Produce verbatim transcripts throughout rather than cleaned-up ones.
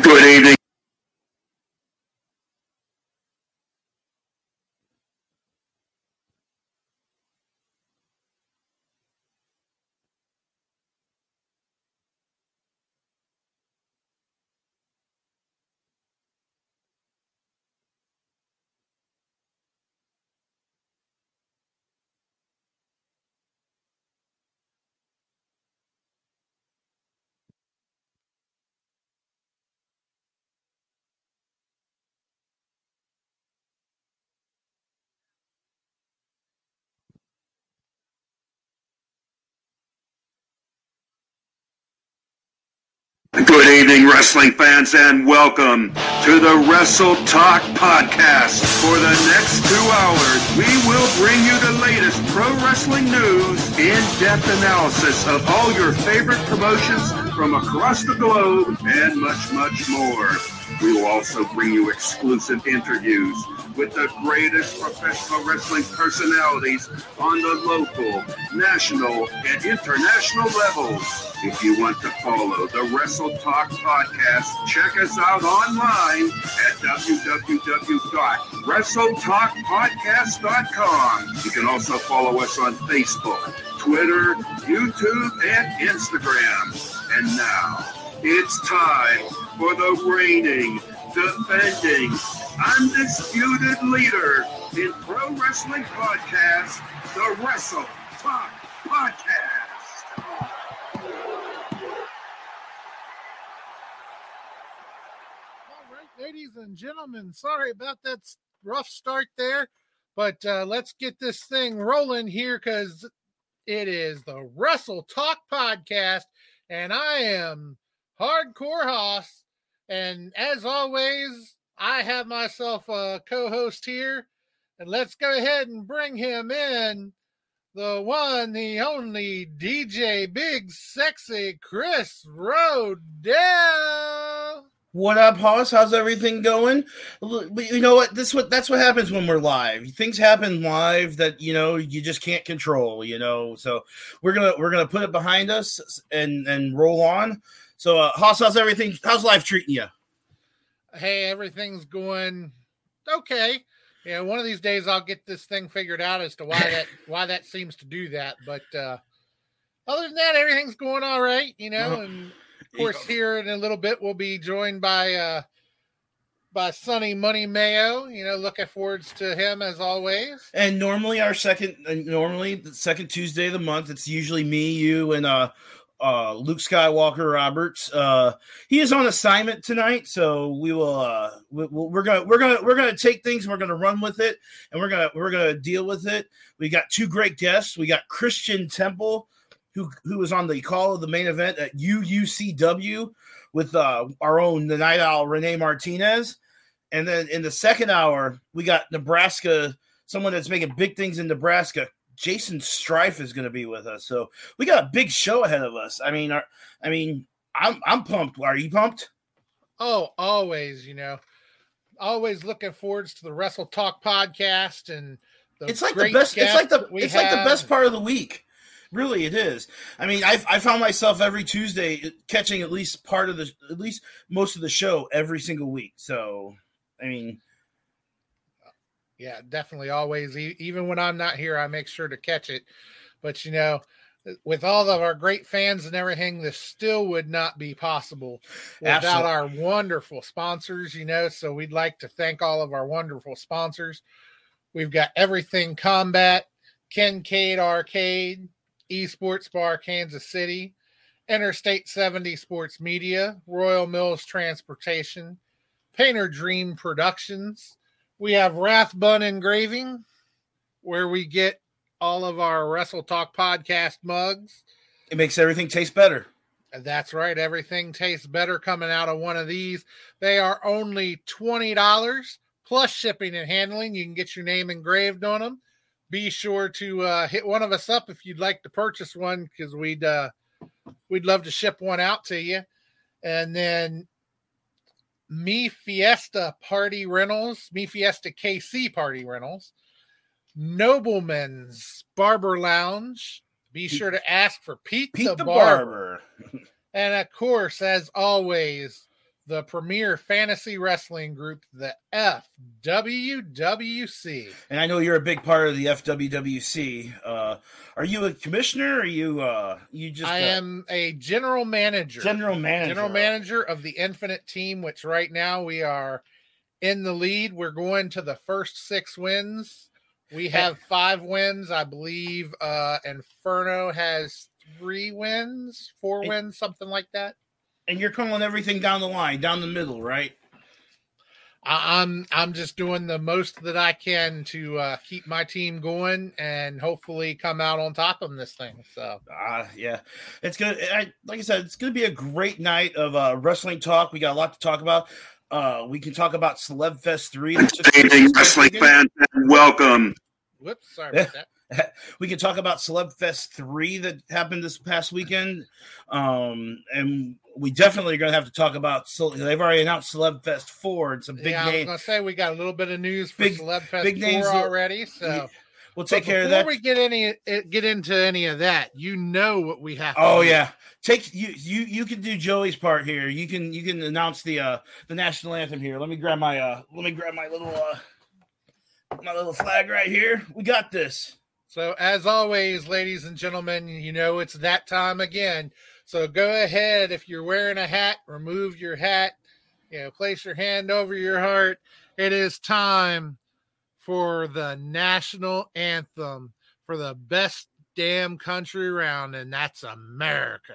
Good evening. Good evening, wrestling fans, and welcome to the Wrestle Talk Podcast. For the next two hours, we will bring you the latest pro wrestling news, in-depth analysis of all your favorite promotions from across the globe, and much, much more. We will also bring you exclusive interviews with the greatest professional wrestling personalities on the local, national, and international levels. If you want to follow the Wrestle Talk Podcast, check us out online at w w w dot wrestle talk podcast dot com. You can also follow us on Facebook, Twitter, YouTube, and Instagram. And now, it's time for the reigning, defending, undisputed leader in pro wrestling podcasts, the Wrestle Talk Podcast. Ladies and gentlemen, sorry about that rough start there, but uh, let's get this thing rolling here because it is the Wrestle Talk Podcast, and I am Hardcore Hoss, and as always, I have myself a co-host here, and let's go ahead and bring him in, the one, the only D J Big Sexy Chris Rodell. What up, Hoss? How's everything going? You know what? This what that's what happens when we're live. Things happen live that you know you just can't control. You know, so we're gonna we're gonna put it behind us and and roll on. So, uh, Hoss, how's everything? How's life treating you? Hey, everything's going okay. Yeah, one of these days I'll get this thing figured out as to why that why that seems to do that. But uh, other than that, everything's going all right. You know, uh-huh. and. Of course, here in a little bit, we'll be joined by uh, by Sonny Money Mayo. You know, looking forward to him as always. And normally our second, normally the second Tuesday of the month, it's usually me, you, and uh, uh, Luke Skywalker Roberts. Uh, he is on assignment tonight, so we will. Uh, we, we're gonna we're gonna we're gonna take things. We're gonna run with it, and we're gonna we're gonna deal with it. We got two great guests. We got Christian Temple, who who was on the call of the main event at U U C W with uh, our own the Night Owl, Renee Martinez. And then in the second hour, we got Nebraska, someone that's making big things in Nebraska. Jason Strife is going to be with us. So we got a big show ahead of us. I mean, our, I mean, I'm I'm pumped. Are you pumped? Oh, always, you know. Always looking forward to the Wrestle Talk Podcast, and the It's like the best it's like the it's have. like the best part of the week. Really, it is. I mean, I I found myself every Tuesday catching at least part of the, at least most of the show every single week. So, I mean. Yeah, definitely always. Even when I'm not here, I make sure to catch it. But, you know, with all of our great fans and everything, this still would not be possible without Absolutely. our wonderful sponsors, you know. So we'd like to thank all of our wonderful sponsors. We've got Everything Combat, Kincaid Arcade, Esports Bar Kansas City, Interstate seventy Sports Media, Royal Mills Transportation, Painter Dream Productions. We have Rathbun Engraving, where we get all of our Wrestle Talk Podcast mugs. It makes everything taste better. That's right. Everything tastes better coming out of one of these. They are only twenty dollars plus shipping and handling. You can get your name engraved on them. Be sure to uh, hit one of us up if you'd like to purchase one, because we'd uh, we'd love to ship one out to you. And then Mi Fiesta Party Rentals, Mi Fiesta K C Party Rentals, Nobleman's Barber Lounge. Be sure to ask for Pete, Pete the, the Barber. Barber. And of course, as always, the premier fantasy wrestling group, the F W W C. And I know you're a big part of the F W W C. Uh, are you a commissioner? Or are you uh, you just? I a, am a general manager. General manager. General manager of the Infinite Team, which right now we are in the lead. We're going to the first six wins. We have five wins, I believe. Uh, Inferno has three wins, four wins, something like that. And you're calling everything down the line, down the middle, right? I'm I'm just doing the most that I can to uh, keep my team going and hopefully come out on top of this thing. So, uh, yeah, it's good. I, like I said, it's going to be a great night of uh, wrestling talk. We got a lot to talk about. Uh, we can talk about Celeb Fest three. Wrestling fans, welcome. Whoops, sorry about that. We can talk about Celeb Fest three that happened this past weekend. Um, and we definitely are going to have to talk about, so they've already announced Celeb Fest four. It's a big yeah, name. I was going to say, we got a little bit of news for big, Celeb Fest big four already. So yeah, we'll take care of that. Before we get any, get into any of that, you know what we have. Oh to yeah. Take you, you, you can do Joey's part here. You can, you can announce the, uh, the national anthem here. Let me grab my, uh, let me grab my little, uh, my little flag right here. We got this. So as always, ladies and gentlemen, you know it's that time again. So go ahead, if you're wearing a hat, remove your hat. You know, place your hand over your heart. It is time for the national anthem for the best damn country around, and that's America.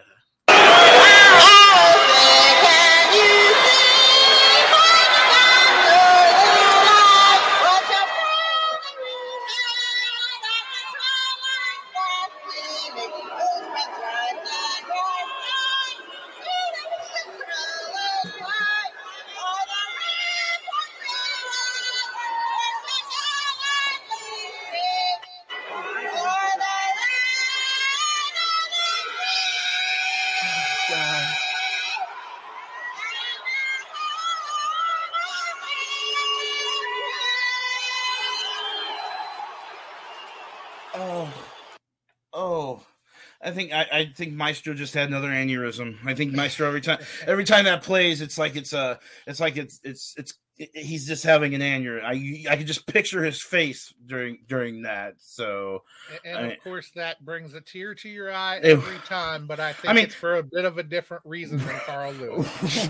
I think I, I think Maestro just had another aneurysm. I think Maestro every time every time that plays, it's like it's uh it's like it's it's it's it, he's just having an aneurysm. I I can just picture his face during during that. So and, and I, of course that brings a tear to your eye every it, time. But I think I mean, it's for a bit of a different reason than Carl Lewis.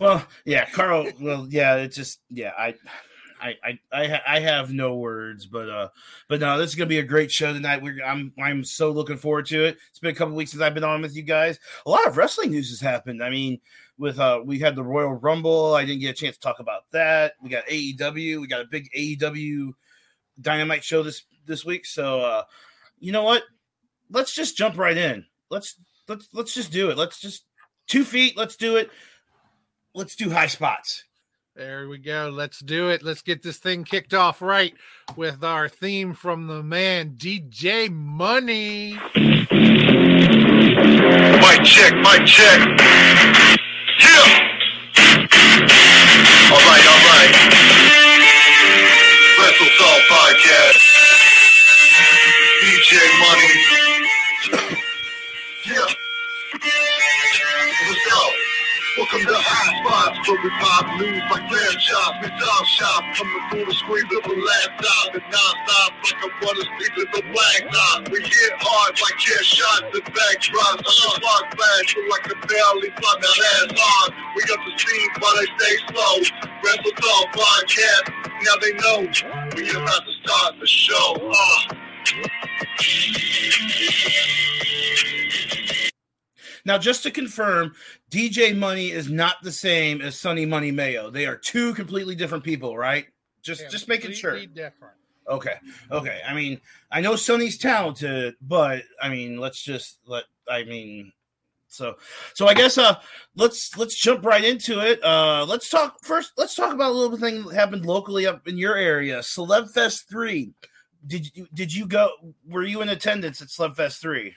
well, yeah, Carl. Well, yeah, it's just yeah, I. I I I, ha- I have no words, but uh, but no, this is gonna be a great show tonight. We're I'm I'm so looking forward to it. It's been a couple weeks since I've been on with you guys. A lot of wrestling news has happened. I mean, with uh, we had the Royal Rumble. I didn't get a chance to talk about that. We got A E W. We got a big A E W Dynamite show this this week. So uh, you know what? Let's just jump right in. Let's let's let's just do it. Let's just two feet. Let's do it. Let's do high spots. There we go. Let's do it. Let's get this thing kicked off right with our theme from the man, D J Money. Mic check, mic check. Yeah. All right, all right. Wrestle Talk Podcast. D J Money. Yeah. What's up? Welcome to High Spots, where we pop news like Grand Shop and Top Shop. Coming through the screen with a laptop and non-stop like I want to sleep with a black top. We hit hard like chair shots and backdrops. Like a spark flash, look like a belly flop that ass hard. We up the scene while they stay slow. Wrestle Talk Podcast, now they know we about to start the show. Uh. Now, just to confirm, D J Money is not the same as Sonny Money Mayo. They are two completely different people, right? Just yeah, just making sure. Different. Okay. Okay. I mean, I know Sonny's talented, but I mean, let's just let I mean so so I guess uh let's let's jump right into it. Uh let's talk first, let's talk about a little thing that happened locally up in your area. Celeb Fest three. Did you did you go were you in attendance at Celeb Fest three?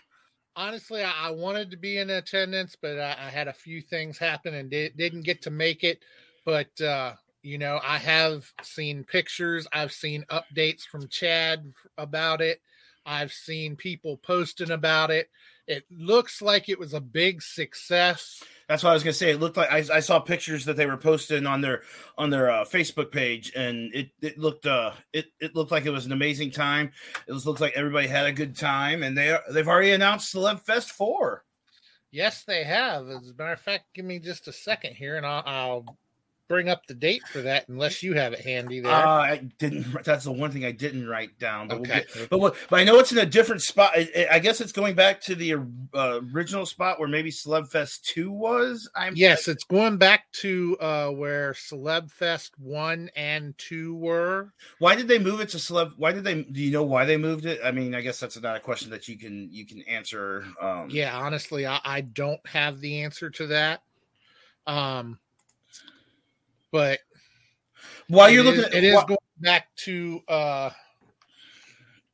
Honestly, I wanted to be in attendance, but I, I had a few things happen and did, didn't get to make it. But, uh, you know, I have seen pictures. I've seen updates from Chad about it. I've seen people posting about it. It looks like it was a big success. That's what I was gonna say. It looked like I, I saw pictures that they were posting on their on their uh, Facebook page, and it it looked uh it, it looked like it was an amazing time. It was looked like everybody had a good time, and they they've already announced Celeb Fest four. Yes, they have. As a matter of fact, give me just a second here, and I'll, I'll bring up the date for that. Unless you have it handy there, uh, I didn't. That's the one thing I didn't write down. But okay, we'll get, but we'll, but I know it's in a different spot. I, I guess it's going back to the uh, original spot where maybe Celeb Fest two was. I'm yes, it's going back to uh, where Celeb Fest one and two were. Why did they move it to Celeb? Why did they? Do you know why they moved it? I mean, I guess that's not a question that you can you can answer. Um, yeah, honestly, I, I don't have the answer to that. Um. But while you're looking, it is going back to uh,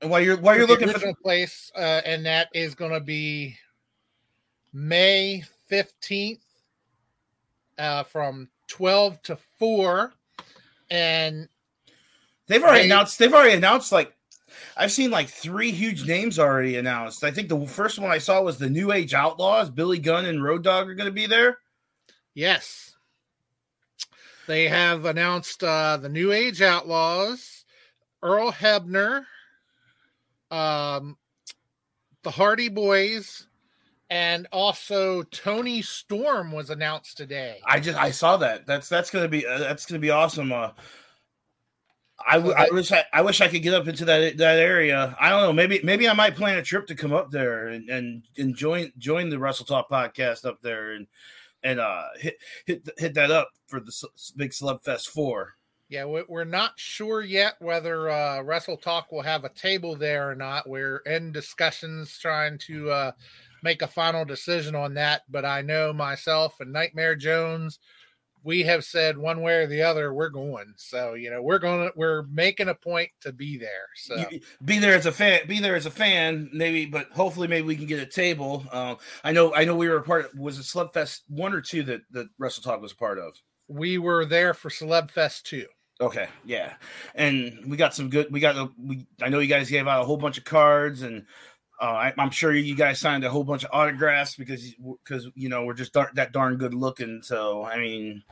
while you're while you're looking for the place, uh, and that is going to be May fifteenth uh, from twelve to four, and they've already announced. They've already announced like. I've seen like three huge names already announced. I think the first one I saw was the New Age Outlaws. Billy Gunn and Road Dogg are going to be there. Yes. They have announced uh, the New Age Outlaws, Earl Hebner, um, the Hardy Boys, and also Tony Storm was announced today. I just I saw that. That's that's gonna be uh, that's gonna be awesome. Uh, I, w- so that, I wish I, I wish I could get up into that that area. I don't know. Maybe maybe I might plan a trip to come up there and and, and join join the Wrestle Talk podcast up there and. And uh, hit hit hit that up for the big Celeb Fest four. Yeah, we're not sure yet whether uh, Wrestle Talk will have a table there or not. We're in discussions trying to uh, make a final decision on that. But I know myself and Nightmare Jones, we have said one way or the other we're going. So you know we're going. We're making a point to be there. So be there as a fan. Be there as a fan, maybe. But hopefully, maybe we can get a table. Uh, I know. I know we were a part. Of, was it Celeb Fest one or two that that Wrestle Talk was a part of? We were there for Celeb Fest two. Okay, yeah, and we got some good. We got. A, we. I know you guys gave out a whole bunch of cards and. Uh, I, I'm sure you guys signed a whole bunch of autographs because, because you know we're just dar- that darn good looking. So I mean,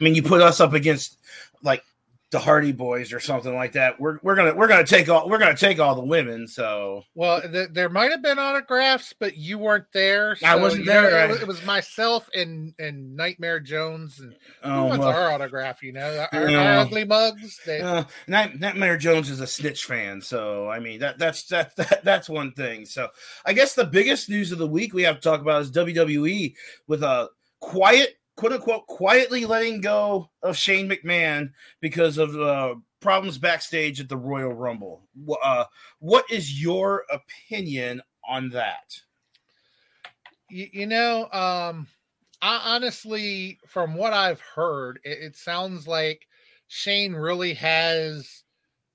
I mean you put us up against like the Hardy Boys or something like that. We're we're gonna we're gonna take all we're gonna take all the women. So well, th- there might have been autographs, but you weren't there. So I wasn't there. Know, right? It was myself and, and Nightmare Jones. And oh, who wants well, our autograph? You know, our, yeah. our ugly mugs. They... Uh, Night- Nightmare Jones is a snitch fan, so I mean that that's that, that that's one thing. So I guess the biggest news of the week we have to talk about is W W E with a quiet. "Quote unquote," quietly letting go of Shane McMahon because of uh, problems backstage at the Royal Rumble. Uh, what is your opinion on that? You, you know, um, I honestly, from what I've heard, it, it sounds like Shane really has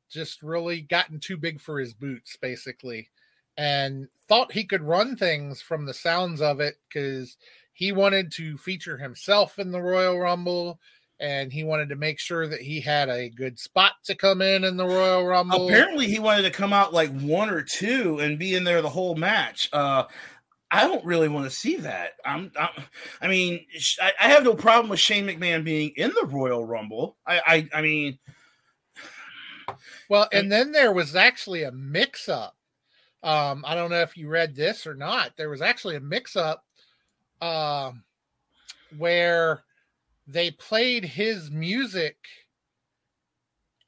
just really gotten too big for his boots, basically, and thought he could run things from the sounds of it because. He wanted to feature himself in the Royal Rumble, and he wanted to make sure that he had a good spot to come in in the Royal Rumble. Apparently, he wanted to come out like one or two and be in there the whole match. Uh, I don't really want to see that. I'm, I'm, I mean, I, I have no problem with Shane McMahon being in the Royal Rumble. I, I, I mean, well, and, and then there was actually a mix-up. Um, I don't know if you read this or not. There was actually a mix-up. Um, uh, where they played his music,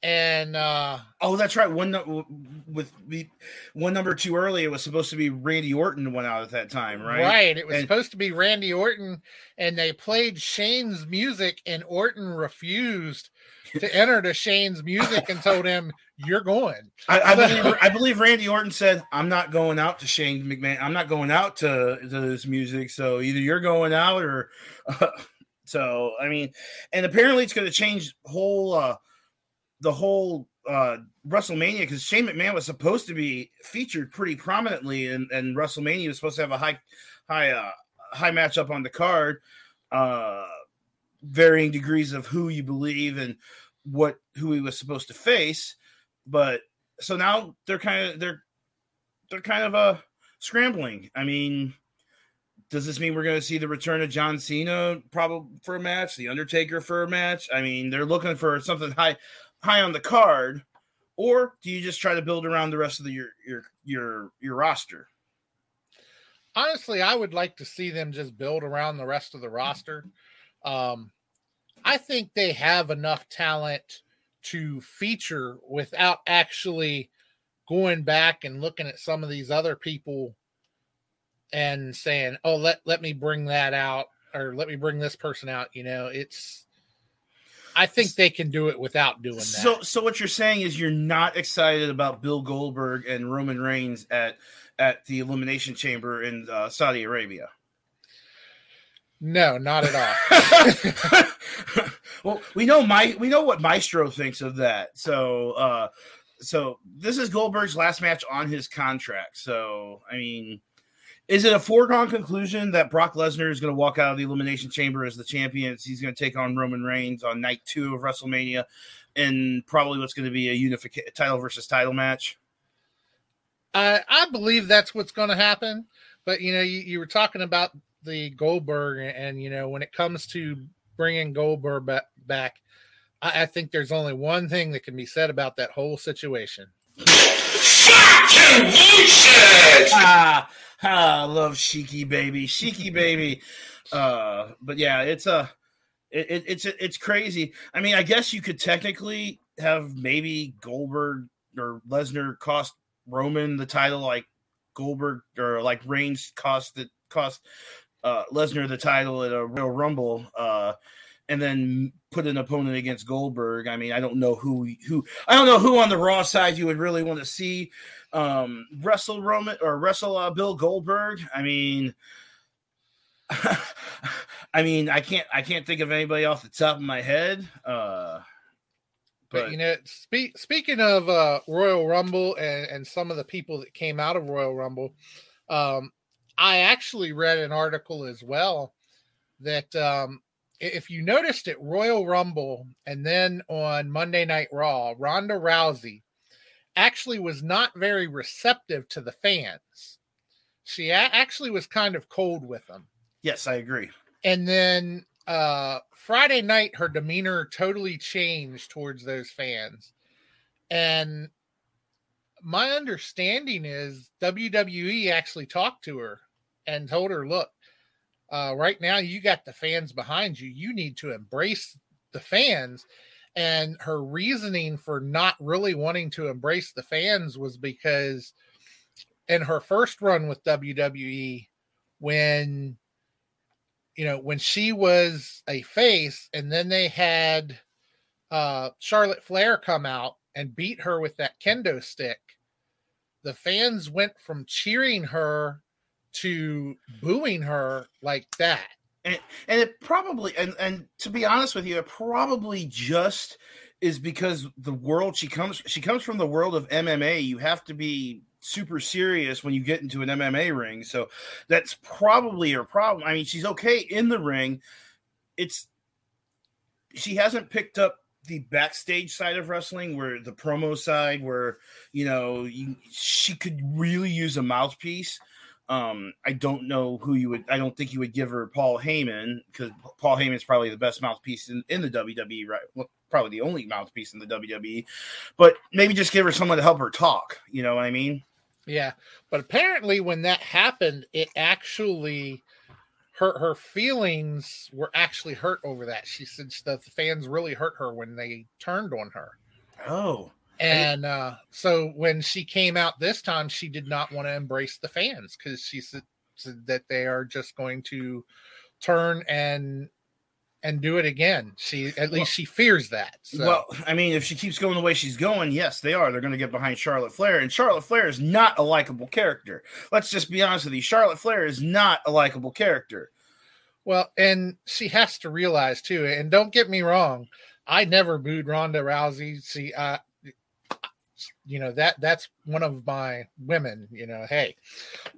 and uh, oh, that's right. One no- with the one number too early, it was supposed to be Randy Orton went out at that time, right? Right. It was and- supposed to be Randy Orton, and they played Shane's music, and Orton refused to enter to Shane's music and told him, "You're going." I, I believe I believe Randy Orton said, "I'm not going out to Shane McMahon. I'm not going out to, to this music. So either you're going out or." Uh, so I mean, and apparently it's going to change whole uh, the whole uh, WrestleMania because Shane McMahon was supposed to be featured pretty prominently, and and WrestleMania was supposed to have a high high uh, high matchup on the card. Uh, varying degrees of who you believe and what who he was supposed to face. But so now they're kind of they're they're kind of uh, scrambling. I mean, Does this mean we're going to see the return of John Cena probably for a match, The Undertaker for a match? I mean, they're looking for something high high on the card. Or do you just try to build around the rest of the, your, your, your, your roster? Honestly, I would like to see them just build around the rest of the roster. Um, I think they have enough talent to feature without actually going back and looking at some of these other people and saying, oh, let, let me bring that out or let me bring this person out. You know, it's, I think they can do it without doing that. So, so what you're saying is you're not excited about Bill Goldberg and Roman Reigns at, at the Elimination Chamber in uh, Saudi Arabia. No, not at all. Well, we know my, we know what Maestro thinks of that. So, uh, so this is Goldberg's last match on his contract. So, I mean, is it a foregone conclusion that Brock Lesnar is going to walk out of the Elimination Chamber as the champion? He's going to take on Roman Reigns on night two of WrestleMania, and probably what's going to be a unific- title versus title match. Uh, I believe that's what's going to happen. But you know, you, you were talking about the Goldberg, and you know, when it comes to bringing Goldberg back, back I, I think there's only one thing that can be said about that whole situation. Fucking bullshit! Ah, ah, I love Sheiky baby, Sheiky baby. Uh, but yeah, it's a, it, it's a, it's crazy. I mean, I guess you could technically have maybe Goldberg or Lesnar cost Roman the title, like Goldberg or like Reigns cost the cost uh, Lesnar the title at a Royal Rumble, uh, and then put an opponent against Goldberg. I mean, I don't know who who I don't know who on the Raw side you would really want to see um, wrestle Roman or wrestle uh, Bill Goldberg. I mean, I mean, I can't I can't think of anybody off the top of my head. Uh, But, but, you know, spe- speaking of uh, Royal Rumble and, and some of the people that came out of Royal Rumble, um, I actually read an article as well that um, if you noticed at Royal Rumble and then on Monday Night Raw, Ronda Rousey actually was not very receptive to the fans. She a- actually was kind of cold with them. Yes, I agree. And then uh Friday night, her demeanor totally changed towards those fans. And my understanding is W W E actually talked to her and told her, look, uh, right now you got the fans behind you. You need to embrace the fans. And her reasoning for not really wanting to embrace the fans was because in her first run with W W E, when you know, when she was a face and then they had uh, Charlotte Flair come out and beat her with that kendo stick, the fans went from cheering her to booing her like that. And, and it probably, and, and to be honest with you, it probably just is because the world she comes, she comes from the world of M M A. You have to be super serious when you get into an M M A ring. So that's probably her problem. I mean, she's okay in the ring. It's, she hasn't picked up the backstage side of wrestling where the promo side where, you know, you, she could really use a mouthpiece. Um, I don't know who you would, I don't think you would give her Paul Heyman because Paul Heyman's probably the best mouthpiece in, in the W W E, right? Well, probably the only mouthpiece in the W W E, but maybe just give her someone to help her talk. You know what I mean? Yeah, but apparently when that happened, it actually, her her feelings were actually hurt over that. She said that the fans really hurt her when they turned on her. Oh. And uh, so when she came out this time, she did not want to embrace the fans because she said, said that they are just going to turn and and do it again. She at least well, she fears that. So. Well, I mean, if she keeps going the way she's going, yes, they are. They're going to get behind Charlotte Flair, and Charlotte Flair is not a likable character. Let's just be honest with you. Charlotte Flair is not a likable character. Well, and she has to realize too. And don't get me wrong, I never booed Ronda Rousey. See, I. Uh, you know, that that's one of my women, you know, hey,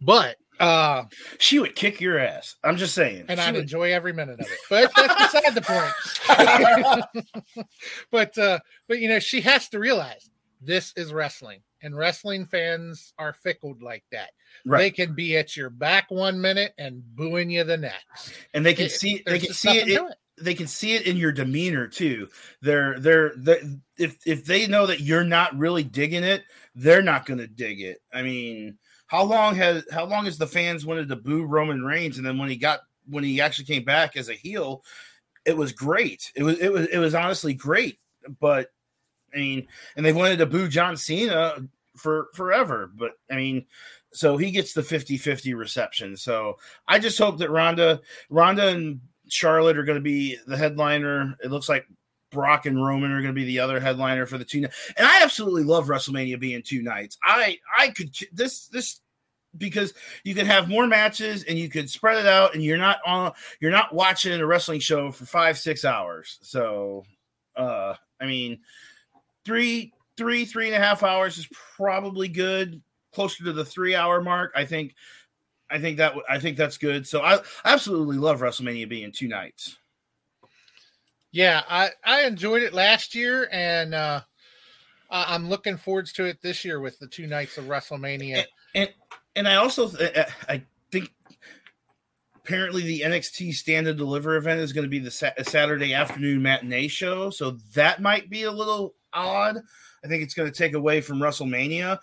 but uh, she would kick your ass. I'm just saying. And I'd would... enjoy every minute of it, but that's beside the point. but, uh, but, you know, she has to realize This is wrestling, and wrestling fans are fickle like that. Right. They can be at your back one minute and booing you the next. And they can it, see they can see it, it, it. They can see it in your demeanor too. They're they're, they're if if they know that you're not really digging it, they're not going to dig it. I mean, how long has how long has the fans wanted to boo Roman Reigns, and then when he got when he actually came back as a heel, it was great. It was it was it was honestly great, but I mean, and they wanted to boo John Cena for forever, but I mean, so he gets the fifty-fifty reception. So I just hope that Ronda, Ronda and Charlotte are going to be the headliner. It looks like Brock and Roman are going to be the other headliner for the two nights. And I absolutely love WrestleMania being two nights. I, I could this this because you can have more matches and you could spread it out, and you're not on you're not watching a wrestling show for five six hours. So uh, I mean. Three, three, three and a half hours is probably good. Closer to the three-hour mark, I think. I think that I think that's good. So I, I absolutely love WrestleMania being two nights. Yeah, I, I enjoyed it last year, and uh, I'm looking forward to it this year with the two nights of WrestleMania. And and, and I also I think apparently the N X T Stand and Deliver event is going to be the sa- Saturday afternoon matinee show, so that might be a little odd. I think it's going to take away from WrestleMania.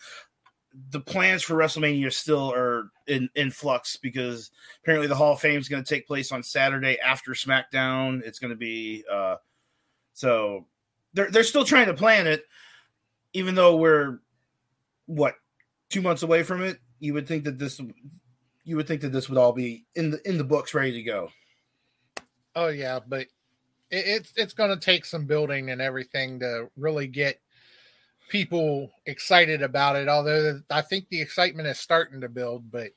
The plans for WrestleMania still are in, in flux because apparently the Hall of Fame is going to take place on Saturday after SmackDown. It's going to be uh, so they're they're still trying to plan it, even though we're what two months away from it. You would think that this you would think that this would all be in the in the books, ready to go. Oh yeah, but. It's it's going to take some building and everything to really get people excited about it. Although I think the excitement is starting to build, but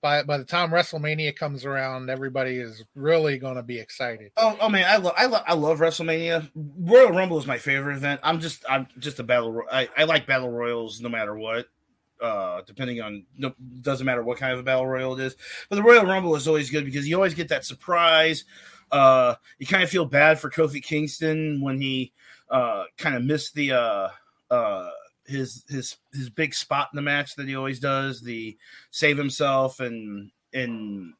by by the time WrestleMania comes around, everybody is really going to be excited. Oh, oh man, I love I love I love WrestleMania. Royal Rumble is my favorite event. I'm just I'm just a battle. I, I like battle royals no matter what. Uh, depending on no, doesn't matter what kind of a battle royal it is. But the Royal Rumble is always good because you always get that surprise. Uh, you kind of feel bad for Kofi Kingston when he uh, kind of missed the uh, uh, his his his big spot in the match that he always does, the save himself and and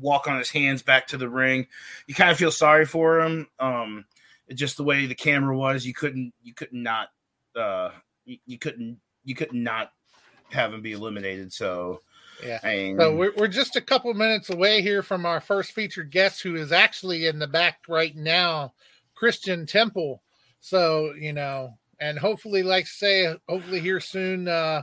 walk on his hands back to the ring. You kind of feel sorry for him. Um, just the way the camera was, you couldn't you couldn't not uh, you, you couldn't you couldn't not have him be eliminated. So. Yeah, and so we're we're just a couple minutes away here from our first featured guest, who is actually in the back right now, Christian Temple. So you know, and hopefully, like I say, hopefully here soon, uh,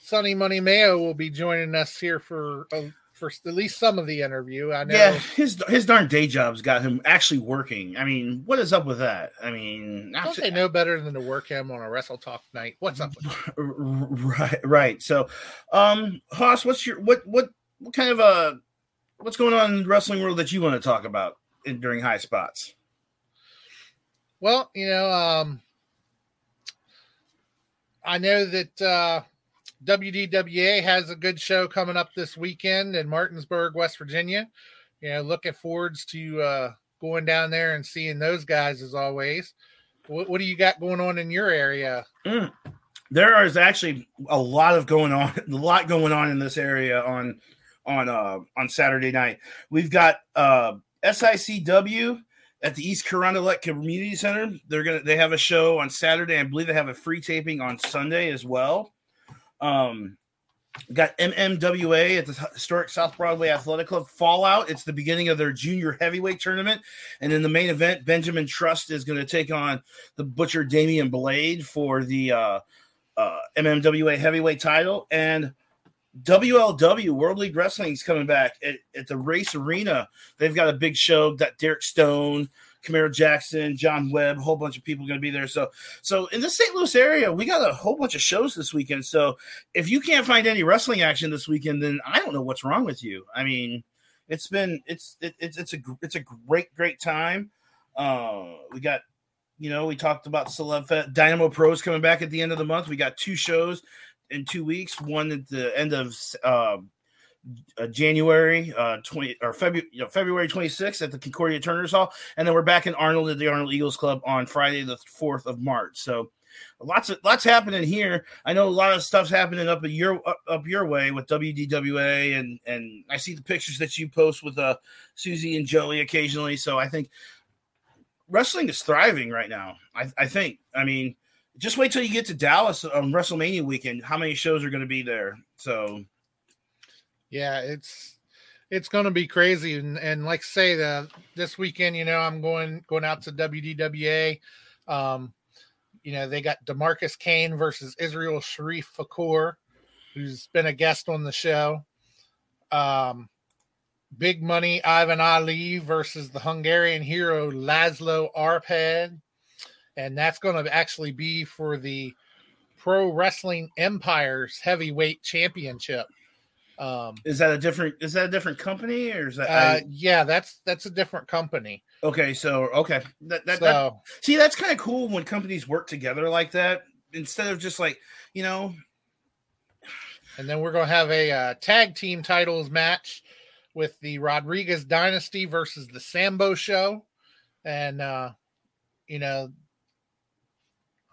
Sonny Money Mayo will be joining us here for uh, for at least some of the interview. I know. Yeah, his his darn day job's got him actually working. I mean, what is up with that? I mean, don't actually, they know better than to work him on a Wrestle Talk night? What's up with that? Right, right. So, um, Hoss, what's your what what what kind of uh what's going on in the wrestling world that you want to talk about in, during High Spots? Well, you know, um, I know that. Uh, W D W A has a good show coming up this weekend in Martinsburg, West Virginia. You know, looking forward to uh, going down there and seeing those guys as always. What, what do you got going on in your area? Mm. There is actually a lot of going on, a lot going on in this area on on uh, on Saturday night. We've got uh, S I C W at the East Carondelet Community Center. They're gonna they have a show on Saturday. I believe they have a free taping on Sunday as well. Um, got M M W A at the historic South Broadway Athletic Club Fallout. It's the beginning of their junior heavyweight tournament. And in the main event, Benjamin Trust is going to take on the Butcher Damian Blade for the, uh, uh, M M W A heavyweight title. And W L W World League Wrestling is coming back at, at the Race Arena. They've got a big show. Got Derek Stone, Kamara Jackson, John Webb, a whole bunch of people going to be there. So, so in the Saint Louis area, we got a whole bunch of shows this weekend. So if you can't find any wrestling action this weekend, then I don't know what's wrong with you. I mean, it's been, it's, it, it's, it's a, it's a great, great time. Uh, we got, you know, we talked about Celeb Fest. Dynamo Pro's coming back at the end of the month. We got two shows in two weeks. One at the end of, uh, Uh, January uh, twenty or February you know, February twenty-sixth at the Concordia Turner's Hall, and then we're back in Arnold at the Arnold Eagles Club on Friday the fourth of March. So lots of lots happening here. I know a lot of stuff's happening up your up, up your way with W D W A, and and I see the pictures that you post with uh Susie and Joey occasionally. So I think wrestling is thriving right now. I, I think. I mean, just wait till you get to Dallas on WrestleMania weekend. How many shows are going to be there? So, yeah, it's it's going to be crazy. And and like say the this weekend, you know, I'm going going out to W D W A. Um, you know, they got DeMarcus Kane versus Israel Sharif Fakour, who's been a guest on the show. Um, Big Money Ivan Ali versus the Hungarian hero Laszlo Arpad. And that's going to actually be for the Pro Wrestling Empire's Heavyweight Championship. Um, is that a different? Is that a different company, or is that? Uh, I, yeah, that's that's a different company. Okay, so okay, that, that, so, that see, that's kind of cool when companies work together like that instead of just like you know. And then we're going to have a uh, tag team titles match with the Rodriguez Dynasty versus the Sambo Show, and uh, you know.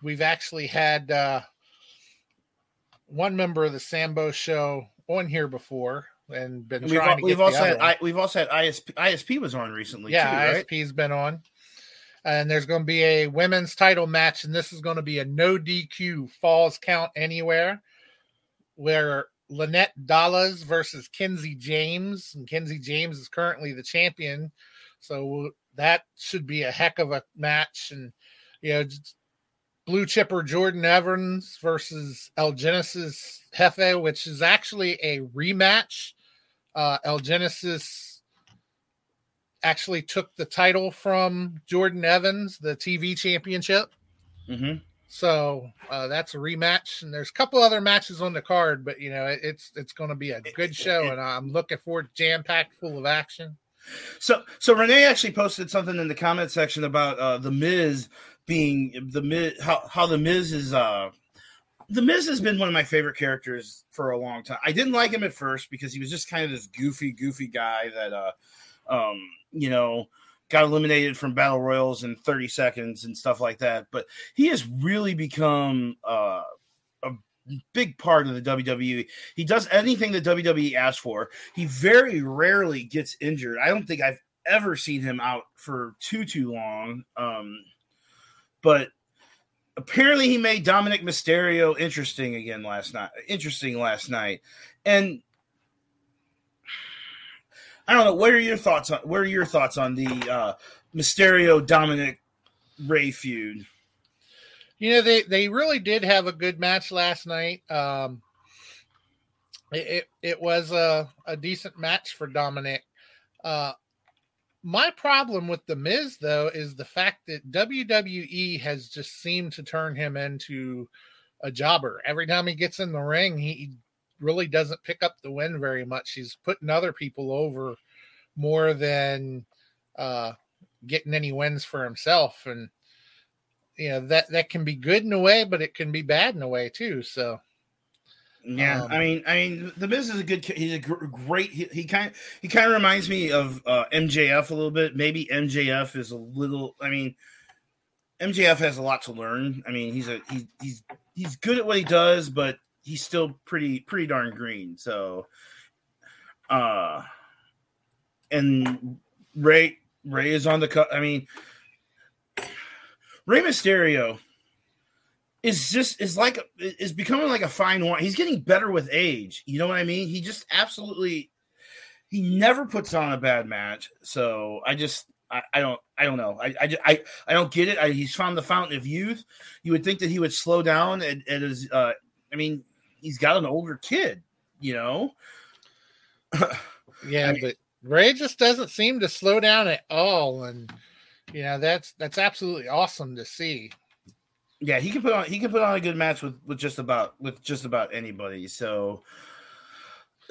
We've actually had uh, one member of the Sambo Show on here before, and been and trying. We've, to get we've the also other had I, we've also had I S P. I S P was on recently. Yeah, too, right? I S P's been on, and there's going to be a women's title match, and this is going to be a no D Q falls count anywhere, where Lynette Dallas versus Kenzie James, and Kenzie James is currently the champion, so that should be a heck of a match, and you know. Just, Blue Chipper Jordan Evans versus El Genesis Jefe, which is actually a rematch. Uh, El Genesis actually took the title from Jordan Evans, the T V championship. Mm-hmm. So uh, that's a rematch. And there's a couple other matches on the card, but, you know, it, it's it's going to be a good show, and I'm looking forward to jam-packed full of action. So, so Renee actually posted something in the comment section about uh, the Miz being the Miz, how, how the Miz is. Uh, the Miz has been one of my favorite characters for a long time. I didn't like him at first because he was just kind of this goofy, goofy guy that, uh, um, you know, got eliminated from battle royals in thirty seconds and stuff like that. But he has really become uh, a big part of the W W E. He does anything the W W E asks for. He very rarely gets injured. I don't think I've ever seen him out for too, too long. Um, but apparently he made Dominic Mysterio interesting again last night, interesting last night. And I don't know, what are your thoughts on, what are your thoughts on the uh, Mysterio Dominic Rey feud? You know, they, they really did have a good match last night. Um, it, it, it was a, a decent match for Dominic. Uh, my problem with The Miz, though, is the fact that W W E has just seemed to turn him into a jobber. Every time he gets in the ring, he really doesn't pick up the win very much. He's putting other people over more than uh, getting any wins for himself. And you know, that, that can be good in a way, but it can be bad in a way too. So, yeah, um, I mean, I mean, the Miz is a good, he's a gr- great, he, he kind of, he kind of reminds me of uh, M J F a little bit. Maybe M J F is a little, I mean, M J F has a lot to learn. I mean, he's a, he, he's, he's good at what he does, but he's still pretty, pretty darn green. So, uh, and Ray, Ray is on the cut. I mean, Rey Mysterio is just is like is becoming like a fine wine. He's getting better with age. You know what I mean? He just absolutely he never puts on a bad match. So I just I, I don't I don't know I I I, I don't get it. I, he's found the fountain of youth. You would think that he would slow down. And, and is uh, I mean he's got an older kid. You know. yeah, I mean, but Rey just doesn't seem to slow down at all. And you know, that's that's absolutely awesome to see. Yeah, he can put on he can put on a good match with, with just about with just about anybody. So,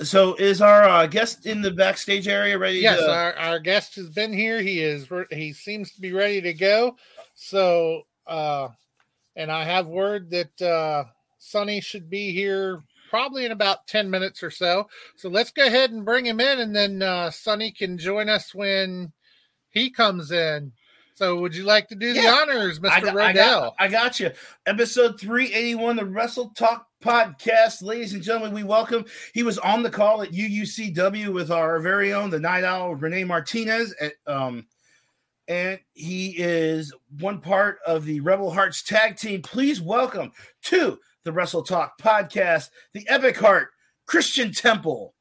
so is our uh, guest in the backstage area ready? Yes, to... our our guest has been here. He is he seems to be ready to go. So, uh, and I have word that uh, Sonny should be here probably in about ten minutes or so. So let's go ahead and bring him in, and then uh, Sonny can join us when he comes in. So would you like to do yeah. the honors, Mister I got, Rodell? I got, I got you. Episode three eighty-one, the Wrestle Talk Podcast. Ladies and gentlemen, we welcome. He was on the call at U U C W with our very own, the Night Owl, Renee Martinez. At, um, and he is one part of the Rebel Hearts tag team. Please welcome to the Wrestle Talk Podcast, the Epic Heart, Christian Temple.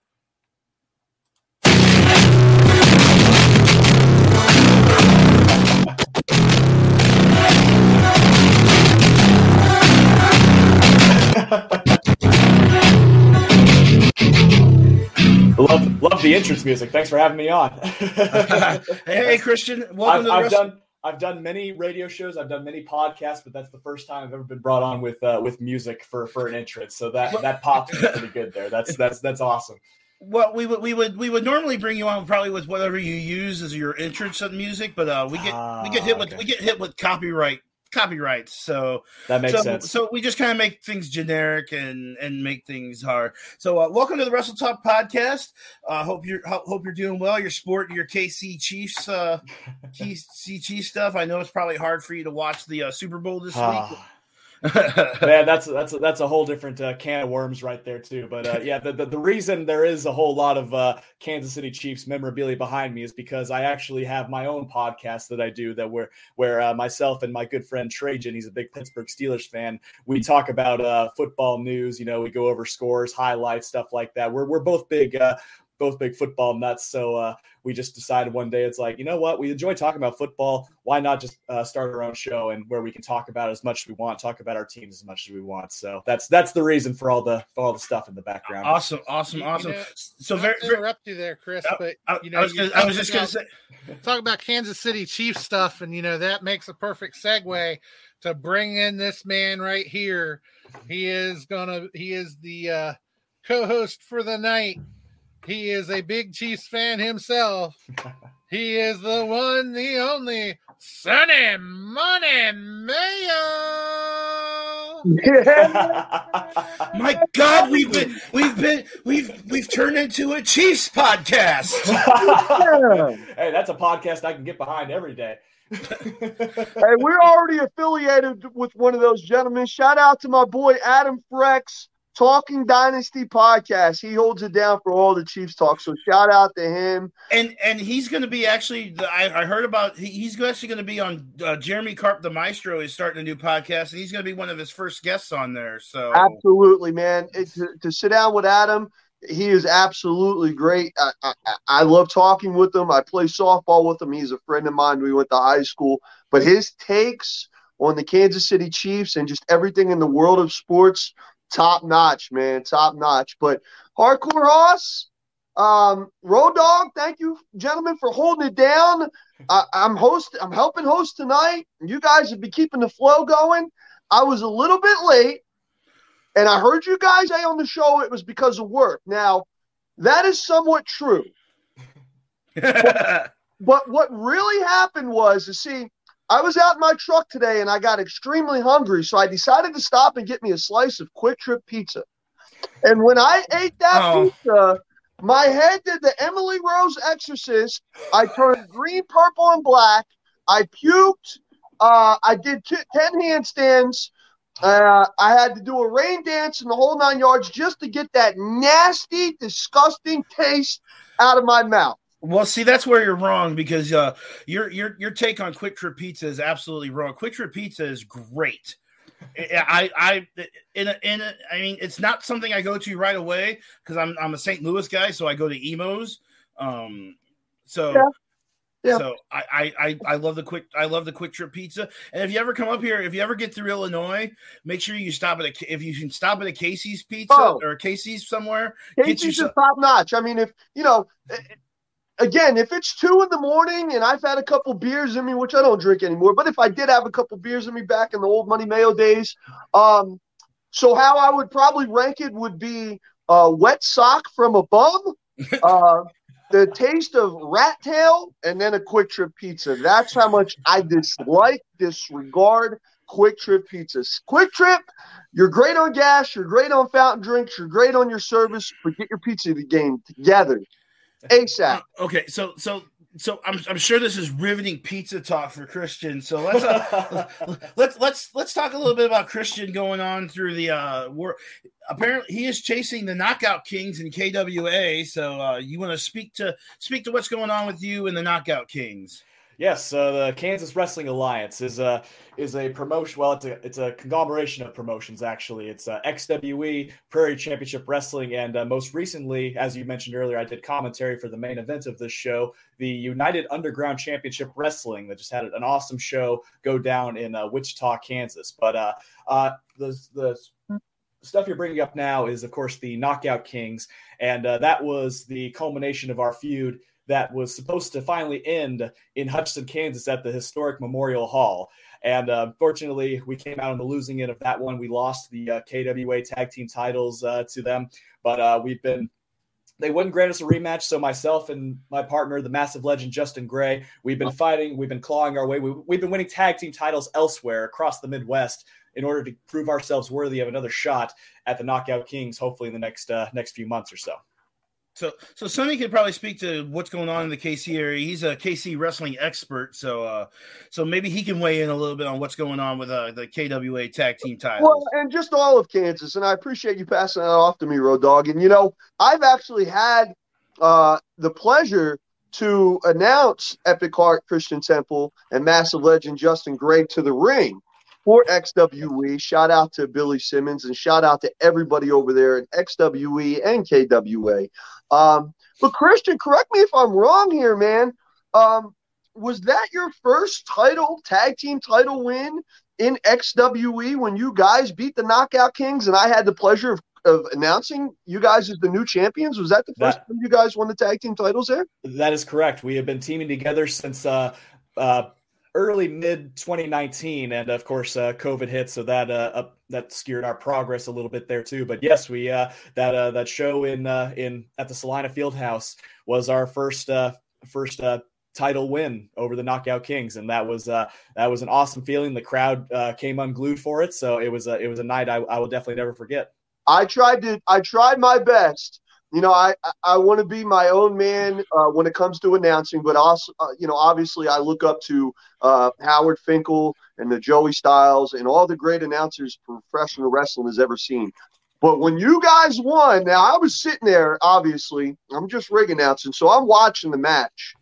Love, love the entrance music. Thanks for having me on. Hey, Christian, welcome I've, to the I've rest- done I've done many radio shows. I've done many podcasts, but that's the first time I've ever been brought on with uh, with music for, for an entrance. So that that popped pretty good there. That's that's that's awesome. Well, we would we would we would normally bring you on probably with whatever you use as your entrance of music, but uh, we get ah, we get hit okay. with we get hit with copyright. Copyrights, so that makes so, sense. So we just kind of make things generic and and make things hard. So uh, welcome to the Wrestle Talk Podcast. I uh, hope you're ho- hope you're doing well. You're sporting your K C Chiefs uh, K C Chiefs stuff. I know it's probably hard for you to watch the uh, Super Bowl this ah. week. Man, that's that's that's a whole different uh, can of worms right there too. But uh, yeah, the, the the reason there is a whole lot of uh, Kansas City Chiefs memorabilia behind me is because I actually have my own podcast that I do that where where uh, myself and my good friend Trajan, he's a big Pittsburgh Steelers fan, we talk about uh, football news. You know, we go over scores, highlights, stuff like that. We're we're both big. Uh, Both big football nuts, so uh, we just decided one day it's like, you know what? We enjoy talking about football. Why not just uh, start our own show and where we can talk about it as much as we want, talk about our teams as much as we want. So that's that's the reason for all the for all the stuff in the background. Awesome, awesome, awesome. You know, so very interrupt you there, Chris. I, but I, you know, I was, gonna, I was just going to say, talk about Kansas City Chiefs stuff, and you know that makes a perfect segue to bring in this man right here. He is gonna. He is the uh, co-host for the night. He is a big Chiefs fan himself. He is the one, the only, Sonny Money Mayo. My God, we've been, we've been, we've, we've turned into a Chiefs podcast. Hey, that's a podcast I can get behind every day. Hey, we're already affiliated with one of those gentlemen. Shout out to my boy Adam Frex. Talking Dynasty Podcast. He holds it down for all the Chiefs talk, so shout out to him. And and he's going to be actually – I heard about he, – he's actually going to be on uh, – Jeremy Karp, the Maestro, is starting a new podcast, and he's going to be one of his first guests on there. So absolutely, man. It, to, to sit down with Adam, he is absolutely great. I, I, I love talking with him. I play softball with him. He's a friend of mine. We went to high school. But his takes on the Kansas City Chiefs and just everything in the world of sports – top notch, man, top notch. But Hardcore Hoss, um, Road Dog, thank you, gentlemen, for holding it down. I, I'm host. I'm helping host tonight. You guys have been keeping the flow going. I was a little bit late, and I heard you guys say on the show it was because of work. Now, that is somewhat true. but, but what really happened was, you see, I was out in my truck today, and I got extremely hungry, so I decided to stop and get me a slice of Quick Trip pizza. And when I ate that oh. pizza, my head did the Emily Rose Exorcist. I turned green, purple, and black. I puked. Uh, I did t- ten handstands. Uh, I had to do a rain dance in the whole nine yards just to get that nasty, disgusting taste out of my mouth. Well, see, that's where you're wrong because uh, your your your take on Quick Trip Pizza is absolutely wrong. Quick Trip Pizza is great. I I in a, in a, I mean, it's not something I go to right away because I'm I'm a Saint Louis guy, so I go to Emo's. Um, so yeah. Yeah. so I, I I love the quick I love the Quick Trip Pizza. And if you ever come up here, if you ever get through Illinois, make sure you stop at a if you can stop at a Casey's Pizza oh. or Casey's somewhere. Casey's is top notch. I mean, if you know. It, Again, if it's two in the morning and I've had a couple beers in me, which I don't drink anymore, but if I did have a couple beers in me back in the old Money Mayo days, um, so how I would probably rank it would be uh, Wet Sock from a Bum, uh, the taste of Rat Tail, and then a Quick Trip Pizza. That's how much I dislike, disregard Quick Trip pizzas. Quick Trip, you're great on gas, you're great on fountain drinks, you're great on your service, but get your pizza to the game together. ASAP. Okay, so so So I'm I'm sure this is riveting pizza talk for Christian. So let's uh, let's let's let's talk a little bit about Christian going on through the uh, war. Apparently, he is chasing the Knockout Kings in K W A. So uh, you want to speak to speak to what's going on with you and the Knockout Kings? Yes, uh, the Kansas Wrestling Alliance is a is a promotion. Well, it's a it's a conglomeration of promotions. Actually, it's uh, X W E, Prairie Championship Wrestling, and uh, most recently, as you mentioned earlier, I did commentary for the main event of this show, the United Underground Championship Wrestling, that just had an awesome show go down in uh, Wichita, Kansas. But uh, uh, the the stuff you're bringing up now is, of course, the Knockout Kings, and uh, that was the culmination of our feud that was supposed to finally end in Hutchinson, Kansas at the historic Memorial Hall. And uh, unfortunately, we came out on the losing end of that one. We lost the uh, K W A tag team titles uh, to them, but uh, we've been, they wouldn't grant us a rematch. So myself and my partner, the massive legend, Justin Gray, we've been fighting, we've been clawing our way. We, we've been winning tag team titles elsewhere across the Midwest in order to prove ourselves worthy of another shot at the Knockout Kings, hopefully in the next uh, next few months or so. So, so Sonny could probably speak to what's going on in the K C area. He's a K C wrestling expert, so uh, so maybe he can weigh in a little bit on what's going on with uh, the K W A tag team titles. Well, and just all of Kansas, and I appreciate you passing that off to me, Road Dog. And, you know, I've actually had uh, the pleasure to announce Epic Heart Christian Temple and massive legend Justin Gray to the ring for X W E. Shout out to Billy Simmons and shout out to everybody over there at X W E and K W A. Um, but Christian, correct me if I'm wrong here, man. Um, was that your first title, tag team title win in X W E when you guys beat the Knockout Kings and I had the pleasure of, of announcing you guys as the new champions? Was that the first that, time you guys won the tag team titles there? That is correct. We have been teaming together since uh, uh, early mid twenty nineteen, and of course uh, COVID hit, so that uh, up, that skewered our progress a little bit there too. But yes, we uh, that uh, that show in uh, in at the Salina Fieldhouse was our first uh, first uh, title win over the Knockout Kings, and that was uh, that was an awesome feeling. The crowd uh, came unglued for it, so it was a, it was a night I, I will definitely never forget. I tried to I tried my best. You know, I, I want to be my own man uh, when it comes to announcing, but also, uh, you know, obviously I look up to uh, Howard Finkel and the Joey Styles and all the great announcers professional wrestling has ever seen. But when you guys won, now I was sitting there, obviously, I'm just ring announcing, so I'm watching the match.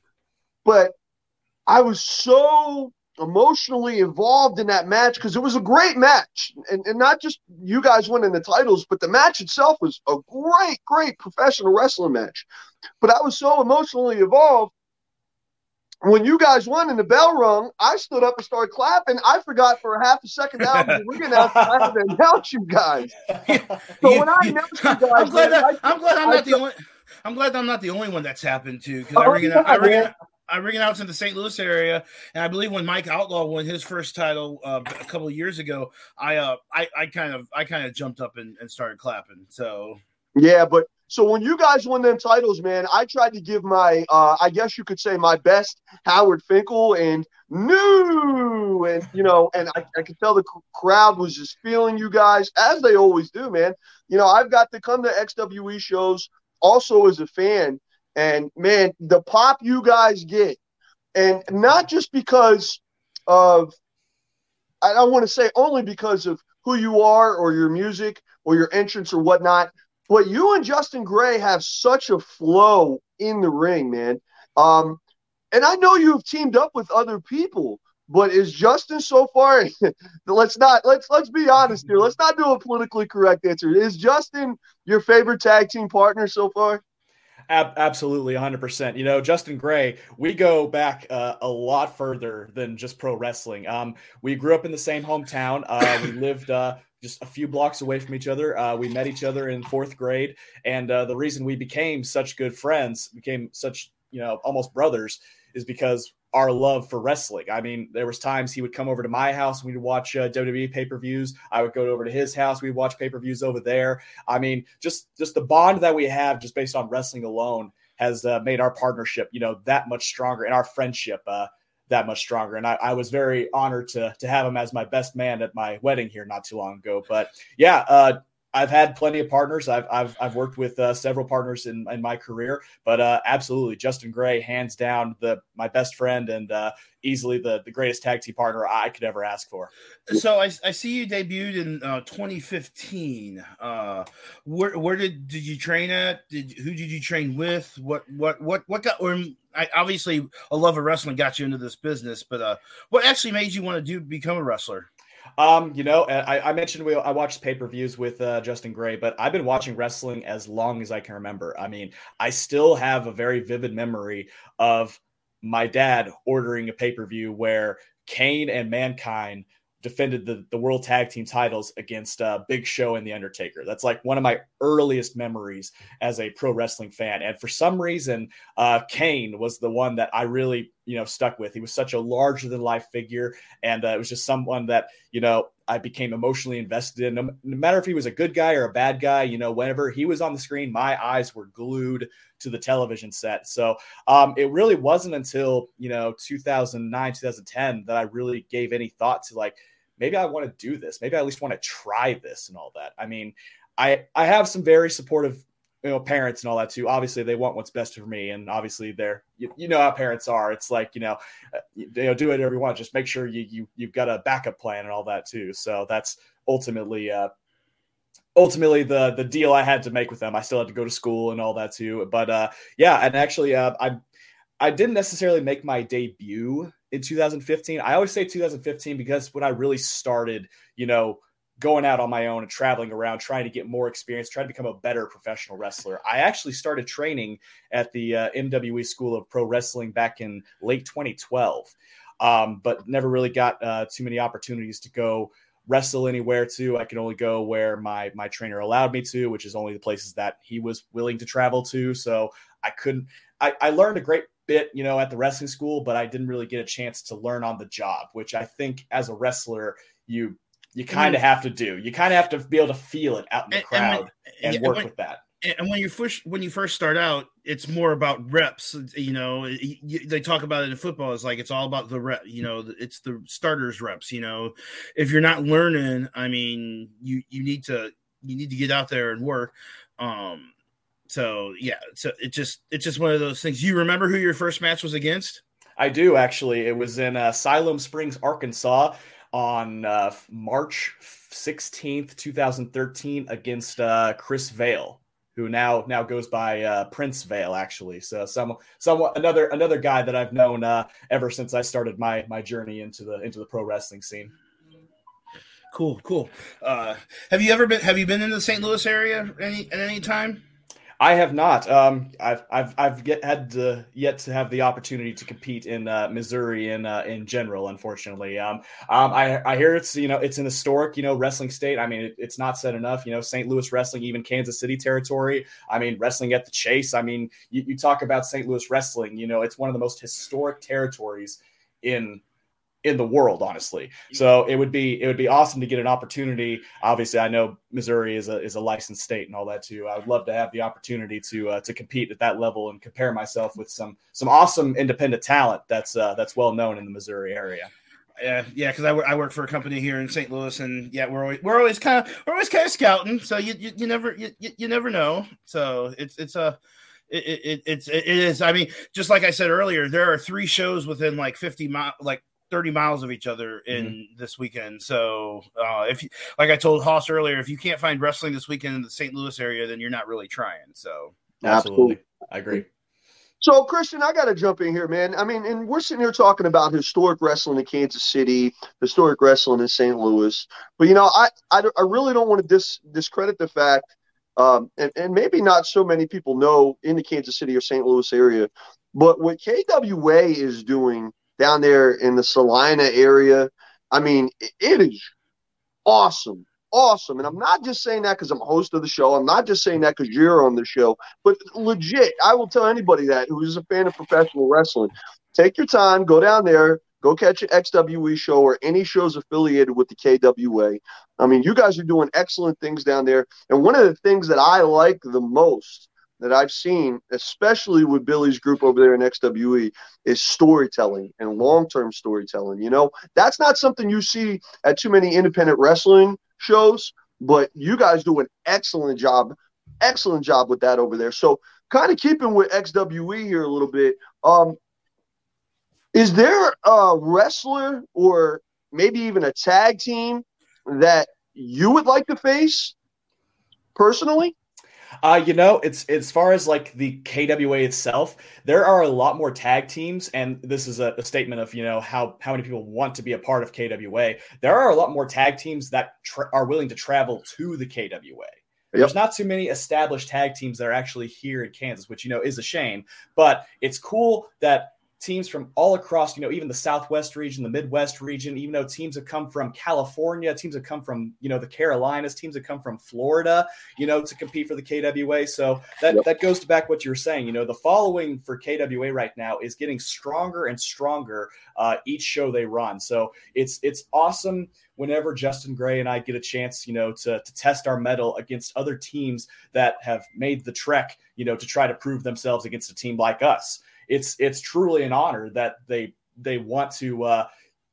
But I was so emotionally involved in that match because it was a great match, and, and not just you guys winning the titles, but the match itself was a great, great professional wrestling match. But I was so emotionally involved when you guys won and the bell rung, I stood up and started clapping. I forgot for a half a second now we're gonna have to announce you guys. So you, when I announced you guys, I'm glad, man, that, I, I'm, glad I'm not I, the only. I'm glad I'm not the only one that's happened to because oh, I ring yeah, I ring announced in the Saint Louis area, and I believe when Mike Outlaw won his first title uh, a couple of years ago, I uh, I, I kind of I kind of jumped up and, and started clapping. So yeah, but so when you guys won them titles, man, I tried to give my uh, I guess you could say my best Howard Finkel and new and you know, and I, I could tell the crowd was just feeling you guys as they always do, man. You know, I've got to come to X W E shows also as a fan. And, man, the pop you guys get, and not just because of – I don't want to say only because of who you are or your music or your entrance or whatnot, but you and Justin Gray have such a flow in the ring, man. Um, and I know you've teamed up with other people, but is Justin so far – let's not – let's let's be honest here. Let's not do a politically correct answer. Is Justin your favorite tag team partner so far? Absolutely, one hundred percent. You know, Justin Gray, we go back uh, a lot further than just pro wrestling. Um, we grew up in the same hometown. Uh, we lived uh, just a few blocks away from each other. Uh, we met each other in fourth grade. And uh, the reason we became such good friends, became such, you know, almost brothers, is because our love for wrestling. I mean, there was times he would come over to my house and we'd watch uh, W W E pay-per-views. I would go over to his house. We'd watch pay-per-views over there. I mean, just, just the bond that we have just based on wrestling alone has uh, made our partnership, you know, that much stronger and our friendship uh, that much stronger. And I, I was very honored to, to have him as my best man at my wedding here not too long ago, but yeah, uh, I've had plenty of partners. I've I've I've worked with uh, several partners in, in my career, but uh, absolutely, Justin Gray, hands down, the my best friend and uh, easily the, the greatest tag team partner I could ever ask for. So I, I see you debuted in uh, twenty fifteen. Uh, where where did, did you train at? Did who did you train with? What what what what got? Or I, obviously, a love of wrestling got you into this business, but uh, what actually made you want to do become a wrestler? Um, you know, I, I mentioned we I watched pay-per-views with uh, Justin Gray, but I've been watching wrestling as long as I can remember. I mean, I still have a very vivid memory of my dad ordering a pay-per-view where Kane and Mankind defended the, the world tag team titles against uh, Big Show and The Undertaker. That's like one of my earliest memories as a pro wrestling fan. And for some reason, uh, Kane was the one that I really, you know, stuck with. He was such a larger than life figure. And uh, it was just someone that, you know, I became emotionally invested in. No matter if he was a good guy or a bad guy, you know, whenever he was on the screen, my eyes were glued to the television set. So um, it really wasn't until, you know, two thousand nine, two thousand ten that I really gave any thought to like, maybe I want to do this. Maybe I at least want to try this and all that. I mean, I, I have some very supportive, you know, parents and all that too. Obviously they want what's best for me. And obviously they're, you, you know, how parents are, it's like, you know, you, you know, do whatever you want. Just make sure you, you, you've got a backup plan and all that too. So that's ultimately, uh, ultimately the, the deal I had to make with them. I still had to go to school and all that too. But uh, yeah. And actually uh, I, I didn't necessarily make my debut in two thousand fifteen. I always say two thousand fifteen because when I really started, you know, going out on my own and traveling around, trying to get more experience, trying to become a better professional wrestler. I actually started training at the uh, M W A School of Pro Wrestling back in late twenty twelve, um, but never really got uh, too many opportunities to go wrestle anywhere too. I could only go where my, my trainer allowed me to, which is only the places that he was willing to travel to. So I couldn't, I, I learned a great bit, you know, at the wrestling school, but I didn't really get a chance to learn on the job, which I think as a wrestler, you, You kind of have to do. You kind of have to be able to feel it out in the and, crowd and, when, and yeah, work when, with that. And when you first when you first start out, it's more about reps. You know, they talk about it in football. It's like it's all about the rep. You know, it's the starters reps. You know, if you're not learning, I mean, you you need to you need to get out there and work. Um, so yeah, so it just it's just one of those things. You remember who your first match was against? I do actually. It was in uh, Siloam Springs, Arkansas, on uh, March sixteenth, two thousand thirteen, against uh, Chris Vale, who now now goes by uh, Prince Vale, actually. So some some another another guy that I've known uh, ever since I started my my journey into the into the pro wrestling scene. Cool, cool. Uh, have you ever been have you been in the Saint Louis area any at any time? I have not. Um, I've I've I've get, had to, yet to have the opportunity to compete in uh, Missouri in uh, in general. Unfortunately, um, um, I I hear it's you know it's an historic you know wrestling state. I mean it, it's not said enough. You know Saint Louis wrestling, even Kansas City territory. I mean wrestling at the Chase. I mean you, you talk about Saint Louis wrestling. You know it's one of the most historic territories in. in the world, honestly. So it would be, it would be awesome to get an opportunity. Obviously I know Missouri is a, is a licensed state and all that too. I would love to have the opportunity to, uh, to compete at that level and compare myself with some, some awesome independent talent. That's uh that's well known in the Missouri area. Yeah. Yeah. Cause I, w- I work for a company here in Saint Louis and yeah, we're always, we're always kind of, we're always kind of scouting. So you, you, you never, you, you never know. So it's, it's a, It, it, it's, it is. I mean, just like I said earlier, there are three shows within like fifty miles, like thirty miles of each other in mm-hmm. this weekend. So uh, if you, like I told Hoss earlier, if you can't find wrestling this weekend in the Saint Louis area, then you're not really trying. So absolutely. absolutely. I agree. So Christian, I got to jump in here, man. I mean, and we're sitting here talking about historic wrestling in Kansas City, historic wrestling in Saint Louis, but you know, I, I, I really don't want to dis, discredit the fact Um, and, and maybe not so many people know in the Kansas City or Saint Louis area, but what K W A is doing down there in the Salina area, I mean, it, it is awesome, awesome. And I'm not just saying that because I'm a host of the show. I'm not just saying that because you're on the show, but legit, I will tell anybody that who is a fan of professional wrestling, take your time, go down there. Go catch an X W E show or any shows affiliated with the K W A. I mean, you guys are doing excellent things down there. And one of the things that I like the most that I've seen, especially with Billy's group over there in X W E, is storytelling and long-term storytelling. You know, that's not something you see at too many independent wrestling shows. But you guys do an excellent job, excellent job with that over there. So kind of keeping with X W E here a little bit, um, is there a wrestler or maybe even a tag team that you would like to face personally? Uh, you know, it's as far as like the K W A itself, there are a lot more tag teams. And this is a, a statement of, you know, how, how many people want to be a part of K W A. There are a lot more tag teams that tra- are willing to travel to the K W A. Yep. There's not too many established tag teams that are actually here in Kansas, which, you know, is a shame. But it's cool that teams from all across, you know, even the Southwest region, the Midwest region, even though teams have come from California, teams have come from, you know, the Carolinas, teams have come from Florida, you know, to compete for the K W A. So that, yep. that goes to back what you were saying. You know, the following for K W A right now is getting stronger and stronger uh, each show they run. So it's it's awesome whenever Justin Gray and I get a chance, you know, to, to test our mettle against other teams that have made the trek, you know, to try to prove themselves against a team like us. It's it's truly an honor that they they want to, uh,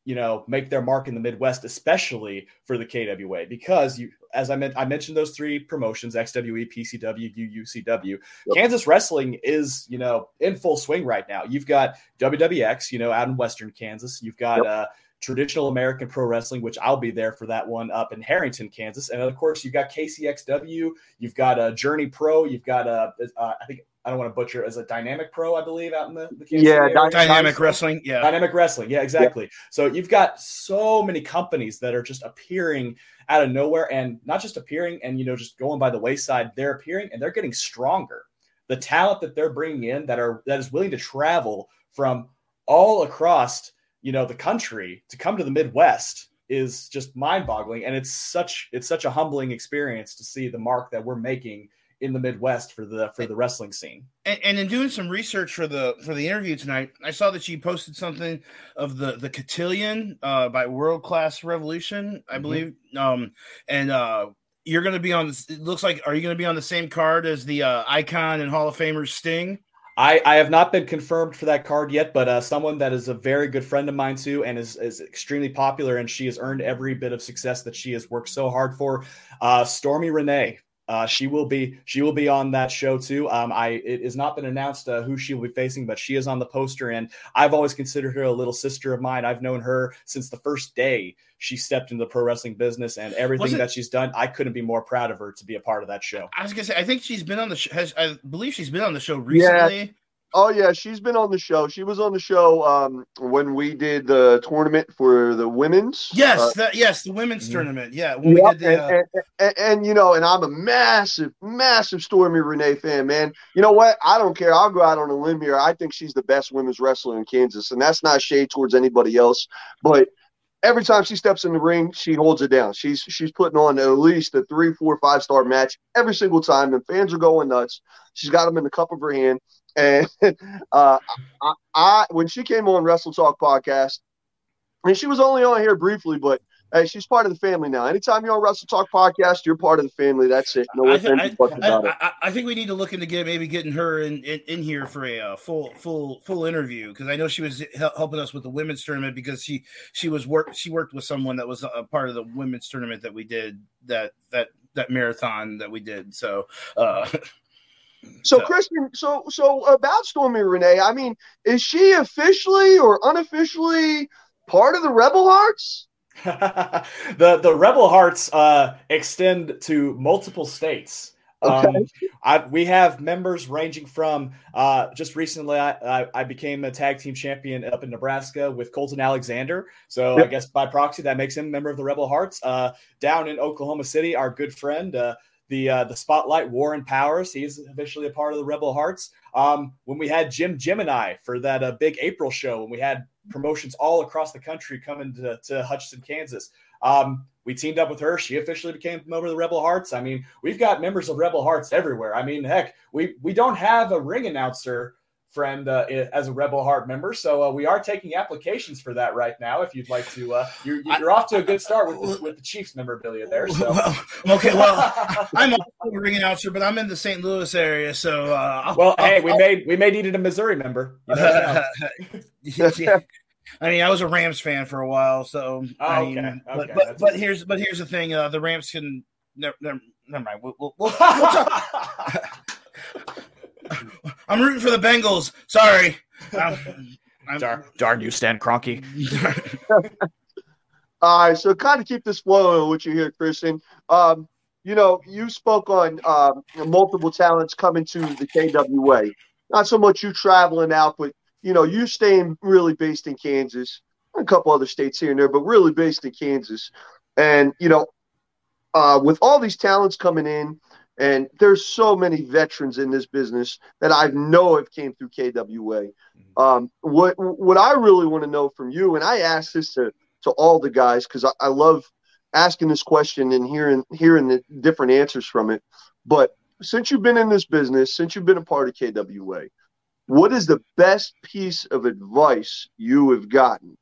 you know, make their mark in the Midwest, especially for the K W A, because you, as I meant, I mentioned those three promotions, X W E, P C W, U U C W. Yep. Kansas Wrestling is, you know, in full swing right now. You've got W W X, you know, out in Western Kansas. You've got yep. uh, Traditional American Pro Wrestling, which I'll be there for that one up in Harrington, Kansas. And of course, you've got K C X W, you've got uh, Journey Pro, you've got, uh, uh, I think, I don't want to butcher it, as a Dynamic Pro, I believe, out in the, the Kansas yeah, area. Dynamic Wrestling, yeah, Dynamic Wrestling, yeah, exactly. Yeah. So you've got so many companies that are just appearing out of nowhere, and not just appearing and you know just going by the wayside. They're appearing and they're getting stronger. The talent that they're bringing in that are that is willing to travel from all across you know the country to come to the Midwest is just mind-boggling, and it's such it's such a humbling experience to see the mark that we're making in the Midwest for the for the wrestling scene. And, and in doing some research for the for the interview tonight, I saw that you posted something of the the Cotillion uh, by World Class Revolution, I mm-hmm. believe. Um, and uh, you're going to be on. It looks like are you going to be on the same card as the uh, Icon and Hall of Famer Sting? I, I have not been confirmed for that card yet, but uh, someone that is a very good friend of mine too, and is, is extremely popular, and she has earned every bit of success that she has worked so hard for. Uh, Stormy Renee. Uh, she will be she will be on that show too. Um, I it has not been announced uh, who she will be facing, but she is on the poster, and I've always considered her a little sister of mine. I've known her since the first day she stepped into the pro wrestling business, and everything Wasn't, that she's done, I couldn't be more proud of her to be a part of that show. I was gonna say, I think she's been on the show. I believe she's been on the show recently. Yeah. Oh yeah, she's been on the show. She was on the show um, when we did the tournament for the women's. Yes, uh, the, yes, the women's mm-hmm. tournament. Yeah, when yep, we did the, and, uh... and, and, and you know, and I'm a massive, massive Stormy Renee fan, man. You know what? I don't care. I'll go out on a limb here. I think she's the best women's wrestler in Kansas, and that's not shade towards anybody else. But every time she steps in the ring, she holds it down. She's she's putting on at least a three, four, five star match every single time, and fans are going nuts. She's got them in the cup of her hand. And uh, I, I, when she came on Wrestle Talk podcast, I mean, she was only on here briefly, but hey, she's part of the family now. Anytime you're on Wrestle Talk podcast, you're part of the family. That's it. No I, th- I, about I, it. I, I think we need to look into get, maybe getting her in, in, in here for a uh, full full full interview, because I know she was helping us with the women's tournament, because she she was work she worked with someone that was a part of the women's tournament that we did that that that marathon that we did. So. Uh, So, Christian, so so about Stormy Renee, I mean, is she officially or unofficially part of the Rebel Hearts? the the Rebel Hearts uh, extend to multiple states. Okay. Um, I, we have members ranging from uh, just recently I, I, I became a tag team champion up in Nebraska with Colton Alexander. So yep. I guess by proxy, that makes him a member of the Rebel Hearts. Uh, down in Oklahoma City, our good friend, uh, The uh, the spotlight Warren Powers, he's officially a part of the Rebel Hearts. Um, when we had Jim Gemini for that uh, big April show, when we had promotions all across the country coming to, to Hutchinson, Kansas, um, we teamed up with her. She officially became a member of the Rebel Hearts. I mean, we've got members of Rebel Hearts everywhere. I mean, heck, we we don't have a ring announcer friend uh, as a Rebel Heart member, so uh, we are taking applications for that right now. If you'd like to, uh, you're, you're I, off to a good start with the, with the Chiefs memorabilia there. So. Well, okay, well, I'm a ring announcer, but I'm in the Saint Louis area, so uh, I'll, well, I'll, hey, we I'll, may we may need a Missouri member. You know, yeah. I mean, I was a Rams fan for a while, so oh, I mean, okay. Okay, but but, but here's but here's the thing: uh, the Rams can Never, never, never mind. We'll, we'll, we'll, we'll I'm rooting for the Bengals. Sorry. Um, darn, darn you, Stan Kroenke. All right, so kind of keep this flowing with you here, Christian. Um, you know, you spoke on um, multiple talents coming to the K W A. Not so much you traveling out, but, you know, you staying really based in Kansas. A couple other states here and there, but really based in Kansas. And, you know, uh, with all these talents coming in, and there's so many veterans in this business that I know have came through K W A. Um, what what I really want to know from you, and I ask this to, to all the guys because I, I love asking this question and hearing hearing the different answers from it. But since you've been in this business, since you've been a part of K W A, what is the best piece of advice you have gotten?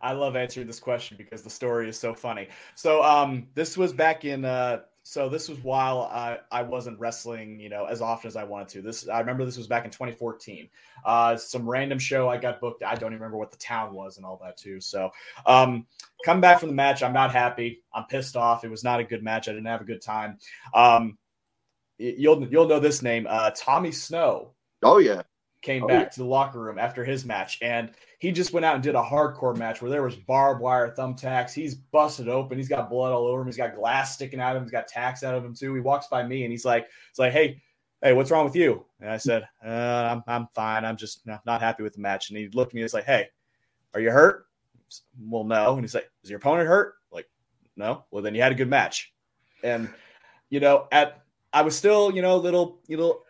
I love answering this question because the story is so funny. So um, this was back in uh, – so this was while I, I wasn't wrestling, you know, as often as I wanted to. This I remember this was back in twenty fourteen. Uh, some random show I got booked. I don't even remember what the town was and all that too. So um, come back from the match. I'm not happy. I'm pissed off. It was not a good match. I didn't have a good time. Um, you'll you'll know this name, uh, Tommy Snow. Oh, yeah. Came oh, back yeah. to the locker room after his match, and he just went out and did a hardcore match where there was barbed wire, thumbtacks. He's busted open. He's got blood all over him. He's got glass sticking out of him. He's got tacks out of him too. He walks by me, and he's like, "It's like, hey, hey, what's wrong with you?" And I said, uh, "I'm, I'm fine. I'm just not, not happy with the match." And he looked at me. He's like, "Hey, are you hurt?" Said, well, no. And he's like, "Is your opponent hurt?" Like, no. Well, then you had a good match. And you know, at I was still, you know, a little, you know.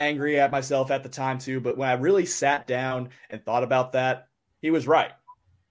angry at myself at the time too, but when I really sat down and thought about that, he was right.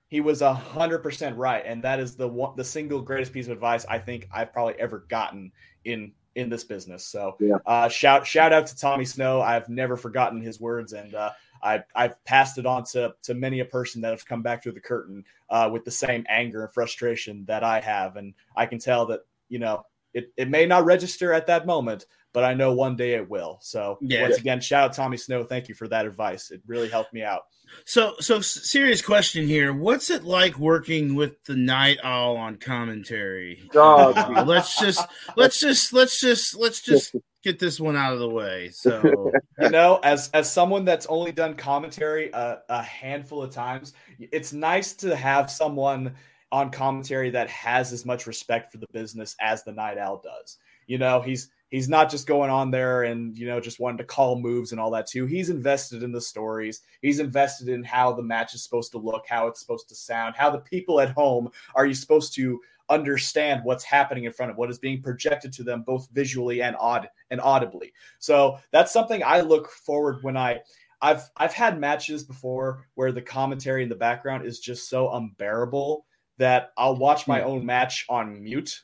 He was a hundred percent right, and that is the one, the single greatest piece of advice I think I've probably ever gotten in in this business. So, yeah. uh, shout shout out to Tommy Snow. I've never forgotten his words, and uh, I I've passed it on to to many a person that have come back through the curtain uh, with the same anger and frustration that I have, and I can tell that you know it it may not register at that moment. But I know one day it will. So yeah. once again, shout out Tommy Snow. Thank you for that advice. It really helped me out. So, so serious question here. What's it like working with the Night Owl on commentary? Oh, uh, let's just, let's just, let's just, let's just get this one out of the way. So, you know, as, as someone that's only done commentary a, a handful of times, it's nice to have someone on commentary that has as much respect for the business as the Night Owl does. You know, he's, He's not just going on there and, you know, just wanting to call moves and all that too. He's invested in the stories. He's invested in how the match is supposed to look, how it's supposed to sound, how the people at home are you supposed to understand what's happening in front of what is being projected to them, both visually and aud- and audibly. So that's something I look forward when I I've I've had matches before where the commentary in the background is just so unbearable that I'll watch my own match on mute.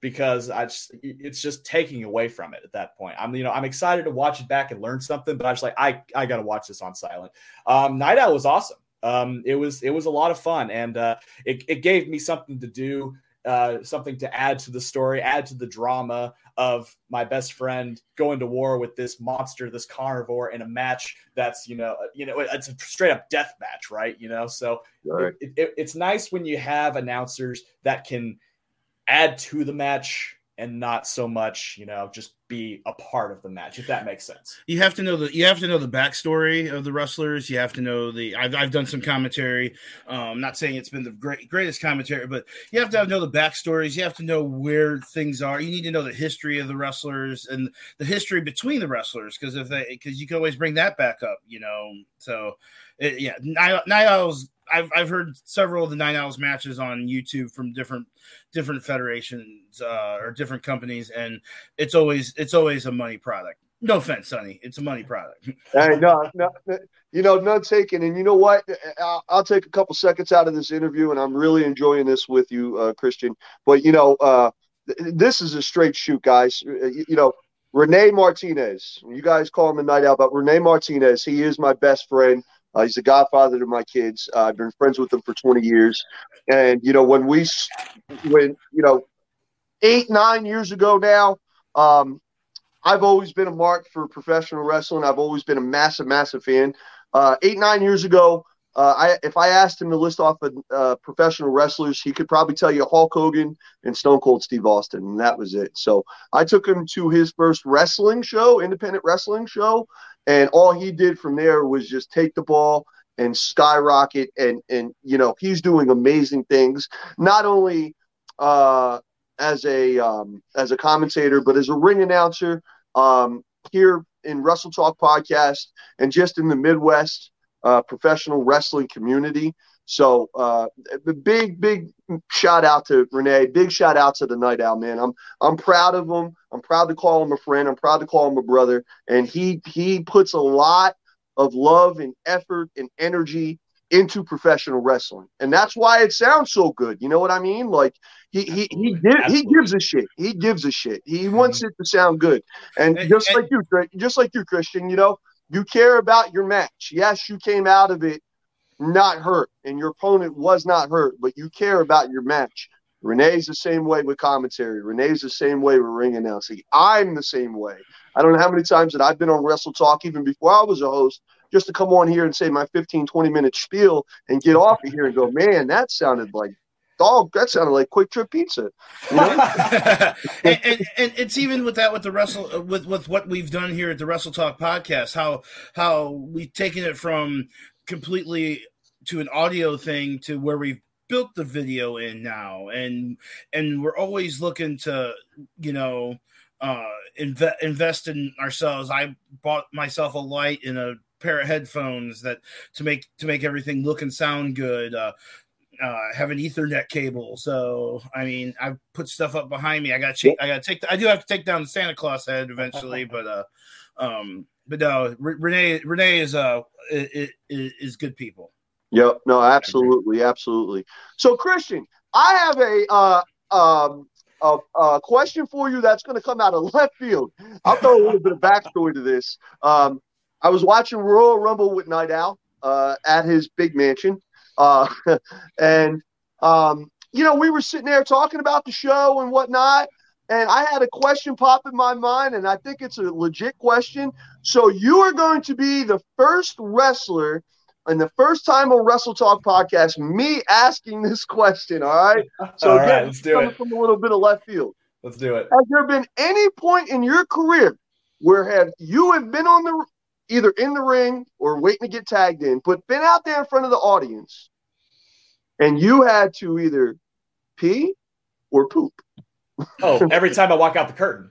Because I just, it's just taking away from it at that point. I'm, you know, I'm excited to watch it back and learn something, but I just like I, I got to watch this on silent. Um, Night Owl was awesome. Um, it was, it was a lot of fun, and uh, it, it gave me something to do, uh, something to add to the story, add to the drama of my best friend going to war with this monster, this carnivore, in a match that's, you know, you know, it's a straight up death match, right? You know, so right. it, it, it's nice when you have announcers that can add to the match and not so much, you know, just be a part of the match, if that makes sense. You have to know the you have to know the backstory of the wrestlers. You have to know the I've I've done some commentary. Um, not saying it's been the great, greatest commentary, but you have to have, know the backstories. You have to know where things are. You need to know the history of the wrestlers and the history between the wrestlers, because if they because you can always bring that back up, you know. So it, yeah, Night Owl's. I've I've heard several of the Nine Owls matches on YouTube from different different federations uh, or different companies, and it's always it's always a money product. No offense, Sonny, it's a money product. Hey, no, no, you know, none taken. And you know what? I'll, I'll take a couple seconds out of this interview, and I'm really enjoying this with you, uh, Christian. But you know, uh, th- this is a straight shoot, guys. You, you know. Renee Martinez, you guys call him a Night Owl, but Renee Martinez, he is my best friend. Uh, he's the godfather to my kids. Uh, I've been friends with him for twenty years. And, you know, when we, when, you know, eight, nine years ago now, um, I've always been a mark for professional wrestling. I've always been a massive, massive fan. Uh, eight, nine years ago, Uh, I, if I asked him to list off of, uh, professional wrestlers, he could probably tell you Hulk Hogan and Stone Cold Steve Austin, and that was it. So I took him to his first wrestling show, independent wrestling show, and all he did from there was just take the ball and skyrocket. And, and you know, he's doing amazing things, not only uh, as a um, as a commentator, but as a ring announcer um, here in Wrestle Talk podcast and just in the Midwest. Uh, professional wrestling community. So uh, big, big shout out to Renee. Big shout out to the Night Owl, man. I'm I'm proud of him. I'm proud to call him a friend. I'm proud to call him a brother. And he he puts a lot of love and effort and energy into professional wrestling. And that's why it sounds so good. You know what I mean? Like he he he, did, he gives a shit. He gives a shit. He wants it to sound good. And just like you, just like you, Christian, you know, you care about your match. Yes, you came out of it not hurt, and your opponent was not hurt, but you care about your match. Renee's the same way with commentary. Renee's the same way with ring announcing. I'm the same way. I don't know how many times that I've been on Wrestle Talk, even before I was a host, just to come on here and say my fifteen, twenty-minute spiel and get off of here and go, man, that sounded like dog. That sounded like Quick Trip Pizza. You know? and, and, and it's even with that, with the wrestle, with, with what we've done here at the Wrestle Talk podcast, how how we've taken it from completely to an audio thing to where we've built the video in now, and and we're always looking to, you know, uh, inve- invest in ourselves. I bought myself a light and a pair of headphones that to make to make everything look and sound good. Uh, Uh, have an Ethernet cable, so I mean, I put stuff up behind me. I got, cha- I got to take. The- I do have to take down the Santa Claus head eventually, but uh, um, but no, Re- Renee, Renee is uh, is, is good people. Yep. No, absolutely, absolutely. So, Christian, I have a uh, um, a, a question for you that's going to come out of left field. I'll throw a little bit of backstory to this. Um, I was watching Royal Rumble with Night Owl uh, at his big mansion. Uh, and, um, you know, we were sitting there talking about the show and whatnot, and I had a question pop in my mind, and I think it's a legit question. So you are going to be the first wrestler and the first time on Wrestle Talk podcast, me asking this question. All right. So all again, right, let's do it. From a little bit of left field. Let's do it. Has there been any point in your career where have you have been on the either in the ring or waiting to get tagged in, but been out there in front of the audience, and you had to either pee or poop? Oh, every time I walk out the curtain.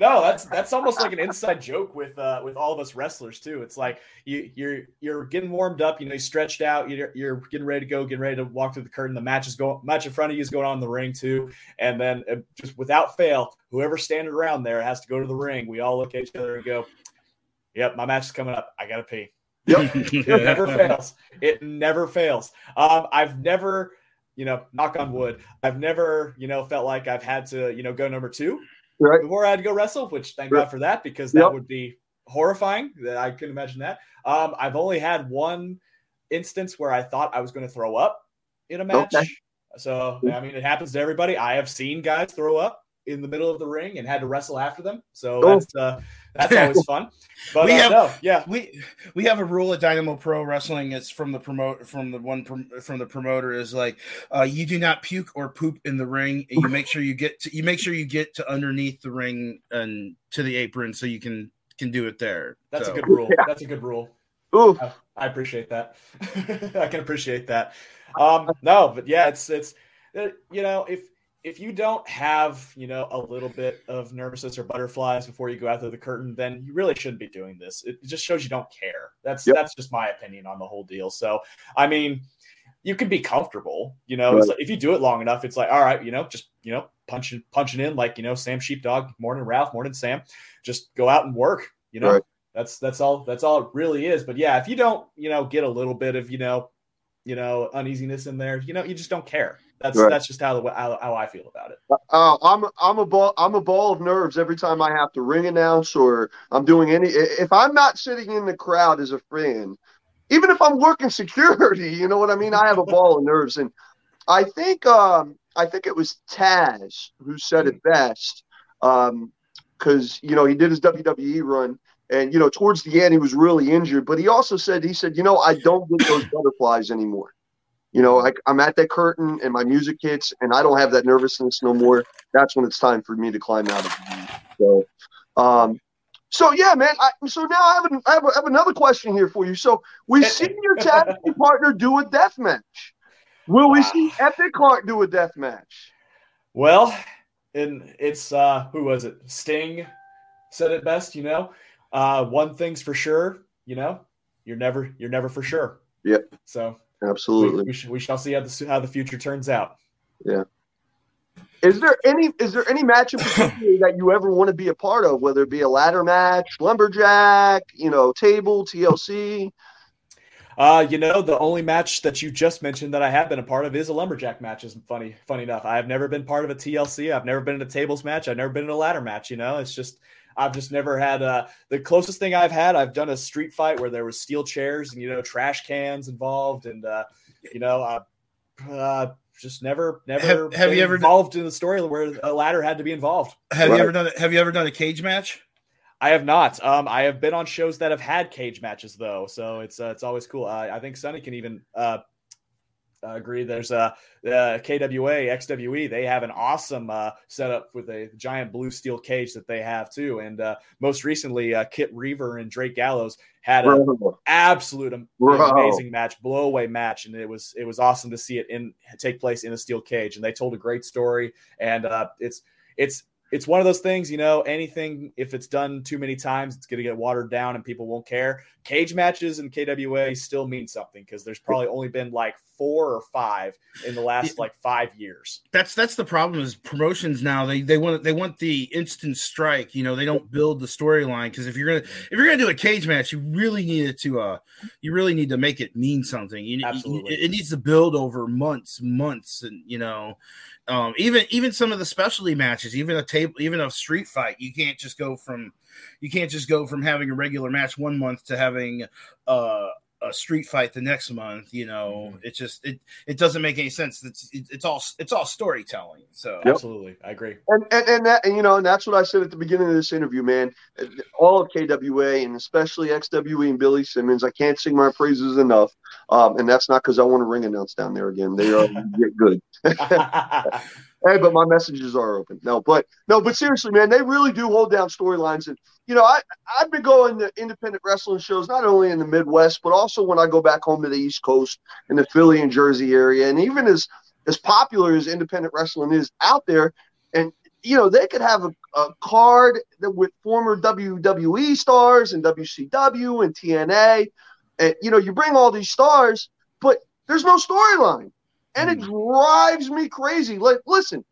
No, that's that's almost like an inside joke with uh, with all of us wrestlers too. It's like you you're you're getting warmed up, you know, you're stretched out, you're you're getting ready to go, getting ready to walk through the curtain. The match is going match in front of you is going on in the ring too, and then uh, just without fail, whoever's standing around there has to go to the ring. We all look at each other and go, "Yep, my match is coming up. I gotta pee." Yep, it never fails. It never fails. Um, I've never. You know, knock on wood, I've never, you know, felt like I've had to, you know, go number two right. before I had to go wrestle, which thank right. God for that, because that yep. would be horrifying. I couldn't imagine that. Um, I've only had one instance where I thought I was going to throw up in a match. Okay. So, I mean, it happens to everybody. I have seen guys throw up in the middle of the ring and had to wrestle after them. So oh. that's uh, that's always fun. But we uh, have, no, yeah, we we have a rule at Dynamo Pro Wrestling. It's from the promote from the one from the promoter is like uh, you do not puke or poop in the ring. And you make sure you get to, you make sure you get to underneath the ring and to the apron so you can can do it there. That's so. a good rule. Yeah. That's a good rule. Ooh, I, I appreciate that. I can appreciate that. Um, no, but yeah, it's it's it, you know if. If you don't have, you know, a little bit of nervousness or butterflies before you go out through the curtain, then you really shouldn't be doing this. It just shows you don't care. That's yep. that's just my opinion on the whole deal. So, I mean, you can be comfortable, you know, right. It's like, if you do it long enough, it's like, all right, you know, just, you know, punching, punching in like, you know, Sam Sheepdog, morning Ralph, morning Sam, just go out and work, you know, right. that's, that's all, that's all it really is. But yeah, if you don't, you know, get a little bit of, you know, you know, uneasiness in there, you know, you just don't care. That's right. that's just how, the, how how I feel about it. Uh, I'm I'm a ball I'm a ball of nerves every time I have to ring announce or I'm doing any. If I'm not sitting in the crowd as a fan, even if I'm working security, you know what I mean. I have a ball of nerves, and I think um, I think it was Taz who said it best because um, you know he did his W W E run And, you know, towards the end, he was really injured. But he also said, he said, you know, I don't get those butterflies anymore. You know, I, I'm at that curtain and my music hits and I don't have that nervousness no more. That's when it's time for me to climb out of the So, um, so yeah, man. I, so now I have, an, I, have a, I have another question here for you. So we've seen your tag team partner do a death match. Will wow. we see Epic Heart do a death match? Well, and it's, uh, who was it? Sting said it best, you know. Uh, one thing's for sure, you know, you're never, you're never for sure. Yep. So absolutely. We, we, sh- we shall see how the, how the future turns out. Yeah. Is there any, is there any match in particular that you ever want to be a part of, whether it be a ladder match, lumberjack, you know, table, T L C? Uh, you know, the only match that you just mentioned that I have been a part of is a lumberjack match. Is funny, funny enough. I've never been part of a T L C. I've never been in a tables match. I've never been in a ladder match. You know, it's just, I've just never had uh, the closest thing I've had. I've done a street fight where there was steel chairs and, you know, trash cans involved. And, uh, you know, uh, uh, just never, never have, have been you ever involved done, in the story where a ladder had to be involved. Have right. you ever done Have you ever done a cage match? I have not. Um, I have been on shows that have had cage matches, though. So it's, uh, it's always cool. Uh, I think Sonny can even uh, agree. There's a uh, uh, K W A, X W E. They have an awesome uh, setup with a giant blue steel cage that they have, too. And uh, most recently, uh, Kit Reaver and Drake Gallows had an absolute am- amazing match, blowaway match. And it was, it was awesome to see it in take place in a steel cage. And they told a great story. And uh, it's, it's, It's one of those things, you know, anything, if it's done too many times, it's going to get watered down and people won't care. Cage matches in K W A still mean something because there's probably only been like four or five in the last like five years. That's that's the problem is promotions now. They they want they want the instant strike. You know, they don't build the storyline because if you're gonna if you're gonna do a cage match, you really need it to uh you really need to make it mean something. You, Absolutely, you, it needs to build over months, months, and you know. Um, even even some of the specialty matches, even a table, even a street fight, you can't just go from you can't just go from having a regular match one month to having uh, a street fight the next month. You know, mm-hmm. it just it it doesn't make any sense. It's it, it's all it's all storytelling. So yep. Absolutely, I agree. And and and, that, and you know, and that's what I said at the beginning of this interview, man. All of K W A and especially X W E and Billy Simmons, I can't sing my praises enough. Um, and that's not because I want to ring announce down there again. They are get good. Hey, but my messages are open. No, but no, but seriously, man, they really do hold down storylines. And you know, I I've been going to independent wrestling shows not only in the Midwest, but also when I go back home to the East Coast and the Philly and Jersey area. And even as as popular as independent wrestling is out there, and you know, they could have a, a card that with former W W E stars and W C W and T N A. And, you know, you bring all these stars, but there's no storyline. And it drives me crazy. Like, listen,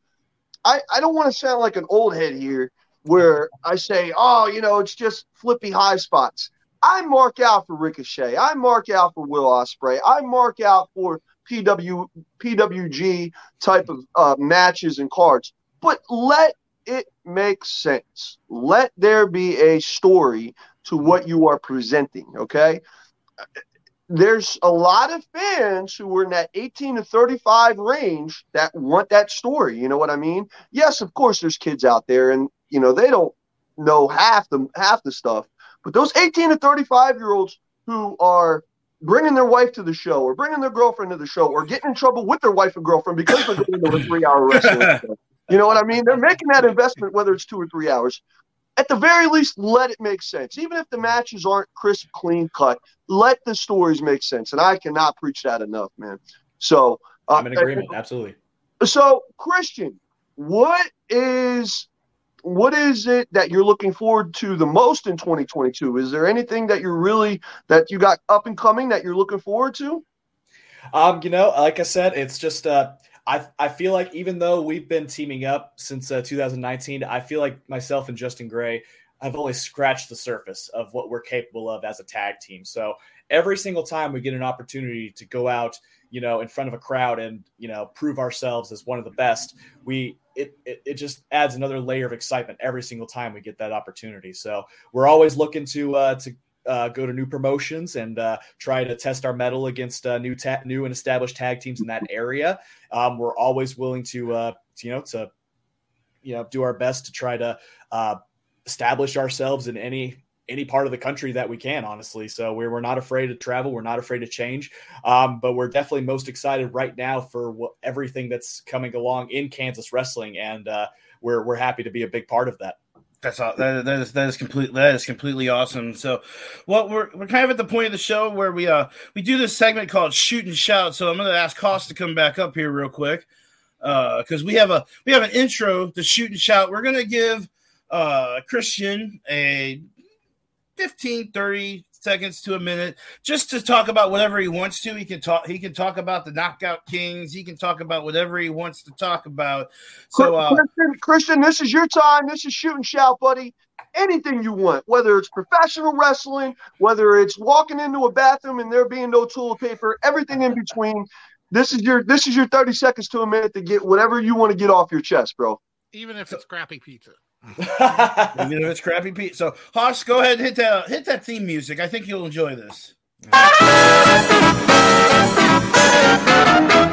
I, I don't want to sound like an old head here where I say, oh, you know, it's just flippy high spots. I mark out for Ricochet. I mark out for Will Ospreay. I mark out for P W, P W G type of uh, matches and cards. But let it make sense. Let there be a story to what you are presenting, okay? There's a lot of fans who are in that eighteen to thirty-five range that want that story. You know what I mean? Yes, of course, there's kids out there and, you know, they don't know half the, half the stuff. But those eighteen to thirty-five year olds who are bringing their wife to the show or bringing their girlfriend to the show or getting in trouble with their wife and girlfriend because they're going to a three hour wrestling show. You know what I mean? They're making that investment, whether it's two or three hours. At the very least, let it make sense. Even if the matches aren't crisp, clean cut, let the stories make sense. And I cannot preach that enough, man. So uh, I'm in agreement. Uh, Absolutely. So, Christian, what is what is it that you're looking forward to the most in twenty twenty-two? Is there anything that you're really that you got up and coming that you're looking forward to? Um, you know, like I said, it's just uh, I, I feel like even though we've been teaming up since uh, two thousand nineteen, I feel like myself and Justin Gray have only scratched the surface of what we're capable of as a tag team. So every single time we get an opportunity to go out, you know, in front of a crowd and, you know, prove ourselves as one of the best, we it, it, it just adds another layer of excitement every single time we get that opportunity. So we're always looking to uh, to Uh, go to new promotions and uh, try to test our mettle against uh, new ta- new and established tag teams in that area. Um, we're always willing to, uh, to, you know, to you know do our best to try to uh, establish ourselves in any any part of the country that we can, honestly. So we're, we're not afraid to travel. We're not afraid to change. Um, but we're definitely most excited right now for what, everything that's coming along in Kansas wrestling. And uh, we're, we're happy to be a big part of that. That's all. That, that is that is completely that is completely awesome. So, well, we're we're kind of at the point of the show where we uh we do this segment called Shoot and Shout. So I'm going to ask Hoss to come back up here real quick, uh, because we have a we have an intro to Shoot and Shout. We're going to give uh Christian a fifteen, thirty seconds to a minute just to talk about whatever he wants to. He can talk. He can talk about the Knockout Kings. He can talk about whatever he wants to talk about. So, uh, Christian, Christian, this is your time. This is Shoot and Shout, buddy. Anything you want, whether it's professional wrestling, whether it's walking into a bathroom and there being no toilet paper, everything in between. This is your this is your thirty seconds to a minute to get whatever you want to get off your chest, bro. Even if it's crappy pizza. You know, it's crappy Pete. So Hoss, go ahead and hit that hit that theme music. I think you'll enjoy this.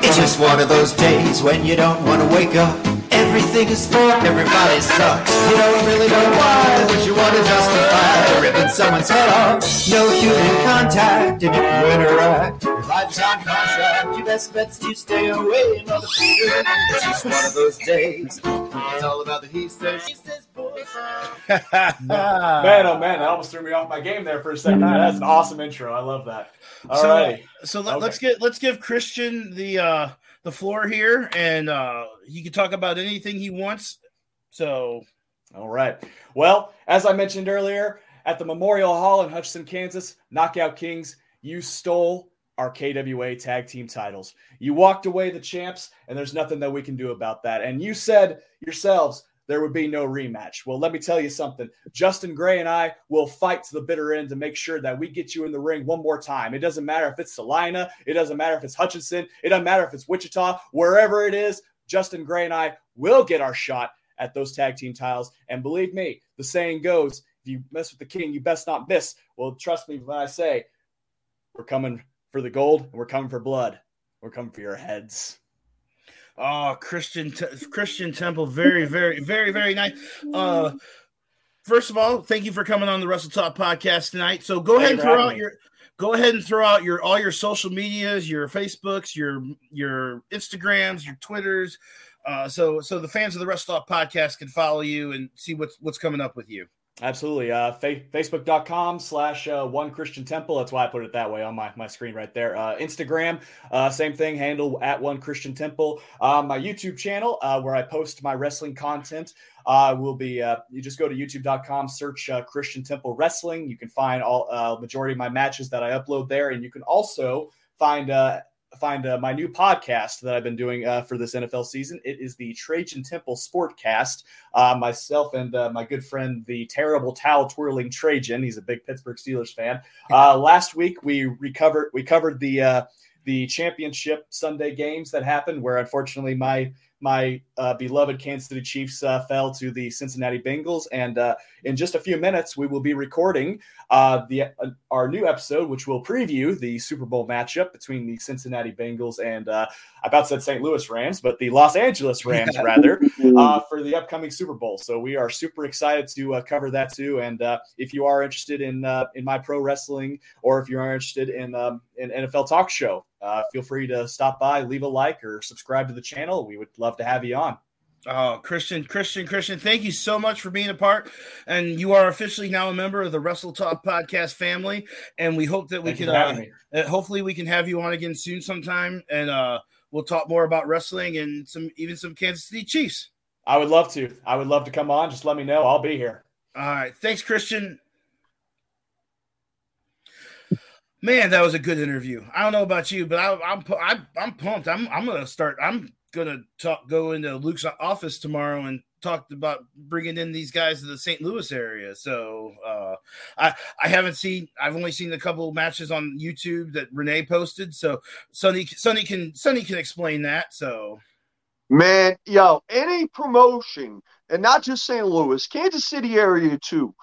It's just one of those days when you don't want to wake up. Everything is fucked, everybody sucks. You don't really know why, but you want to justify ripping someone's head off. No human contact, and if you interact, your life's on contract. Your best bet's to stay away, motherfucker. It's just one of those days. It's all about the he says, she says, boys. Man, oh man, that almost threw me off my game there for a second. That's an awesome intro. I love that. All so, right, so let, okay. let's get let's give Christian the. Uh, the floor here, and uh, he can talk about anything he wants. So, all right. Well, as I mentioned earlier, at the Memorial Hall in Hutchinson, Kansas, Knockout Kings, you stole our K W A tag team titles. You walked away the champs, and there's nothing that we can do about that. And you said yourselves there would be no rematch. Well, let me tell you something. Justin Gray and I will fight to the bitter end to make sure that we get you in the ring one more time. It doesn't matter if it's Salina. It doesn't matter if it's Hutchinson. It doesn't matter if it's Wichita. Wherever it is, Justin Gray and I will get our shot at those tag team titles. And believe me, the saying goes, if you mess with the king, you best not miss. Well, trust me when I say we're coming for the gold and we're coming for blood. We're coming for your heads. Oh, Christian Te- Christian Temple, very, very, very, very nice. Uh, first of all, thank you for coming on the Wrestle Talk podcast tonight. So go ahead and throw out your, go ahead and throw out your all your social medias, your Facebooks, your your Instagrams, your Twitters, uh, so so the fans of the Wrestle Talk podcast can follow you and see what's what's coming up with you. Absolutely. Uh, fa- Facebook.com slash uh, one Christian Temple. That's why I put it that way on my, my screen right there. Uh, Instagram, uh, same thing, handle at one Christian Temple. Uh, my YouTube channel, uh, where I post my wrestling content, uh, will be, uh, you just go to youtube dot com, search uh, Christian Temple Wrestling. You can find all uh, majority of my matches that I upload there. And you can also find uh, find uh, my new podcast that I've been doing uh, for this N F L season. It is the Trajan Temple Sportcast. Uh, myself and uh, my good friend, the terrible towel-twirling Trajan. He's a big Pittsburgh Steelers fan. Uh, last week, we recovered, we covered the uh, the championship Sunday games that happened, where unfortunately my my uh, beloved Kansas City Chiefs uh, fell to the Cincinnati Bengals. And uh, in just a few minutes, we will be recording uh, the uh, our new episode, which will preview the Super Bowl matchup between the Cincinnati Bengals and uh, I about said Saint Louis Rams, but the Los Angeles Rams, rather, uh, for the upcoming Super Bowl. So we are super excited to uh, cover that too. And uh, if you are interested in uh, in my pro wrestling, or if you are interested in um, an N F L talk show, Uh, feel free to stop by, leave a like, or subscribe to the channel. We would love to have you on. Oh, Christian, Christian, Christian, thank you so much for being a part. And you are officially now a member of the Wrestle Talk podcast family. And we hope that we thank can, uh, hopefully we can have you on again soon sometime. And uh, we'll talk more about wrestling and some even some Kansas City Chiefs. I would love to. I would love to come on. Just let me know. I'll be here. All right. Thanks, Christian. Man, that was a good interview. I don't know about you, but I, I'm I, I'm pumped. I'm I'm gonna start. I'm gonna talk. Go into Luke's office tomorrow and talk about bringing in these guys to the Saint Louis area. So uh, I I haven't seen. I've only seen a couple of matches on YouTube that Renee posted. So Sonny Sonny can Sonny can explain that. So man, yo, any promotion, and not just Saint Louis, Kansas City area too.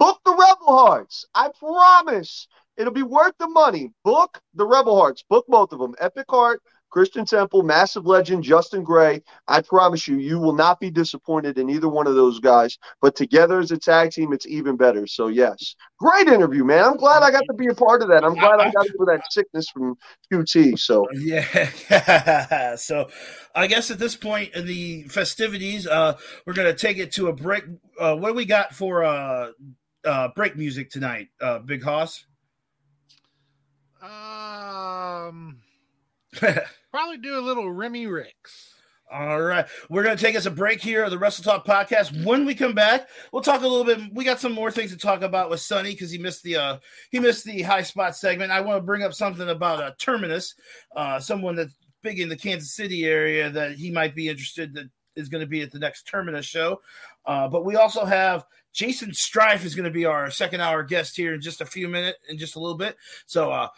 Book the Rebel Hearts. I promise. It'll be worth the money. Book the Rebel Hearts. Book both of them. Epic Heart, Christian Temple, Massive Legend, Justin Gray. I promise you, you will not be disappointed in either one of those guys. But together as a tag team, it's even better. So, yes. Great interview, man. I'm glad I got to be a part of that. I'm glad I got over that sickness from Q T. So, yeah. So, I guess at this point in the festivities, uh, we're going to take it to a break. Uh, what do we got for uh, uh, break music tonight, uh, Big Hoss? Um, probably do a little Remy Ricks. All right. We're going to take us a break here of the Wrestle Talk podcast. When we come back, we'll talk a little bit. We got some more things to talk about with Sonny because he missed the uh, he missed the high spot segment. I want to bring up something about uh, Terminus, uh, someone that's big in the Kansas City area that he might be interested that is going to be at the next Terminus show. Uh, but we also have Jason Strife is going to be our second hour guest here in just a few minutes, in just a little bit. So uh,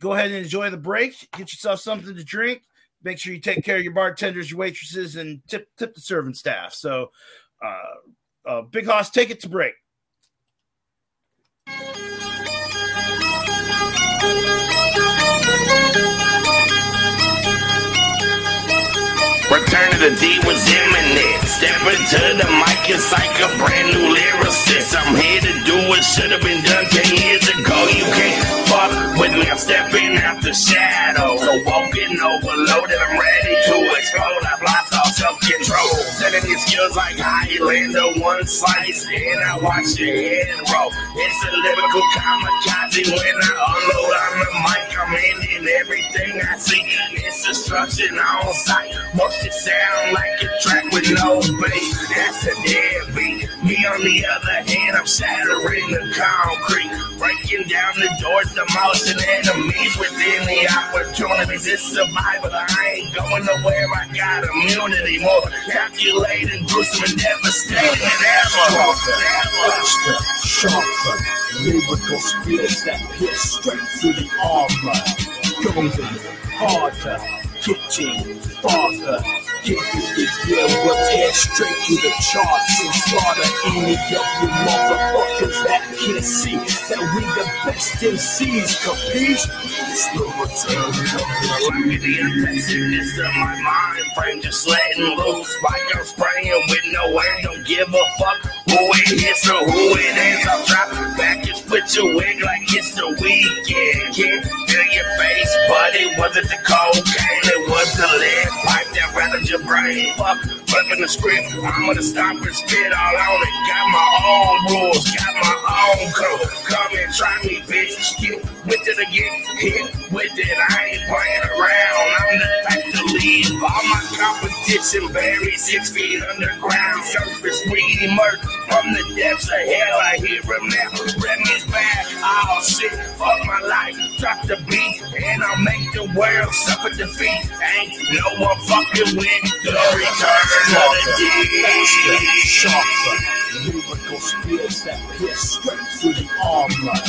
go ahead and enjoy the break. Get yourself something to drink. Make sure you take care of your bartenders, your waitresses, and tip tip the serving staff. So uh, uh, Big Hoss, take it to break. Return to the D was imminent. Step into the mic, it's like a brand new lyricist. I'm here to do what should have been done ten years ago. You can't fuck with me, I'm stepping out the shadow. So walking overloaded, I'm ready to explode. I've lost all self-control. Setting your skills like Highlander, one slice, and I watch your head roll. It's a lyrical kamikaze when I unload on the mic. I'm ending everything I see. It's destruction on sight. Most it sound like a track with no bass. That's a dead beat. Me on the other hand, I'm shattering the concrete, breaking down the doors, demolishing enemies within the opportunities. It's survival. I ain't going nowhere. I got immunity, more calculated, gruesome, and devastating than ever. Sharper, faster, sharper, lyrical spears that pierce straight through the armor, going harder, kitchen, farther. Give you the deal, we'll tear straight to the charts and slaughter any of you motherfuckers that can't see that we the best M Cs, capiche? Slow return, I'm like the aggressiveness of my mind frame, just letting loose like I'm spraying with no aim. Don't give a fuck who it is or who it is. I'll drop it back, just put your wig like it's the weekend. Can't feel your face, but it wasn't the cocaine, it was the lead pipe that rather your brain, fuck, flipping the script. I'm gonna stop and spit all on it. Got my own rules, got my own code. Come and try me, bitch. Get with it again, hit with it. I ain't playing around. I'm the type to leave all my competition buried six feet underground. Surface weedy murk from the depths of hell. I hear him now. Remy's back. I'll shit fuck my life. Drop the beat and I'll make the world suffer defeat. Ain't no one fucking with. The return of the D. Sharper, lyrical spears that pierce straight through the armor.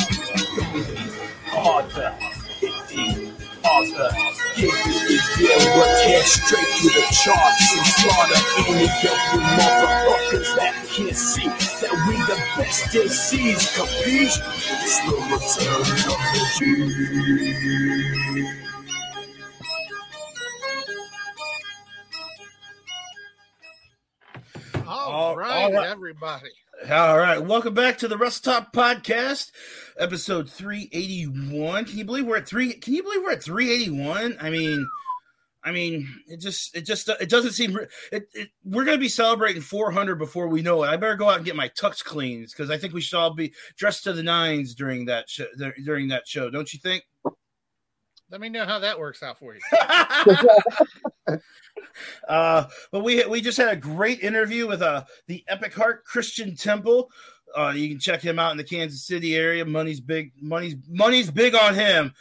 Going harder, hitting harder. Give me the deal, we'll tear straight through the charts and slaughter any of you motherfuckers that can't see that we the best M Cs, capiche? It's the return of the D. All right, all right, everybody. All right. Welcome back to the Wrestle Talk Podcast, episode three eighty-one. Can you believe we're at three? Can you believe we're at three eighty-one? I mean, I mean, it just, it just, it doesn't seem, it, it, we're going to be celebrating four hundred before we know it. I better go out and get my tux cleans because I think we should all be dressed to the nines during that show, during that show. Don't you think? Let me know how that works out for you. uh, but we we just had a great interview with uh, the Epic Heart Christian Temple. Uh, you can check him out in the Kansas City area. Money's big. Money's money's big on him.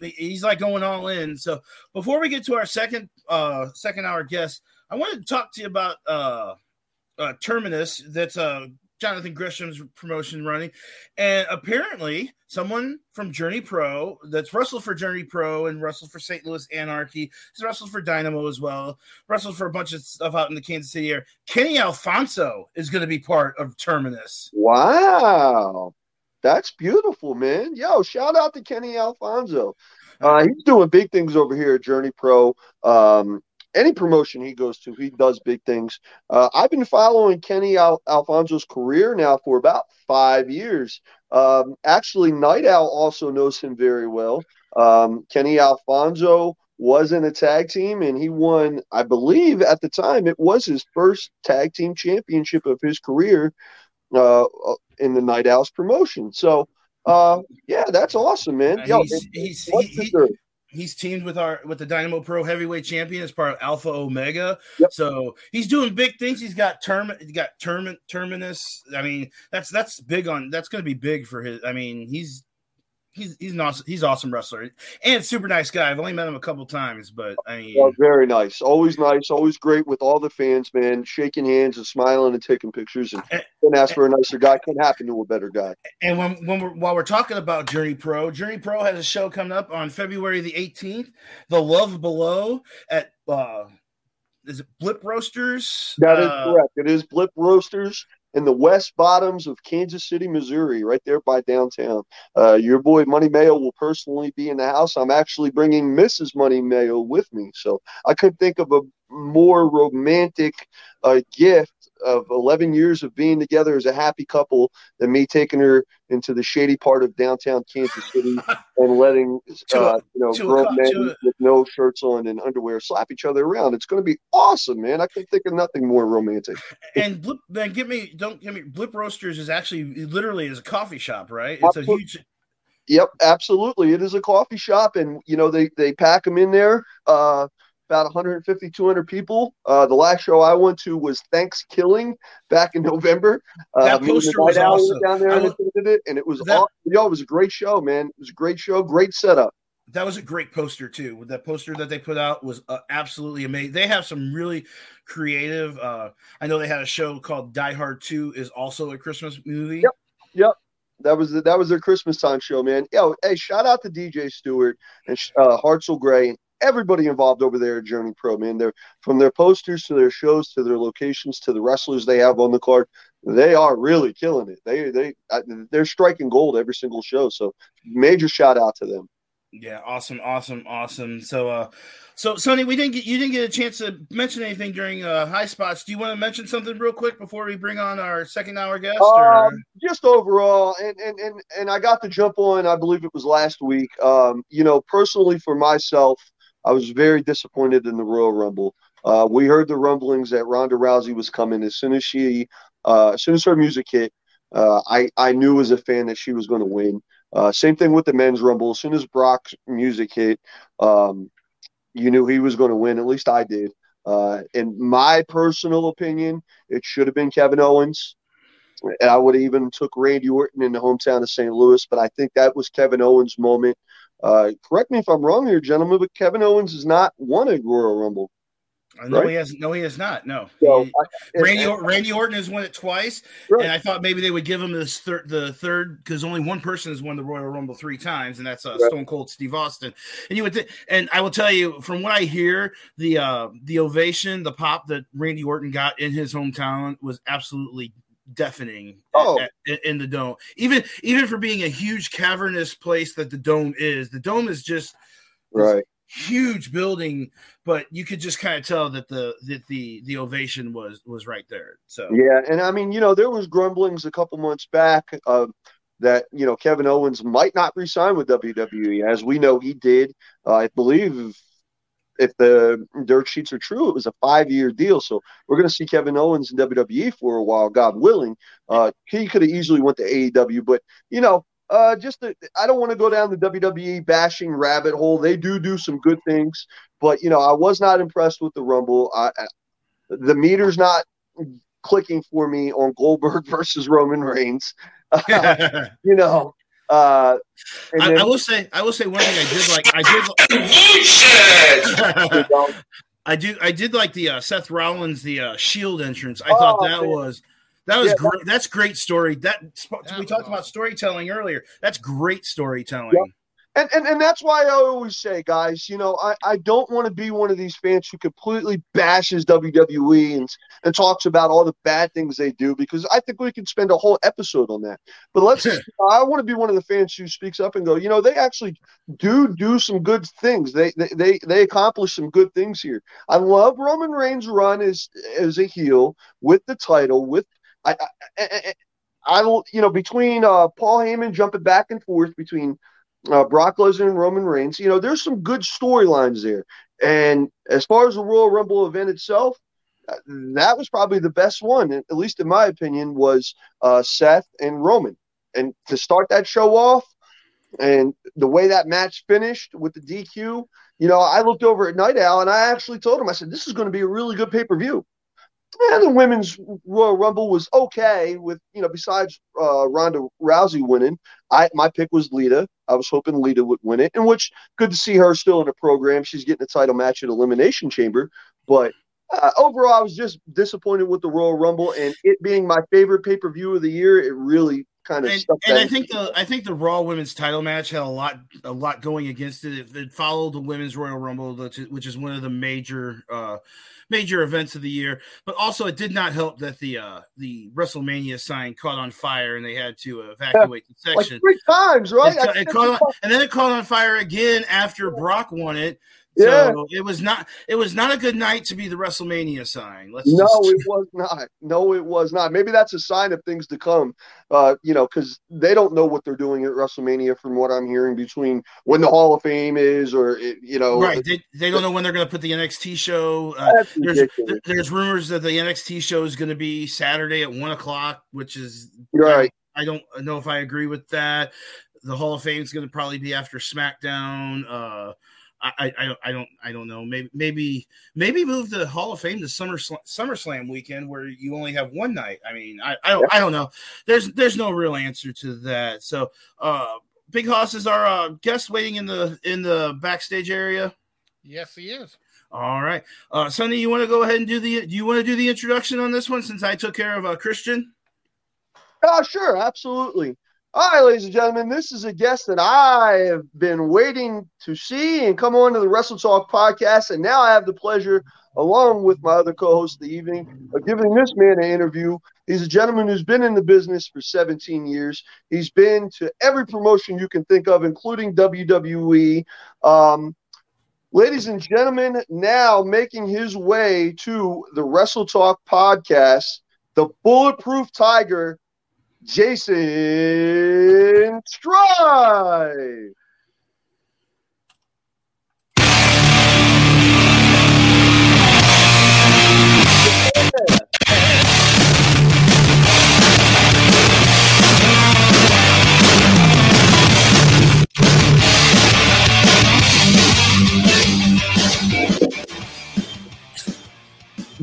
He's like going all in. So before we get to our second uh, second hour guest, I wanted to talk to you about uh, uh, Terminus. That's uh, Jonathan Gresham's promotion running, and apparently someone from Journey Pro that's wrestled for Journey Pro and wrestled for Saint Louis Anarchy, has wrestled for Dynamo as well, wrestled for a bunch of stuff out in the Kansas City area. Kenny Alfonso is going to be part of Terminus. Wow. That's beautiful, man. Yo, shout out to Kenny Alfonso. Uh, he's doing big things over here at Journey Pro. Um, any promotion he goes to, he does big things. Uh, I've been following Kenny Al- Alfonso's career now for about five years. Um, actually, Night Owl also knows him very well. Um, Kenny Alfonso was in a tag team, and he won, I believe at the time, it was his first tag team championship of his career uh, in the Night Owls promotion. So, uh, yeah, that's awesome, man. Yo, he's, he's, he, he's teamed with our with the Dynamo Pro Heavyweight Champion as part of Alpha Omega. Yep. So he's doing big things. He's got term, he got term, terminus. I mean, that's that's big on. That's going to be big for his. I mean, he's. He's he's an awesome, he's an awesome wrestler and super nice guy. I've only met him a couple times, but I mean, oh, very nice, always nice, always great with all the fans, man. Shaking hands and smiling and taking pictures. And couldn't ask for a nicer guy. Couldn't happen to a better guy. And when when we're, while we're talking about Journey Pro, Journey Pro has a show coming up on February the eighteenth, The Love Below at uh, is it Blip Roasters? That is uh, correct. It is Blip Roasters. In the West Bottoms of Kansas City, Missouri, right there by downtown. Uh, your boy Money Mayo will personally be in the house. I'm actually bringing Missus Money Mayo with me. So I couldn't think of a more romantic uh, gift of eleven years of being together as a happy couple than me taking her into the shady part of downtown Kansas City and letting uh, you know grown men with no shirts on and underwear slap each other around. It's going to be awesome, man. I can't think of nothing more romantic. And Blip, then give me don't give me Blip Roasters is actually literally is a coffee shop, right? It's I a put, huge. Yep, absolutely. It is a coffee shop, and you know they they pack them in there. Uh, About one fifty, two hundred people. Uh, the last show I went to was Thanksgiving back in November. Uh, that poster was awesome. Down there I looked, and, it, and it was that, awesome. Yo, it was a great show, man. It was a great show, great setup. That was a great poster too. That poster that they put out was uh, absolutely amazing. They have some really creative. Uh, I know they had a show called Die Hard two is also a Christmas movie. Yep. Yep. That was the, that was their Christmas time show, man. Yo, hey, shout out to D J Stewart and uh, Hartzell Gray. Everybody involved over there at Journey Pro, man. They're from their posters to their shows to their locations to the wrestlers they have on the card. They are really killing it. They they they're striking gold every single show. So major shout out to them. Yeah, awesome, awesome, awesome. So, uh, so Sonny, we didn't get you didn't get a chance to mention anything during uh, High Spots. Do you want to mention something real quick before we bring on our second hour guest? Or? Um, just overall, and, and and and I got to jump on. I believe it was last week. Um, you know, personally for myself. I was very disappointed in the Royal Rumble. Uh, we heard the rumblings that Ronda Rousey was coming. As soon as she, uh, as soon as her music hit, uh, I I knew as a fan that she was going to win. Uh, same thing with the men's Rumble. As soon as Brock's music hit, um, you knew he was going to win. At least I did. Uh, in my personal opinion, it should have been Kevin Owens. And I would have even took Randy Orton in the hometown of Saint Louis, but I think that was Kevin Owens' moment. Uh, correct me if I'm wrong here, gentlemen, but Kevin Owens has not won a Royal Rumble. Uh, no, right? he has. No, he has not. No. So, he, I, Randy, I, Randy Orton has won it twice, right. And I thought maybe they would give him this thir- the third because only one person has won the Royal Rumble three times, and that's uh, right. Stone Cold Steve Austin. And you would, th- and I will tell you from what I hear, the uh, the ovation, the pop that Randy Orton got in his hometown was absolutely deafening oh. at, at, in the dome. Even even for being a huge cavernous place that the dome is, the dome is just right huge building, but you could just kind of tell that the that the the ovation was was right there. So yeah, and I mean, you know, there was grumblings a couple months back uh, that you know Kevin Owens might not re-sign with W W E. As we know, he did. Uh, I believe. If the dirt sheets are true, it was a five-year deal. So we're going to see Kevin Owens in W W E for a while, God willing. Uh, he could have easily went to A E W. But, you know, uh, just the, I don't want to go down the W W E bashing rabbit hole. They do do some good things. But, you know, I was not impressed with the Rumble. I, I, the meter's not clicking for me on Goldberg versus Roman Reigns. Uh, you know. Uh, and then, I, I will say, I will say one thing I did like. I did. Like, I do. I did like the uh, Seth Rollins the uh, Shield entrance. I oh, thought that man. was that was yeah, great. That's great story. That, that we talked awesome. about storytelling earlier. That's great storytelling. Yep. And, and and that's why I always say, guys, you know, I, I don't want to be one of these fans who completely bashes W W E and, and talks about all the bad things they do, because I think we can spend a whole episode on that. But let's – I want to be one of the fans who speaks up and go, you know, they actually do do some good things. They they they, they accomplish some good things here. I love Roman Reigns' run as, as a heel with the title, with – I I, I don't you know, between uh, Paul Heyman jumping back and forth between – Uh, Brock Lesnar and Roman Reigns, you know, there's some good storylines there. And as far as the Royal Rumble event itself, that was probably the best one, at least in my opinion, was uh, Seth and Roman. And to start that show off and the way that match finished with the D Q, you know, I looked over at Night Owl and I actually told him, I said, this is going to be a really good pay-per-view. And the women's Royal Rumble was okay with, you know, besides uh, Ronda Rousey winning, I my pick was Lita. I was hoping Lita would win it, and which good to see her still in the program. She's getting a title match at Elimination Chamber. But uh, overall, I was just disappointed with the Royal Rumble, and it being my favorite pay-per-view of the year, it really kind of and, stuck and that. And I think the I think the Raw women's title match had a lot a lot going against it. It, it followed the women's Royal Rumble, which is one of the major uh, major events of the year. But also, it did not help that the uh, the WrestleMania sign caught on fire and they had to evacuate yeah, the section like three times, right? It, it caught on, and then it caught on fire again after Brock won it. Yeah. So it was not it was not a good night to be the WrestleMania sign. Let's no, just... it was not. No, it was not. Maybe that's a sign of things to come, uh, you know, because they don't know what they're doing at WrestleMania from what I'm hearing between when the Hall of Fame is or, it, you know. Right. They, they don't know when they're going to put the N X T show. Uh, there's, there's rumors that the N X T show is going to be Saturday at one o'clock, which is – right. I, I don't know if I agree with that. The Hall of Fame is going to probably be after SmackDown. Uh I, I I don't I don't know. Maybe maybe maybe move the Hall of Fame to Summer SummerSlam weekend where you only have one night. I mean, I, I don't I don't know. There's there's no real answer to that. So, uh, Big Hoss is our uh, guest waiting in the in the backstage area. Yes, he is. All right, uh, Sonny, you want to go ahead and do the do you want to do the introduction on this one since I took care of uh, Christian? Oh, sure, absolutely. All right, ladies and gentlemen, this is a guest that I have been waiting to see and come on to the Wrestle Talk podcast, and now I have the pleasure, along with my other co-host of the evening, of giving this man an interview. He's a gentleman who's been in the business for seventeen years. He's been to every promotion you can think of, including W W E. Um, ladies and gentlemen, now making his way to the Wrestle Talk podcast, the Bulletproof Tiger, Jason Strife.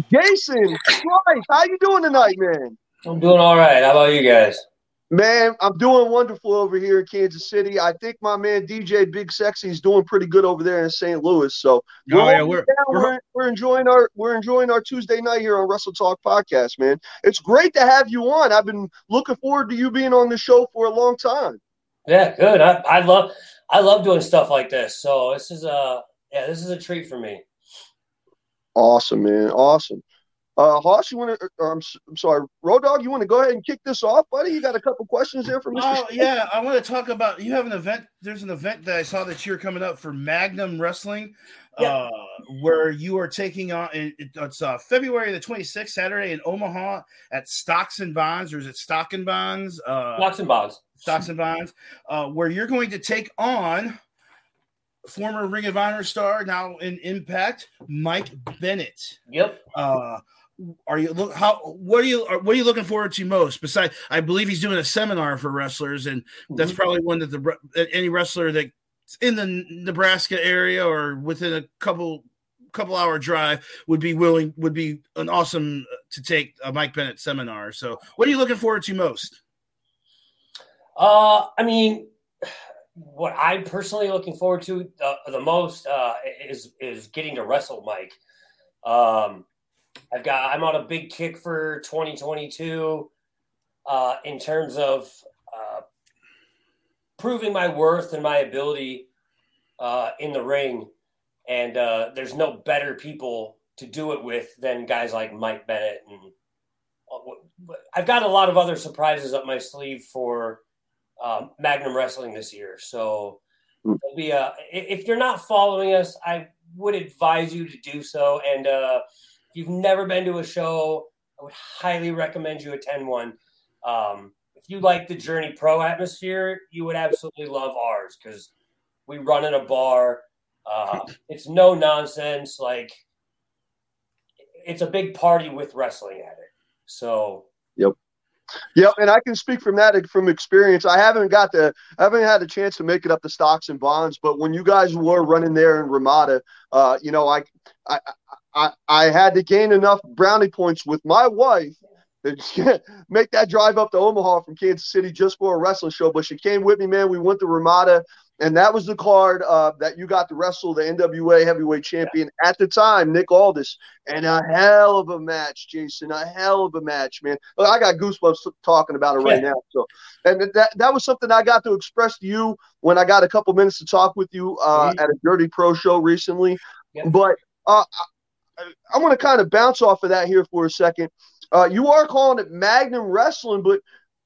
Jason Strife, how you doing tonight, man? I'm doing all right. How about you guys? Man, I'm doing wonderful over here in Kansas City. I think my man D J Big Sexy is doing pretty good over there in Saint Louis. So we're, oh, yeah, we're, we're, we're, we're enjoying our we're enjoying our Tuesday night here on Wrestle Talk Podcast, man. It's great to have you on. I've been looking forward to you being on the show for a long time. Yeah, good. I, I love I love doing stuff like this. So this is a yeah, this is a treat for me. Awesome, man. Awesome. Uh, Hoss, you want to? I'm, I'm sorry, Road Dog. You want to go ahead and kick this off, buddy? You got a couple questions there for Mister Oh Smith? Yeah, I want to talk about. You have an event. There's an event that I saw this year coming up for Magnum Wrestling, yeah. uh, where you are taking on. It, it's uh, February the twenty-sixth, Saturday in Omaha at Stocks and Bonds, or is it Stock and Bonds? Uh, Stocks and Bonds. Stocks and Bonds, uh, where you're going to take on former Ring of Honor star, now in Impact, Mike Bennett. Yep. Uh, Are you look how what are you what are you looking forward to most? Besides, I believe he's doing a seminar for wrestlers, and that's probably one that the any wrestler that's in the Nebraska area or within a couple couple hour drive would be willing would be an awesome to take a Mike Bennett seminar. So, what are you looking forward to most? Uh, I mean, what I'm personally looking forward to uh, the most uh, is is getting to wrestle Mike. Um, I've got. I'm on a big kick for twenty twenty-two uh, in terms of uh, proving my worth and my ability uh, in the ring. And uh, there's no better people to do it with than guys like Mike Bennett. And I've got a lot of other surprises up my sleeve for um, Magnum Wrestling this year. So it'll be a, if you're not following us, I would advise you to do so. And uh, if you've never been to a show, I would highly recommend you attend one. Um, if you like the Journey Pro atmosphere, you would absolutely love ours because we run in a bar. Uh, it's no nonsense. Like, it's a big party with wrestling at it. So. Yep. Yep. And I can speak from that from experience. I haven't got the, I haven't had a chance to make it up the Stocks and Bonds, but when you guys were running there in Ramada, uh, you know, I, I, I, I had to gain enough brownie points with my wife to make that drive up to Omaha from Kansas City just for a wrestling show. But she came with me, man. We went to Ramada. And that was the card uh, that you got to wrestle the N W A heavyweight champion yeah. at the time, Nick Aldis. And a hell of a match, Jason. A hell of a match, man. Look, I got goosebumps talking about it right yeah. now. So, and that that was something I got to express to you when I got a couple minutes to talk with you uh, at a Dirty Pro show recently. Yeah. But uh, I, I want to kind of bounce off of that here for a second. Uh, you are calling it Magnum Wrestling, but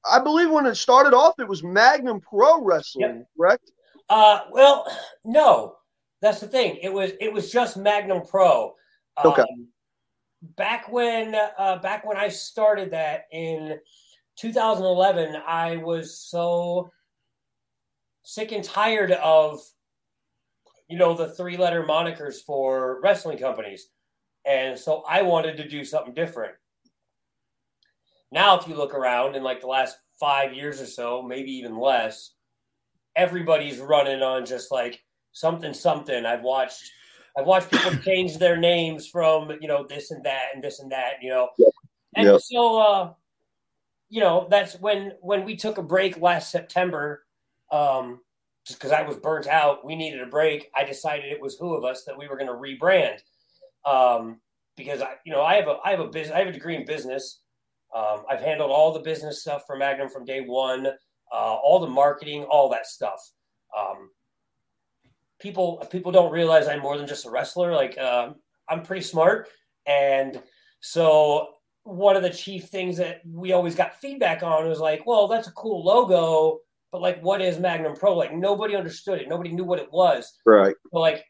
I believe when it started off, it was Magnum Pro Wrestling, yeah. correct? Uh, well, no, that's the thing. It was, it was just Magnum Pro. Um, okay. Back when, uh, back when I started that in two thousand eleven, I was so sick and tired of, you know, the three letter monikers for wrestling companies. And so I wanted to do something different. Now, if you look around in like the last five years or so, maybe even less, everybody's running on just like something, something. I've watched, I've watched people change their names from, you know, this and that and this and that, you know. Yep. And yep. so, uh, you know, that's when, when we took a break last September, um, just because I was burnt out, we needed a break. I decided it was who of us that we were going to rebrand. Um, because I, you know, I have a, I have a business, I have a degree in business. Um, I've handled all the business stuff for Magnum from day one. Uh, all the marketing, all that stuff. Um, people people don't realize I'm more than just a wrestler. Like, uh, I'm pretty smart. And so one of the chief things that we always got feedback on was like, well, that's a cool logo, but, like, what is Magnum Pro? Like, nobody understood it. Nobody knew what it was. Right. But, like,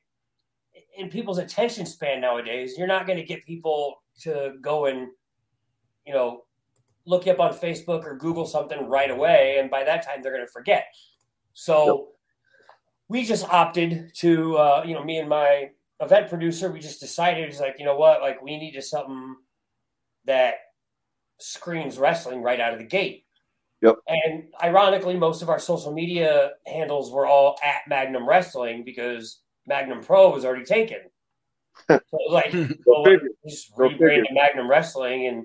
in people's attention span nowadays, you're not going to get people to go and, you know, look you up on Facebook or Google something right away. And by that time, they're going to forget. So nope. we just opted to, uh, you know, me and my event producer, we just decided it's like, you know what, like we needed something that screams wrestling right out of the gate. Yep. And ironically, most of our social media handles were all at Magnum Wrestling because Magnum Pro was already taken. So it was like, well, like just rebranded Magnum Wrestling and,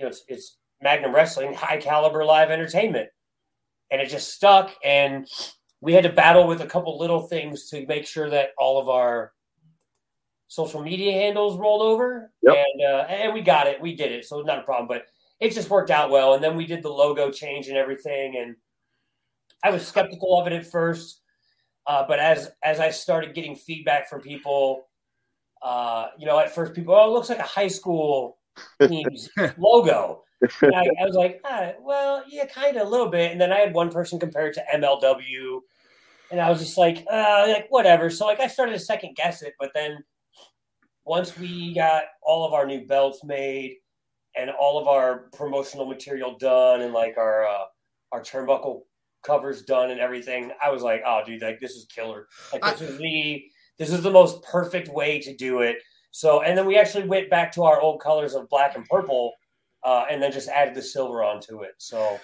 you know, it's, it's, Magnum Wrestling, High Caliber Live Entertainment. And it just stuck. And we had to battle with a couple little things to make sure that all of our social media handles rolled over. Yep. And uh, and we got it. We did it. So not a problem. But it just worked out well. And then we did the logo change and everything. And I was skeptical of it at first. Uh, but as, as I started getting feedback from people, uh, you know, at first people, oh, it looks like a high school team's logo. And I, I was like, ah, well, yeah, kind of a little bit. And then I had one person compare it to M L W, and I was just like, uh, like whatever. So like I started to second guess it, but then once we got all of our new belts made and all of our promotional material done and like our uh, our turnbuckle covers done and everything, I was like, oh, dude, like this is killer. Like this I- is the this is the most perfect way to do it. So and then we actually went back to our old colors of black and purple. Uh, and then just added the silver onto it. So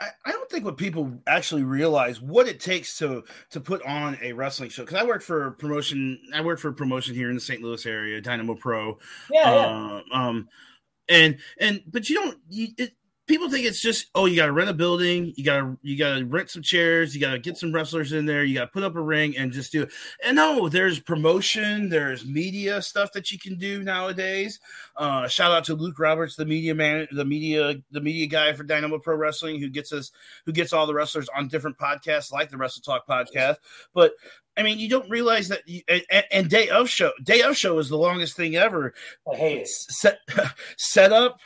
I, I don't think what people actually realize what it takes to to put on a wrestling show. Because I work for a promotion. I work for a promotion here in the Saint Louis area, Dynamo Pro. Yeah. yeah. Um, um. And and but you don't. You, it, people think it's just, oh, you got to rent a building, you got to you got to rent some chairs, you got to get some wrestlers in there, you got to put up a ring and just do it. And no, there's promotion, there's media stuff that you can do nowadays. Uh, shout out to Luke Roberts, the media man, the media, the media guy for Dynamo Pro Wrestling, who gets us, who gets all the wrestlers on different podcasts like the Wrestle Talk podcast. But I mean, you don't realize that. You, and, and day of show, day of show is the longest thing ever. I hate it. Set, set up.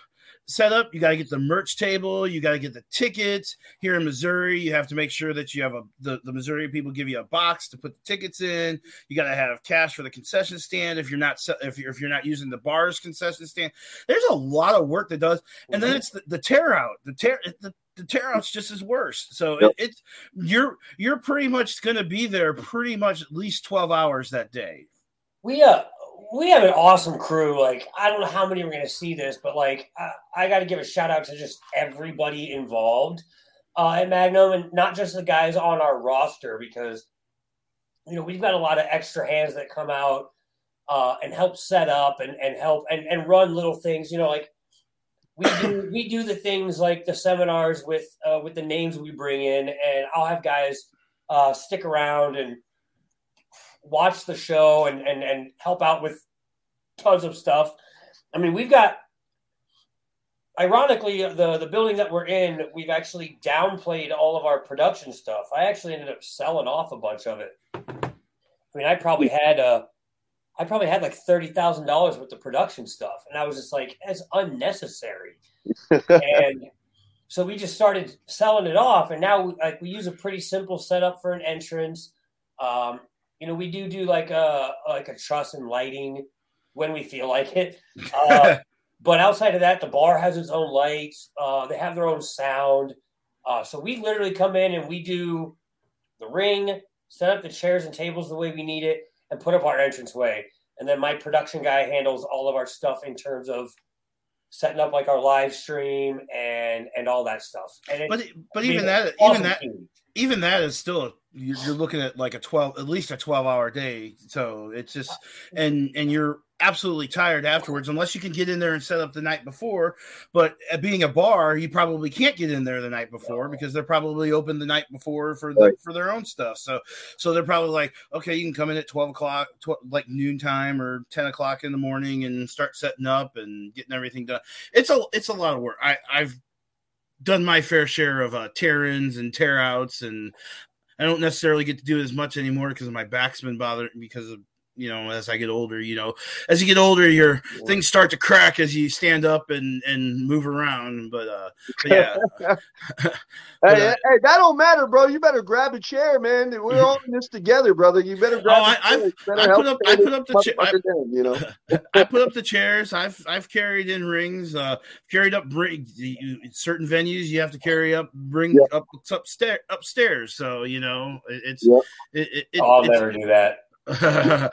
Set up, you got to get the merch table, you got to get the tickets. Here in Missouri, you have to make sure that you have a the, the Missouri people give you a box to put the tickets in. You got to have cash for the concession stand if you're not if you're, if you're not using the bar's concession stand. There's a lot of work that does, and then it's the, the tear out, the tear the, the tear out's just as worse. So yep. it, it's you're you're pretty much going to be there pretty much at least twelve hours that day. We uh We have an awesome crew. Like, I don't know how many we're going to see this, but, like, I, I got to give a shout-out to just everybody involved uh, at Magnum, and not just the guys on our roster, because, you know, we've got a lot of extra hands that come out uh, and help set up and, and help and, and run little things. You know, like, we do, we do the things like the seminars with, uh, with the names we bring in, and I'll have guys uh, stick around and watch the show and, and, and help out with tons of stuff. I mean, we've got, ironically, the, the building that we're in, we've actually downplayed all of our production stuff. I actually ended up selling off a bunch of it. I mean, I probably had uh, I probably had like thirty thousand dollars worth of production stuff. And I was just like, that's unnecessary. And so we just started selling it off. And now like we use a pretty simple setup for an entrance. Um, You know, we do do like a like a truss and lighting when we feel like it. Uh, but outside of that, the bar has its own lights. Uh, they have their own sound. Uh, so we literally come in and we do the ring, set up the chairs and tables the way we need it, and put up our entranceway. And then my production guy handles all of our stuff in terms of setting up like our live stream and and all that stuff. And it, but but even that awesome even that team. even that is still a- You're looking at like a twelve, at least a twelve-hour day. So it's just, and and you're absolutely tired afterwards, unless you can get in there and set up the night before. But at being a bar, you probably can't get in there the night before because they're probably open the night before for the, right. for their own stuff. So so they're probably like, okay, you can come in at twelve o'clock, twelve, like noontime or ten o'clock in the morning, and start setting up and getting everything done. It's a it's a lot of work. I I've done my fair share of uh, tear-ins and tear-outs, and I don't necessarily get to do as much anymore because my back's been bothering because of, you know, as I get older, you know, as you get older, your sure. things start to crack as you stand up and, and move around. But, uh, but yeah, but, hey, uh, hey, that don't matter, bro. You better grab a chair, man. We're all in this together, brother. You better grab. Oh, I, I, I put up, I put up the, cha- I, down, you know? I put up the chairs. I've, I've carried in rings, uh, carried up rings. Certain venues you have to carry up, bring yeah. up upstairs, upstairs. So you know, it, it's. Yeah. It, it, it, I'll it's, never do that. uh,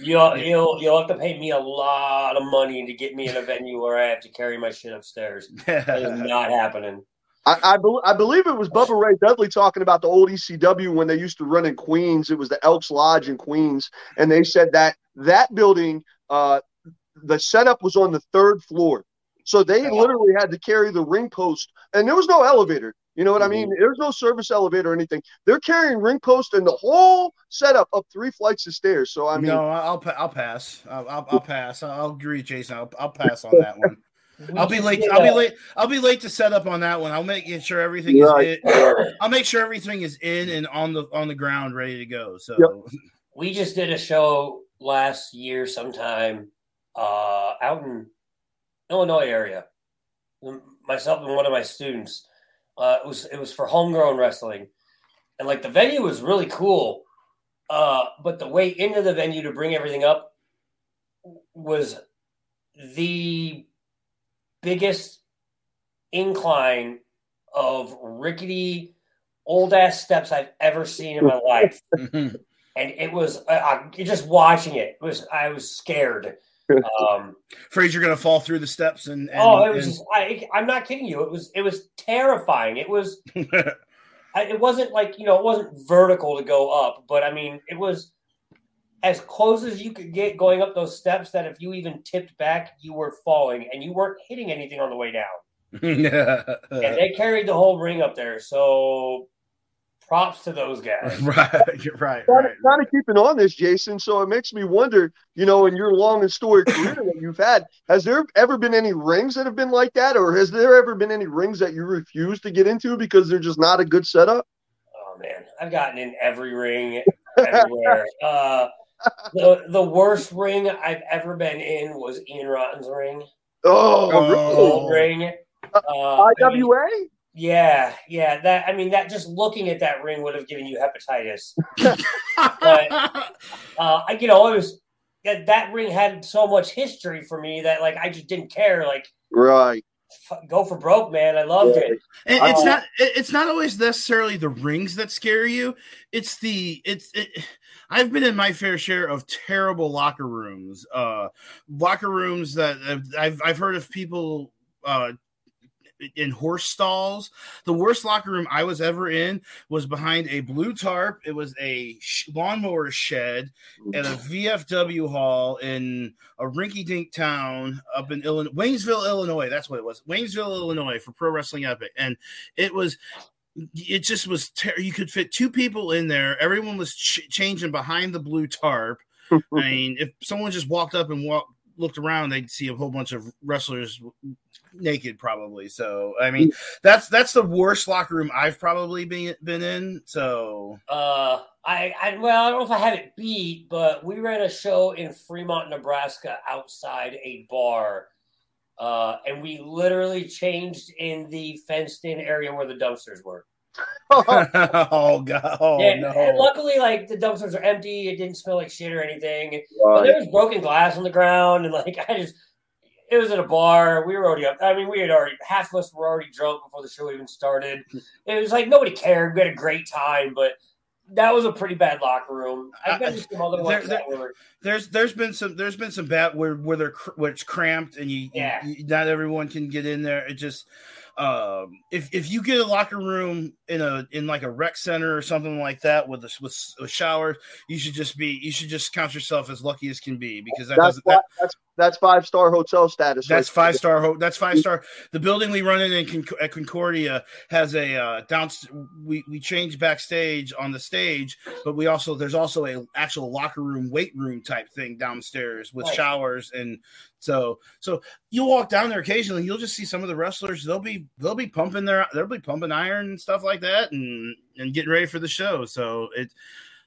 you'll you'll you'll have to pay me a lot of money to get me in a venue where I have to carry my shit upstairs. That is not happening. I I, be- I believe it was Bubba Ray Dudley talking about the old E C W when they used to run in Queens. It was the Elks Lodge in Queens, and they said that that building, uh, the setup was on the third floor, so they literally had to carry the ring post, and there was no elevator. You know what mm-hmm. I mean? There's no service elevator or anything. They're carrying ring post and the whole setup up three flights of stairs. So I mean, no, I'll I'll pass. I'll I'll, I'll pass. I'll agree, Jason. I'll I'll pass on that one. I'll be late. I'll be late. I'll be late to set up on that one. I'll make sure everything is. Right. In, I'll make sure everything is in and on the on the ground, ready to go. So yep. we just did a show last year, sometime uh, out in Illinois area. Myself and one of my students. Uh, it was it was for homegrown wrestling, and like the venue was really cool, uh, but the way into the venue to bring everything up was the biggest incline of rickety old ass steps I've ever seen in my life, and it was uh, I, just watching it was I was scared. Um, Afraid you're gonna fall through the steps, and, and oh, it was. And... Just, I, I'm not kidding you. It was. It was terrifying. It was. I, it wasn't like you know. It wasn't vertical to go up, but I mean, it was. as close as you could get going up those steps that if you even tipped back, you were falling and you weren't hitting anything on the way down. And they carried the whole ring up there. So props to those guys. Right. You're right. Kind of, kind of keeping on this, Jason. So it makes me wonder, you know, in your long and storied career that you've had, has there ever been any rings that have been like that? Or has there ever been any rings that you refuse to get into because they're just not a good setup? Oh, man. I've gotten in every ring everywhere. uh, The the worst ring I've ever been in was Ian Rotten's ring. Oh, oh. ring. Uh, I W A? I mean, yeah, yeah. That I mean, that just looking at that ring would have given you hepatitis. But uh, I, you know, it was that that ring had so much history for me that like I just didn't care. Like, right. Go for broke, man. I loved yeah. it. And it's um, not it's not always necessarily the rings that scare you. It's the it's it, I've been in my fair share of terrible locker rooms. Uh locker rooms that I've I've heard of people uh in horse stalls. The worst locker room I was ever in was behind a blue tarp. It was a sh- lawnmower shed at a V F W hall in a rinky-dink town up in Illinois, Waynesville, Illinois. That's what it was. Waynesville, Illinois for Pro Wrestling Epic. And it was, it just was, ter- you could fit two people in there. Everyone was ch- changing behind the blue tarp. I mean, if someone just walked up and walked, looked around, they'd see a whole bunch of wrestlers naked probably. So I mean that's that's the worst locker room I've probably been been in. So uh I, I well I don't know if I had it beat, but we ran a show in Fremont, Nebraska outside a bar. Uh and we literally changed in the fenced in area where the dumpsters were. oh god! Oh, yeah, no. And luckily, like the dumpsters are empty. It didn't smell like shit or anything. Right. But there was broken glass on the ground, and like I just—it was at a bar. We were already up. I mean, we had already half of us were already drunk before the show even started. It was like nobody cared. We had a great time, but that was a pretty bad locker room. I've been to some other ones there, that there, were. There's there's been some there's been some bad where where they're where it's cramped and you, yeah. you not everyone can get in there. It just. Um, if if you get a locker room in a in like a rec center or something like that with a with, with showers, you should just be you should just count yourself as lucky as can be because that that's doesn't that, that's that's five star hotel status. That's right. five star ho- That's five star. The building we run in, in Con- at Concordia has a uh, down. We we change backstage on the stage, but we also there's also a actual locker room weight room type thing downstairs with right. showers and. So, so you'll walk down there occasionally. You'll just see some of the wrestlers. They'll be they'll be pumping their they'll be pumping iron and stuff like that, and and getting ready for the show. So it,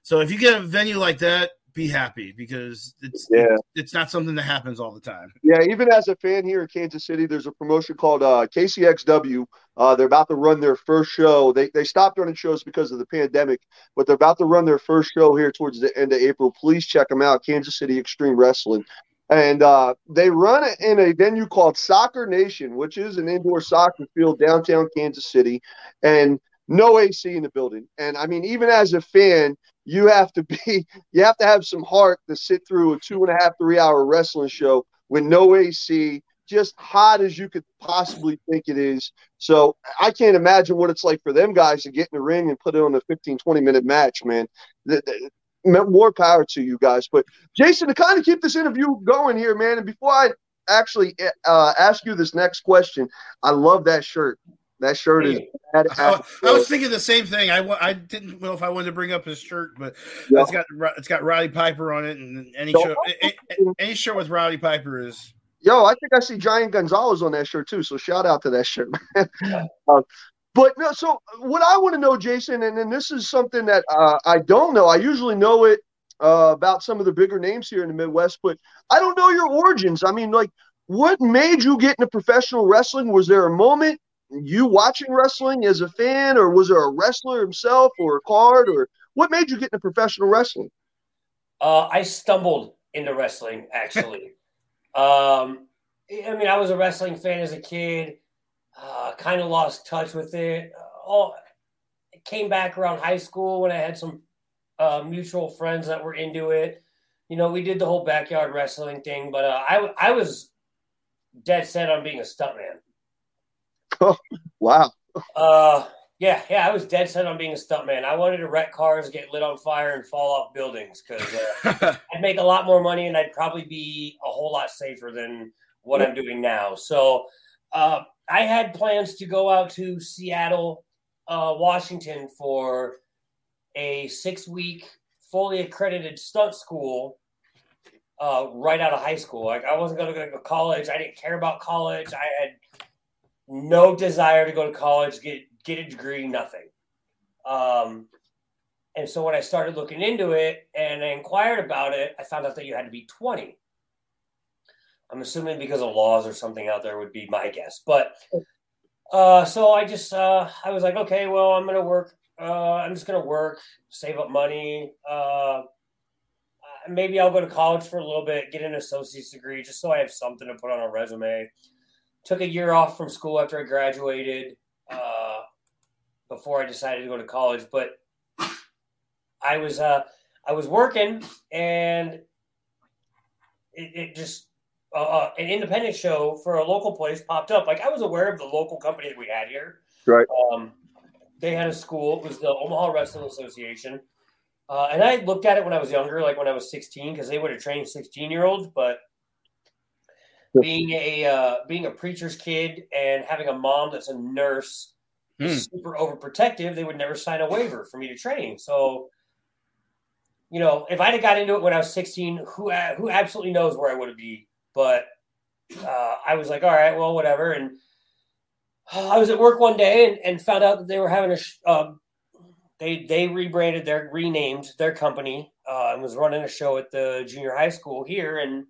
so if you get a venue like that, be happy because it's yeah. it, it's not something that happens all the time. Yeah, even as a fan here in Kansas City, there's a promotion called uh, K C X W. Uh, they're about to run their first show. They they stopped running shows because of the pandemic, but they're about to run their first show here towards the end of April. Please check them out, Kansas City Extreme Wrestling. And uh, they run it in a venue called Soccer Nation, which is an indoor soccer field downtown Kansas City, and no A C in the building. And I mean, even as a fan, you have to be, you have to have some heart to sit through a two and a half, three hour wrestling show with no A C, just hot as you could possibly think it is. So I can't imagine what it's like for them guys to get in the ring and put it on a fifteen, twenty minute match, man. The, the, More power to you guys. But, Jason, to kind of keep this interview going here, man, and before I actually uh, ask you this next question, I love that shirt. That shirt is bad. I, I was thinking the same thing. I, I didn't know if I wanted to bring up his shirt, but yeah. it's got it's got Roddy Piper on it, and any, so, show, any shirt with Roddy Piper is – Yo, I think I see Giant Gonzalez on that shirt too, so shout out to that shirt, man. Yeah. um, But no, so what I want to know, Jason, and, and this is something that uh, I don't know. I usually know it uh, about some of the bigger names here in the Midwest, but I don't know your origins. I mean, like, what made you get into professional wrestling? Was there a moment you watching wrestling as a fan, or was there a wrestler himself or a card, or what made you get into professional wrestling? Uh, I stumbled into wrestling, actually. um, I mean, I was a wrestling fan as a kid. Uh, kind of lost touch with it. Uh, all came back around high school when I had some uh, mutual friends that were into it. You know, we did the whole backyard wrestling thing, but uh, I I was dead set on being a stuntman. Oh, wow! Uh, Yeah, yeah, I was dead set on being a stuntman. I wanted to wreck cars, get lit on fire, and fall off buildings because uh, I'd make a lot more money and I'd probably be a whole lot safer than what I'm doing now. So uh, I had plans to go out to Seattle, uh, Washington for a six-week fully accredited stunt school uh, right out of high school. Like I wasn't going to go to college. I didn't care about college. I had no desire to go to college, get get a degree, nothing. Um, and so when I started looking into it and I inquired about it, I found out that you had to be twenty. I'm assuming because of laws or something out there would be my guess. But uh, so I just, uh, I was like, okay, well, I'm going to work. Uh, I'm just going to work, save up money. Uh, maybe I'll go to college for a little bit, get an associate's degree just so I have something to put on a resume. Took a year off from school after I graduated. Uh, before I decided to go to college, but I was, uh, I was working and it, it just, uh, uh, an independent show for a local place popped up. Like I was aware of the local company that we had here. Right. Um, they had a school, it was the Omaha Wrestling Association. Uh, and I looked at it when I was younger, like when I was sixteen, cause they would have trained sixteen year olds, but being a uh, being a preacher's kid and having a mom that's a nurse, mm. super overprotective, they would never sign a waiver for me to train. So, you know, if I'd have got into it when I was sixteen, who who absolutely knows where I would have been. But uh, I was like, all right, well, whatever. And uh, I was at work one day and, and found out that they were having a sh- um, they they rebranded, their renamed their company uh, and was running a show at the junior high school here and.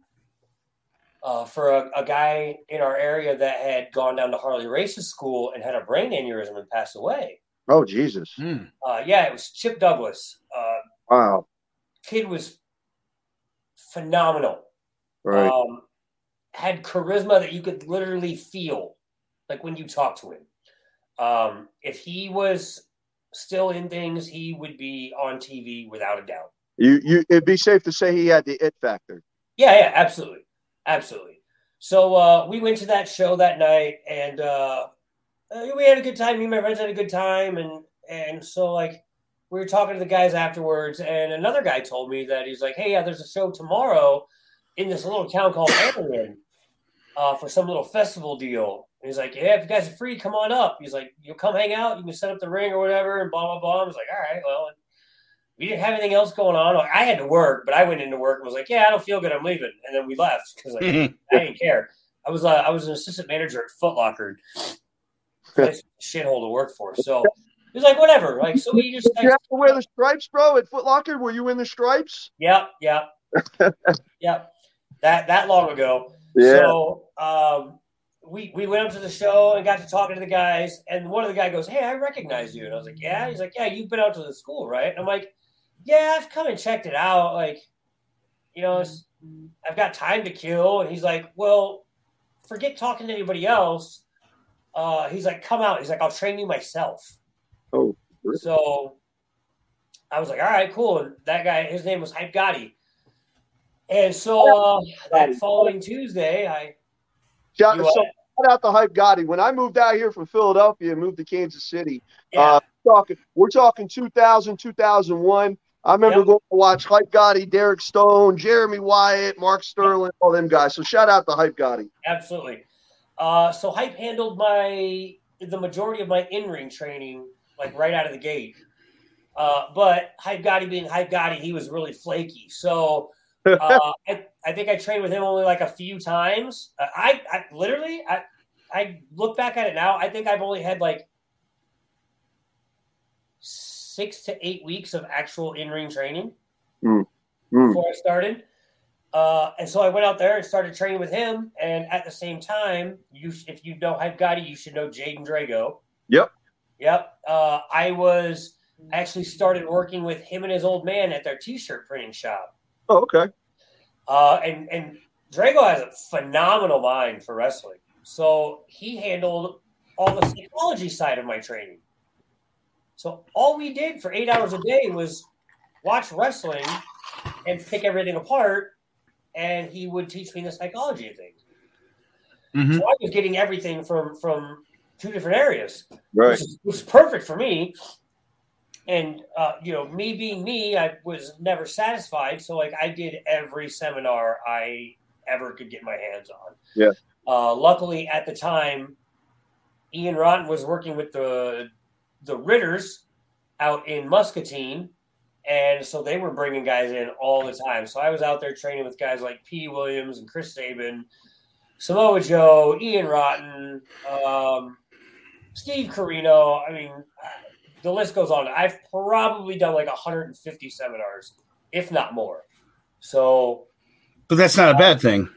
Uh, for a, a guy in our area that had gone down to Harley Race's school and had a brain aneurysm and passed away. Oh, Jesus. Mm. Uh, yeah, it was Chip Douglas. Uh, wow. Kid was phenomenal. Right. Um, had charisma that you could literally feel like when you talk to him. Um, if he was still in things, he would be on T V without a doubt. You, you, it'd be safe to say he had the it factor. Yeah, yeah, absolutely. Absolutely. So uh, we went to that show that night, and uh, we had a good time. Me and my friends had a good time, and and so like we were talking to the guys afterwards, and another guy told me that he's like, "Hey, yeah, there's a show tomorrow in this little town called Everton, uh for some little festival deal." And he's like, "Yeah, if you guys are free, come on up." He's like, "You'll come hang out. You can set up the ring or whatever," and blah blah blah. I was like, "All right, well." We didn't have anything else going on. I had to work, but I went into work and was like, yeah, I don't feel good. I'm leaving. And then we left because like, I didn't care. I was uh, I was an assistant manager at Foot Locker. Nice shithole to work for. So it was like, whatever. Like, so we just. Did you have to wear the stripes, bro, at Foot Locker? Were you in the stripes? Yep, yep. yep. That that long ago. Yeah. So um, we, we went up to the show and got to talking to the guys. And one of the guys goes, hey, I recognize you. And I was like, yeah. He's like, yeah, you've been out to the school, right? And I'm like, yeah, I've come and checked it out. Like, you know, it's, I've got time to kill. And he's like, well, forget talking to anybody else. Uh, he's like, come out. He's like, I'll train you myself. Oh, really? So I was like, all right, cool. And that guy, his name was Hype Gotti. And so uh, that following Tuesday, I shout, so shout out to Hype Gotti. When I moved out here from Philadelphia and moved to Kansas City, yeah. uh, talking, we're talking two thousand, two thousand one. I remember yep. going to watch Hype Gotti, Derek Stone, Jeremy Wyatt, Mark Sterling, all them guys. So shout out to Hype Gotti. Absolutely. Uh, so Hype handled my the majority of my in-ring training, like right out of the gate. Uh, but Hype Gotti being Hype Gotti, he was really flaky. So uh, I, I think I trained with him only like a few times. Uh, I, I literally, I, I look back at it now, I think I've only had like six to eight weeks of actual in-ring training mm. Mm. before I started. Uh, and so I went out there and started training with him. And at the same time, you if you know Hype Gotti, you should know Jaden Drago. Yep. Yep. Uh, I was I actually started working with him and his old man at their T-shirt printing shop. Oh, okay. Uh, and, and Drago has a phenomenal mind for wrestling. So he handled all the psychology side of my training. So all we did for eight hours a day was watch wrestling and pick everything apart, and he would teach me the psychology of things. Mm-hmm. So I was getting everything from, from two different areas, right? Which is, which is perfect for me. And, uh, you know, me being me, I was never satisfied. So, like, I did every seminar I ever could get my hands on. Yeah. Uh, luckily, at the time, Ian Rotten was working with the the Ritters out in Muscatine. And so they were bringing guys in all the time. So I was out there training with guys like P. Williams and Chris Sabin, Samoa Joe, Ian Rotten, um, Steve Corino. I mean, the list goes on. I've probably done like one hundred fifty seminars, if not more. So, but that's not uh, a bad thing.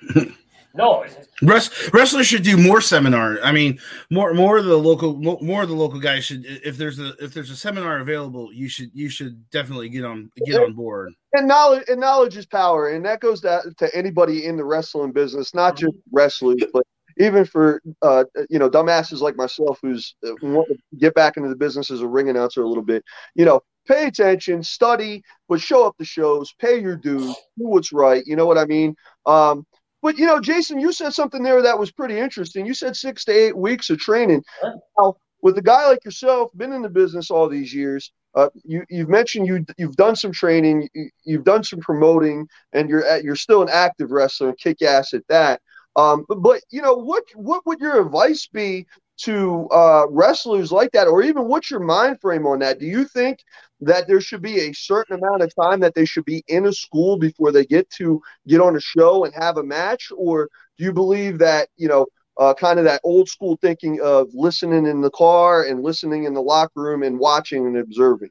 No, Rest, wrestlers should do more seminar. I mean, more more of the local more of the local guys should. If there's a if there's a seminar available, you should you should definitely get on get and, on board. And knowledge and knowledge is power, and that goes to, to anybody in the wrestling business, not just wrestlers, but even for uh, you know dumbasses like myself who's uh, want to get back into the business as a ring announcer a little bit. You know, pay attention, study, but show up to shows, pay your dues, do what's right. You know what I mean? Um, But, you know, Jason, you said something there that was pretty interesting. You said six to eight weeks of training. Sure. Now, with a guy like yourself, been in the business all these years, uh, you, you've mentioned you, you've done some training, you, you've done some promoting, and you're at, you're still an active wrestler, kick-ass at that. Um, but, but, you know, what what would your advice be to uh, wrestlers like that, or even what's your mind frame on that? Do you think that there should be a certain amount of time that they should be in a school before they get to get on a show and have a match? Or do you believe that, you know, uh, kind of that old school thinking of listening in the car and listening in the locker room and watching and observing?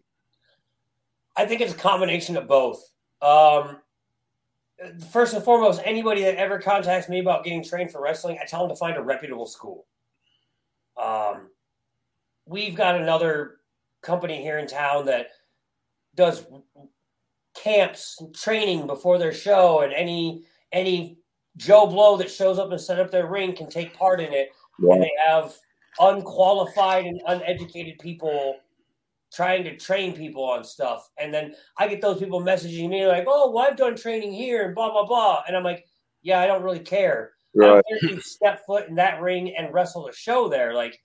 I think it's a combination of both. Um, first and foremost, anybody that ever contacts me about getting trained for wrestling, I tell them to find a reputable school. Um, we've got another company here in town that does camps and training before their show, and any, any Joe Blow that shows up and set up their ring can take part in it. Yeah. And they have unqualified and uneducated people trying to train people on stuff. And then I get those people messaging me like, oh, well, I've done training here and blah, blah, blah. And I'm like, yeah, I don't really care. Right. After you step foot in that ring and wrestle the show there, like,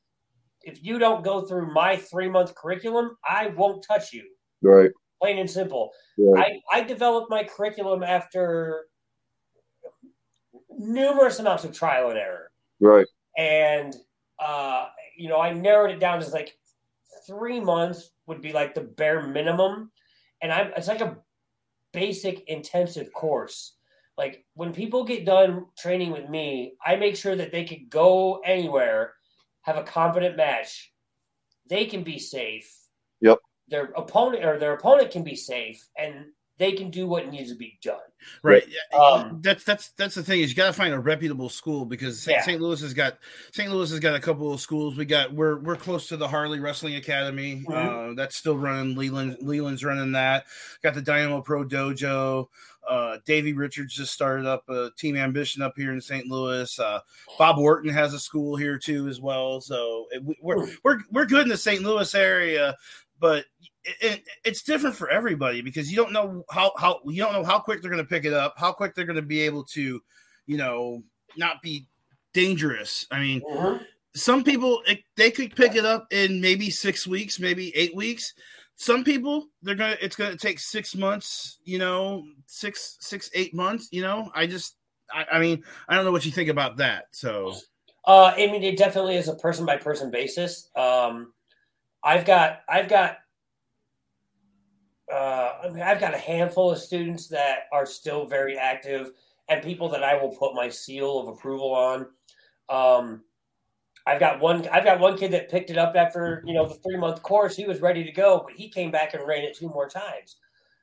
if you don't go through my three-month curriculum, I won't touch you. Right. Plain and simple. Right. I, I developed my curriculum after numerous amounts of trial and error. Right. And, uh, you know, I narrowed it down to, like, three months would be, like, the bare minimum. And I'm, it's like a basic intensive course. Like, when people get done training with me, I make sure that they can go anywhere, have a competent match. They can be safe. Yep. Their opponent or their opponent can be safe, and they can do what needs to be done. Right. Um, that's that's that's the thing, is you got to find a reputable school, because Saint Yeah. Louis has got Saint Louis has got a couple of schools. We got we're we're close to the Harley Wrestling Academy. Mm-hmm. Uh, that's still running. Leland Leland's running that. Got the Dynamo Pro Dojo. Uh, Davey Richards just started up a uh, Team Ambition up here in Saint Louis. Uh, Bob Wharton has a school here too as well. So it, we're we're we're good in the Saint Louis area, but it, it, it's different for everybody, because you don't know how, how you don't know how quick they're going to pick it up, how quick they're going to be able to, you know, not be dangerous. I mean, mm-hmm. some people it, they could pick it up in maybe six weeks, maybe eight weeks. Some people, they're gonna. It's gonna take six months, you know, six, six, eight months, you know. I just, I, I mean, I don't know what you think about that. So, uh, I mean, it definitely is a person by person basis. Um, I've got, I've got, uh, I mean, I've got a handful of students that are still very active, and people that I will put my seal of approval on. Um, I've got one. I've got one kid that picked it up after, you know, the three month course. He was ready to go, but he came back and ran it two more times.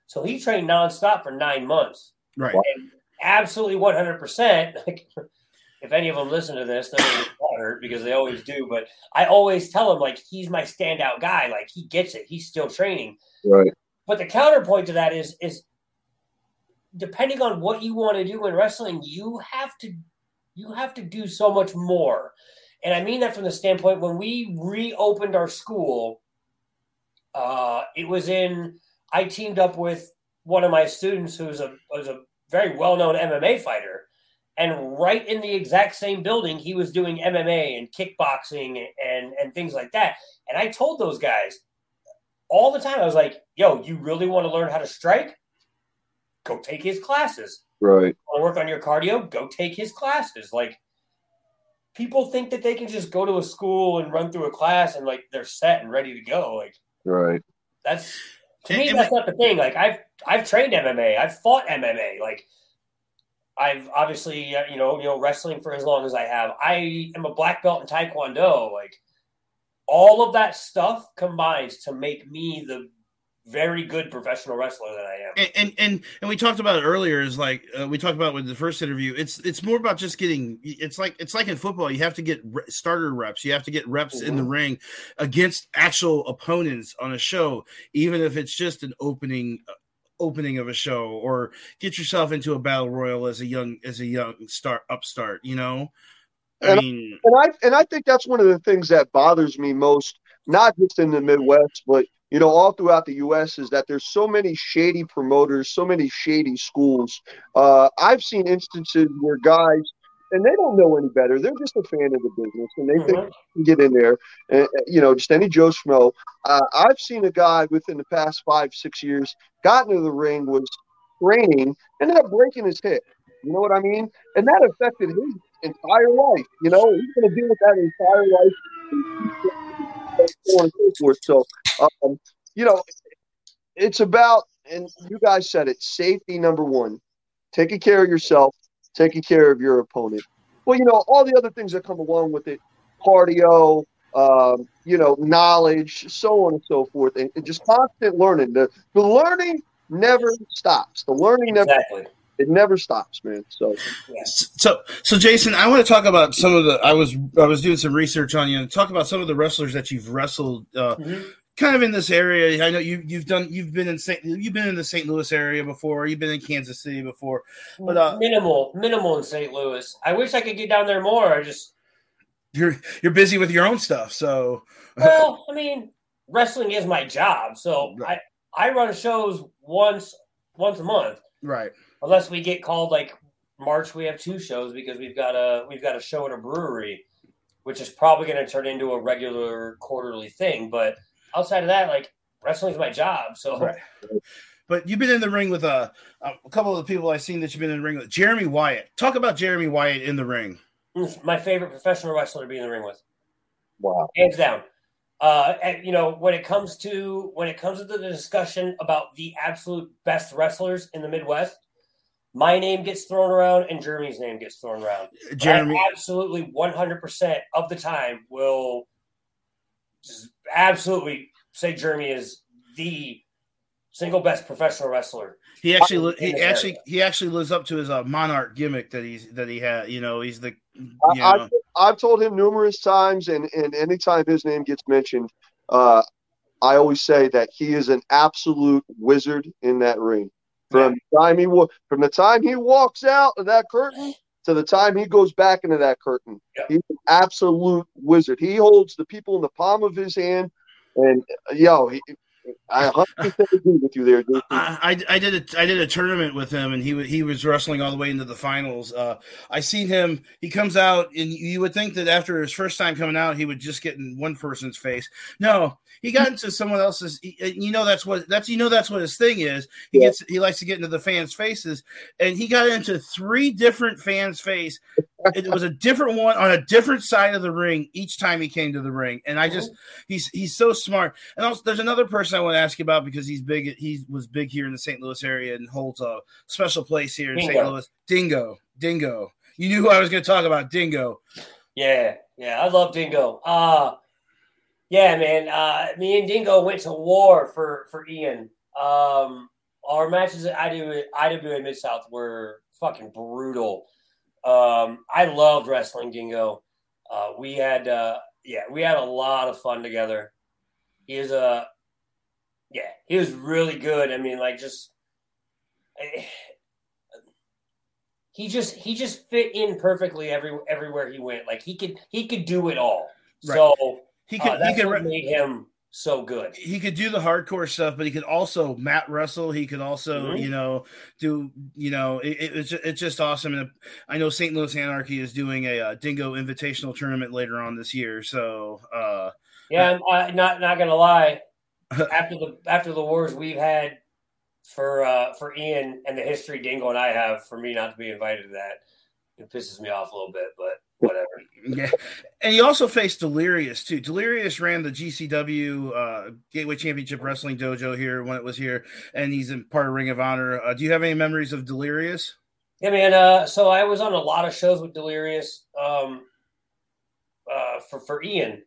So he trained nonstop for nine months. Right. And absolutely one hundred percent. If any of them listen to this, they're gonna get bothered, because they always do. But I always tell him, like, he's my standout guy. Like, he gets it. He's still training. Right. But the counterpoint to that is is depending on what you want to do in wrestling, you have to you have to do so much more. And I mean that from the standpoint, when we reopened our school, uh, it was in, I teamed up with one of my students who's a, was a very well-known M M A fighter. And right in the exact same building, he was doing M M A and kickboxing and, and things like that. And I told those guys all the time, I was like, yo, you really want to learn how to strike? Go take his classes. Right. Want to work on your cardio? Go take his classes. Like, people think that they can just go to a school and run through a class and, like, they're set and ready to go. Like, right. That's, to me, that's not the thing. Like, I've, I've trained M M A. I've fought M M A. Like, I've obviously, you know, you know, wrestling for as long as I have. I am a black belt in Taekwondo. Like, all of that stuff combines to make me the very good professional wrestler that I am. And and and we talked about it earlier. Is like uh, we talked about with the first interview. It's it's more about just getting. It's like it's like in football. You have to get re- starter reps. You have to get reps mm-hmm. in the ring against actual opponents on a show, even if it's just an opening. Uh, opening of a show, or get yourself into a battle royal as a young as a young start upstart, you know. I and mean, I, and I and I think that's one of the things that bothers me most, not just in the Midwest, but you know, all throughout the U S, is that there's so many shady promoters, so many shady schools. Uh, I've seen instances where guys, and they don't know any better. They're just a fan of the business, and they think they can get in there, and you know, just any Joe Schmo. Uh, I've seen a guy within the past five, six years got into the ring, was training, ended up breaking his hip. You know what I mean? And that affected his entire life. You know, he's going to deal with that entire life. So on and so forth. So, um, you know, it's about, and you guys said it, safety number one. Taking care of yourself. Taking care of your opponent. Well, you know, all the other things that come along with it, cardio, um, you know, knowledge, so on and so forth, and, and just constant learning. The, the learning never stops. The learning never exactly. It never stops, man. So, yeah. so, so, Jason, I want to talk about some of the. I was I was doing some research on you and talk about some of the wrestlers that you've wrestled. Uh, mm-hmm. Kind of in this area, I know you, you've done. You've been in Saint, you've been in the Saint Louis area before. You've been in Kansas City before, but uh, minimal, minimal in Saint Louis. I wish I could get down there more. I just you're you're busy with your own stuff. So well, I mean, wrestling is my job, so right. I I run shows once once a month, right? Unless we get called, like March, we have two shows because we've got a we've got a show at a brewery, which is probably going to turn into a regular quarterly thing, but. Outside of that, like, wrestling's my job. So, right. But you've been in the ring with a, a couple of the people I've seen that you've been in the ring with. Jeremy Wyatt. Talk about Jeremy Wyatt in the ring. My favorite professional wrestler to be in the ring with. Wow. Hands down. Uh, and, you know, when it comes to when it comes to the discussion about the absolute best wrestlers in the Midwest, my name gets thrown around and Jeremy's name gets thrown around. Jeremy, I absolutely one hundred percent of the time will just absolutely say Jeremy is the single best professional wrestler. He actually he actually area. he actually lives up to his uh, monarch gimmick that he's that he had. You know, he's the. You know. I've, I've told him numerous times, and and anytime his name gets mentioned, uh, I always say that he is an absolute wizard in that ring. From the time he from the time he walks out of that curtain. To the time he goes back into that curtain, yep. He's an absolute wizard. He holds the people in the palm of his hand, and yo, he, I one hundred percent agree with you there, dude. I, I, I did a I did a tournament with him, and he was he was wrestling all the way into the finals. Uh, I seen him. He comes out, and you would think that after his first time coming out, he would just get in one person's face. No, he got into someone else's. You know that's what that's you know that's what his thing is. He yeah. gets he likes to get into the fans' faces, and he got into three different fans' face. It was a different one on a different side of the ring each time he came to the ring, and I just he's he's so smart. And also, there's another person I want to ask you about because he's big. He was big here in the Saint Louis area and holds a special place here in Dingo. Saint Louis. Dingo, Dingo. You knew who I was going to talk about, Dingo. Yeah, yeah, I love Dingo. Uh yeah, man. Uh, me and Dingo went to war for for Ian. Um, our matches at I W A Mid South were fucking brutal. Um, I loved wrestling Dingo. Uh, we had, uh, yeah, we had a lot of fun together. He is a, yeah, he was really good. I mean, like just, he just, he just fit in perfectly every, everywhere he went. Like he could, he could do it all. Right. So he could, uh, that's he could what re- made him so good. He could do the hardcore stuff, but he could also mat wrestle. He could also, mm-hmm. you know, do, you know, it, it, it's, it's just awesome. And I know Saint Louis Anarchy is doing a uh, Dingo Invitational tournament later on this year. So, uh, yeah, I'm uh, not, not going to lie. After the, after the wars we've had for, uh, for Ian and the history Dingo and I have, for me not to be invited to that, it pisses me off a little bit, but whatever. Yeah. And he also faced Delirious too. Delirious ran the G C W uh, Gateway Championship Wrestling Dojo here when it was here, and he's in part of Ring of Honor. Uh, do you have any memories of Delirious? Yeah, man. Uh, so I was on a lot of shows with Delirious um, uh, for for Ian,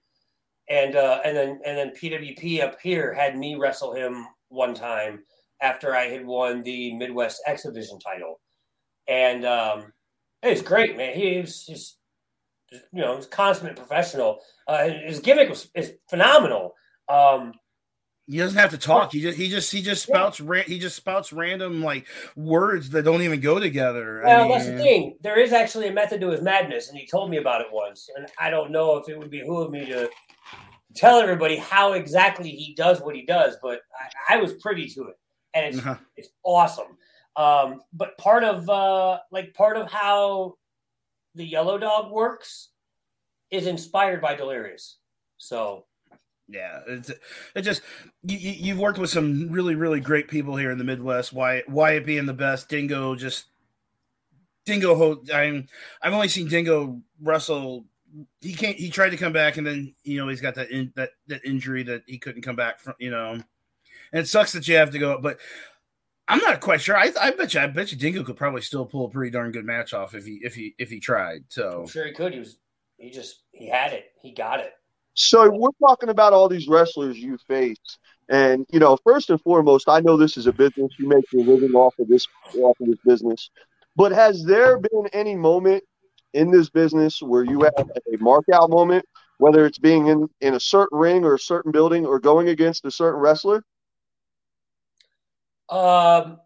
and uh, and then and then P W P up here had me wrestle him one time after I had won the Midwest X Division title, and um, it was great, man. He was just, you know, he's a consummate professional. Uh, his gimmick was, is phenomenal. Um, he doesn't have to talk. He just he just he just spouts yeah. ra- he just spouts random like words that don't even go together. Well, I mean, that's the thing. There is actually a method to his madness, and he told me about it once. And I don't know if it would behoove me to tell everybody how exactly he does what he does, but I, I was privy to it, and it's uh-huh. it's awesome. Um, but part of uh, like part of how the Yellow Dog works is inspired by Delirious. So, yeah, it's it just you, you've worked with some really, really great people here in the Midwest. Wyatt, Wyatt being the best. Dingo, just Dingo. I'm I've only seen Dingo wrestle. He can't. He tried to come back, and then you know he's got that in, that that injury that he couldn't come back from. You know, and it sucks that you have to go, but I'm not quite sure. I, I bet you. I bet you Dingo could probably still pull a pretty darn good match off if he if he if he tried. So I'm sure he could. He was. He just. He had it. He got it. So we're talking about all these wrestlers you face, and you know, first and foremost, I know this is a business. You make your living off of this off of this business. But has there been any moment in this business where you have a markout moment, whether it's being in, in a certain ring or a certain building or going against a certain wrestler? Um,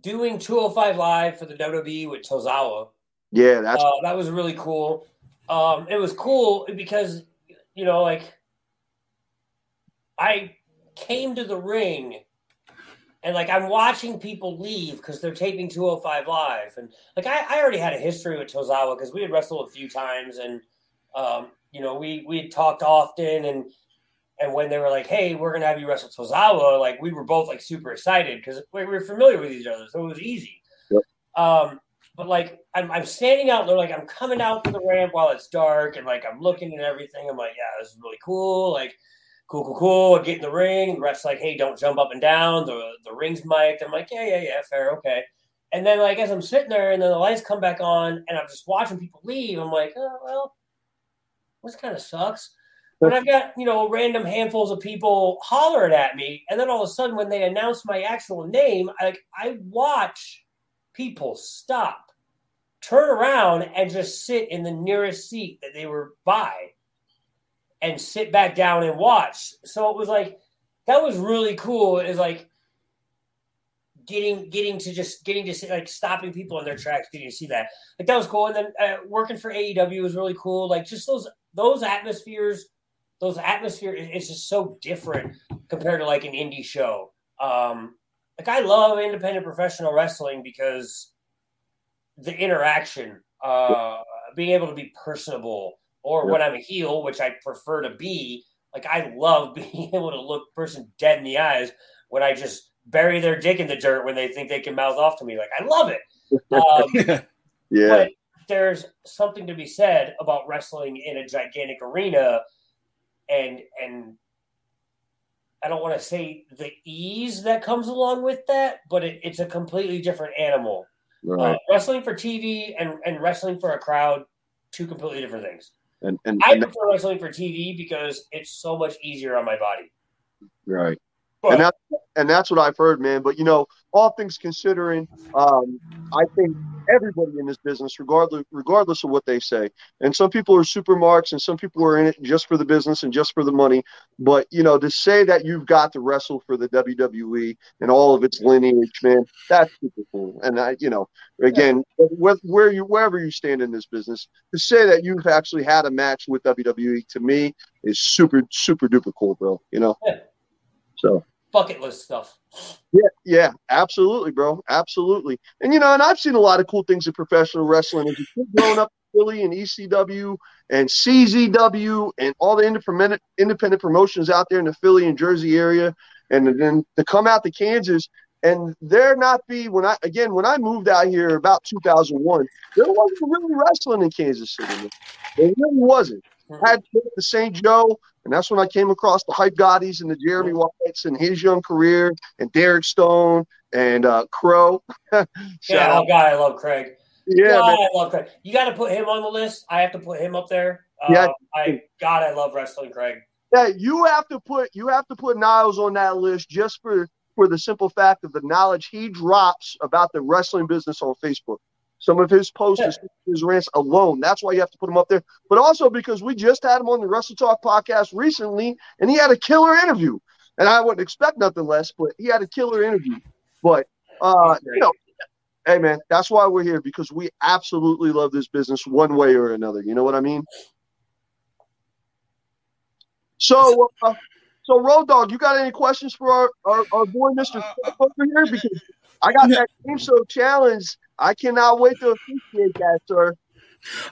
doing two oh five Live for the W W E with Tozawa. Yeah, that's uh, that was really cool. Um, it was cool because, you know, like I came to the ring and like I'm watching people leave because they're taping two oh five Live, and like I, I already had a history with Tozawa because we had wrestled a few times, and um, you know, we we had talked often, and. And when they were like, hey, we're going to have you wrestle Tozawa, like we were both like super excited because we were familiar with each other. So it was easy. Yep. Um, but like I'm, I'm standing out there, like I'm coming out to the ramp while it's dark, and like I'm looking at everything. I'm like, yeah, this is really cool. Like, cool, cool, cool. I get in the ring. The ref's like, hey, don't jump up and down. The the ring's mic'd. I'm like, yeah, yeah, yeah, fair. Okay. And then like as I'm sitting there and then the lights come back on and I'm just watching people leave, I'm like, oh, well, this kind of sucks. But I've got, you know, random handfuls of people hollering at me. And then all of a sudden, when they announce my actual name, I, I watch people stop, turn around, and just sit in the nearest seat that they were by and sit back down and watch. So it was like, that was really cool. It was like getting getting to just getting to see, like stopping people in their tracks, getting to see that. Like that was cool. And then uh, working for A E W was really cool. Like just those those atmospheres. Those atmosphere is just so different compared to like an indie show. Um, like I love independent professional wrestling because the interaction, uh, being able to be personable, or when I'm a heel, which I prefer to be, like I love being able to look person dead in the eyes when I just bury their dick in the dirt when they think they can mouth off to me. Like I love it. Um, yeah. But there's something to be said about wrestling in a gigantic arena. And and I don't want to say the ease that comes along with that, but it, it's a completely different animal. Right. Uh, wrestling for T V and, and wrestling for a crowd, two completely different things. And, and I and prefer that, wrestling for T V because it's so much easier on my body. Right. But, and, that, and that's what I've heard, man. But, you know, all things considering, um, I think everybody in this business, regardless regardless of what they say, and some people are super marks and some people are in it just for the business and just for the money. But, you know, to say that you've got to wrestle for the W W E and all of its lineage, man, that's super cool. And, I, you know, again, where, where you wherever you stand in this business, to say that you've actually had a match with W W E, to me, is super, super duper cool, bro, you know? Yeah. So. Bucket list stuff. Yeah, yeah, absolutely, bro. Absolutely. And, you know, and I've seen a lot of cool things in professional wrestling. As a kid growing up in Philly and E C W and C Z W and all the independent independent promotions out there in the Philly and Jersey area, and then to come out to Kansas and there not be, when I, again, when I moved out here about two thousand one, there wasn't really wrestling in Kansas City. There really wasn't. I had to go to Saint Joe, and that's when I came across the Hype Gottis and the Jeremy Whites and his young career, and Derek Stone and uh, Crow. Yeah, oh God, I love Craig. Yeah, God, I love Craig. You got to put him on the list. I have to put him up there. Um, yeah, I God, I love wrestling, Craig. Yeah, you have to put you have to put Niles on that list just for for the simple fact of the knowledge he drops about the wrestling business on Facebook. Some of his posts, yeah. his rants alone. That's why you have to put him up there. But also because we just had him on the Wrestle Talk podcast recently, and he had a killer interview. And I wouldn't expect nothing less, but he had a killer interview. But, uh, you know, hey, man, that's why we're here, because we absolutely love this business one way or another. You know what I mean? So, uh, so Road Dogg, you got any questions for our, our, our boy, Mister Uh, over here? Because I got that Game Show Challenge. I cannot wait to appreciate that, sir.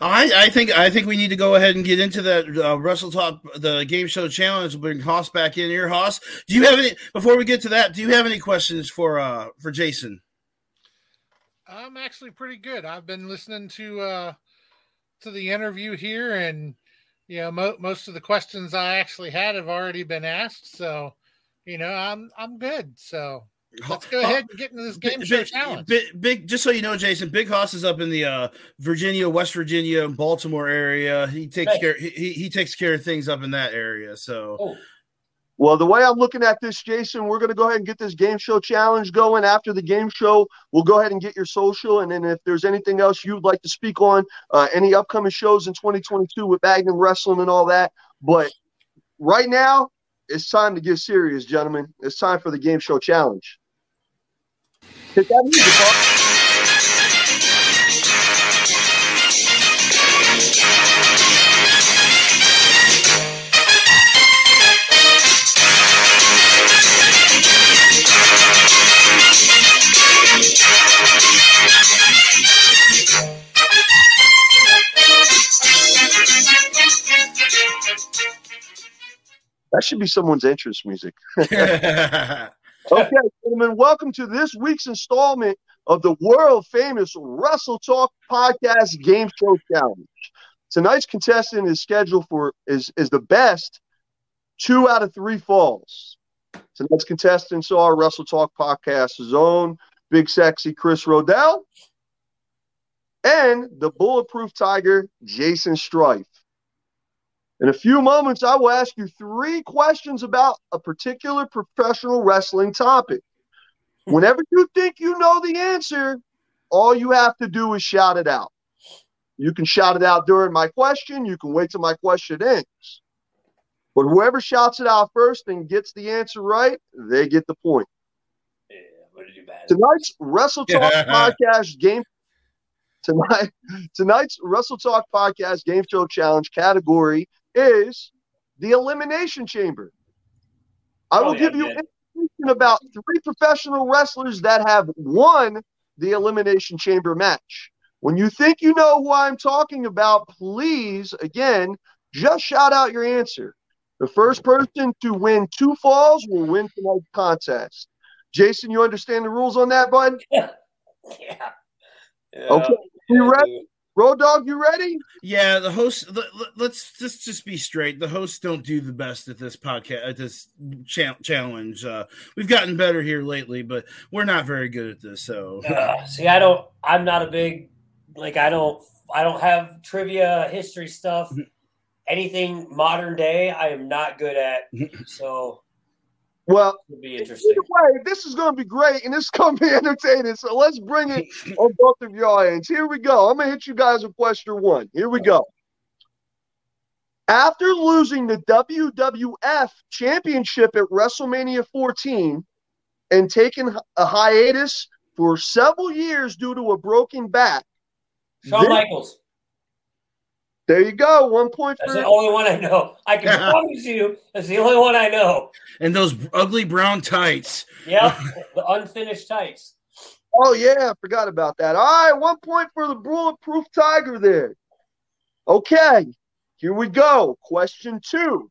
I, I think I think we need to go ahead and get into that uh, Wrestle Talk, the Game Show Challenge. We'll bring Hoss back in here. Hoss, do you have any? Before we get to that, do you have any questions for uh, for Jason? I'm actually pretty good. I've been listening to uh, to the interview here, and you know mo- most of the questions I actually had have already been asked. So, you know, I'm I'm good. So. Let's go ahead and get into this game big, show challenge. Big, big, just so you know, Jason, Big Hoss is up in the uh, Virginia, West Virginia, and Baltimore area. He takes hey. care. He he takes care of things up in that area. So, oh. Well, the way I'm looking at this, Jason, we're going to go ahead and get this game show challenge going. After the game show, we'll go ahead and get your social, and then if there's anything else you'd like to speak on, uh, any upcoming shows in twenty twenty-two with Magnum Wrestling and all that. But right now, it's time to get serious, gentlemen. It's time for the game show challenge. Hit that music, that should be someone's entrance music. Okay, gentlemen, welcome to this week's installment of the world-famous Wrestle Talk Podcast Game Show Challenge. Tonight's contestant is scheduled for is, is the best two out of three falls. Tonight's contestants are Wrestle Talk Podcast's own Big Sexy Chris Rodell and the Bulletproof Tiger, Jason Strife. In a few moments, I will ask you three questions about a particular professional wrestling topic. Whenever you think you know the answer, all you have to do is shout it out. You can shout it out during my question. You can wait till my question ends. But whoever shouts it out first and gets the answer right, they get the point. Yeah, what did you bad? Tonight's Wrestle Talk podcast game. Tonight, tonight's Wrestle Talk podcast game show challenge category is the Elimination Chamber. I will oh, yeah, give you yeah. information about three professional wrestlers that have won the Elimination Chamber match. When you think you know who I'm talking about, please, again, just shout out your answer. The first person to win two falls will win tonight's contest. Jason, you understand the rules on that, bud? Yeah. yeah. yeah. Okay. You ready? Road Dogg, you ready? Yeah, the host. The, let's just just be straight. The hosts don't do the best at this podcast, at this cha- challenge. Uh, we've gotten better here lately, but we're not very good at this. So, uh, see, I don't. I'm not a big like. I don't. I don't have trivia, history stuff, anything modern day. I am not good at. So, Well, it'll be interesting. Either way, this is going to be great, and it's going to be entertaining. So let's bring it on both of y'all ends. Here we go. I'm going to hit you guys with question one. Here we go. After losing the W W F Championship at WrestleMania fourteen and taking a hiatus for several years due to a broken back. Shawn Michaels. There you go. One point. That's the only one I know. I can promise you that's the only one I know. And those ugly brown tights. Yep. The unfinished tights. Oh, yeah. I forgot about that. All right. One point for the Bulletproof Tiger there. Okay. Here we go. Question two.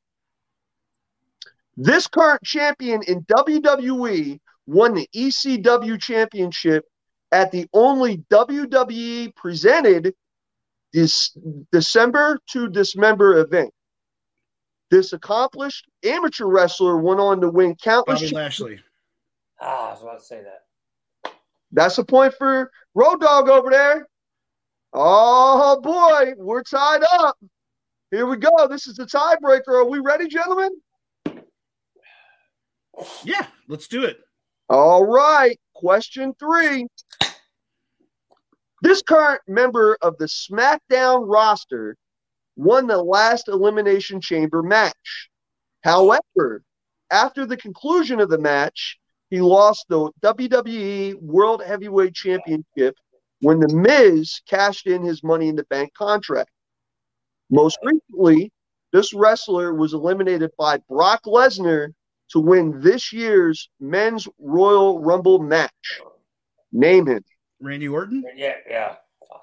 This current champion in W W E won the E C W championship at the only W W E presented this December to Dismember event. This accomplished amateur wrestler went on to win countless. Bobby Lashley. Ah, I was about to say that. That's a point for Road Dogg over there. Oh boy, we're tied up. Here we go. This is the tiebreaker. Are we ready, gentlemen? Yeah, let's do it. All right. Question three. This current member of the SmackDown roster won the last Elimination Chamber match. However, after the conclusion of the match, he lost the W W E World Heavyweight Championship when The Miz cashed in his Money in the Bank contract. Most recently, this wrestler was eliminated by Brock Lesnar to win this year's Men's Royal Rumble match. Name him. Randy Orton? Yeah, yeah. Fuck.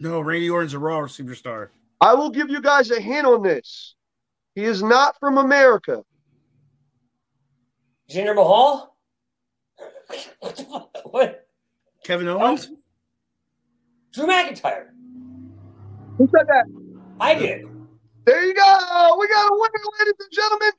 No, Randy Orton's a Raw superstar. I will give you guys a hint on this. He is not from America. Jinder Mahal? What the fuck? What? Kevin Owens? Um, Drew McIntyre. Who said that? I did. There you go. We got a winner, ladies and gentlemen.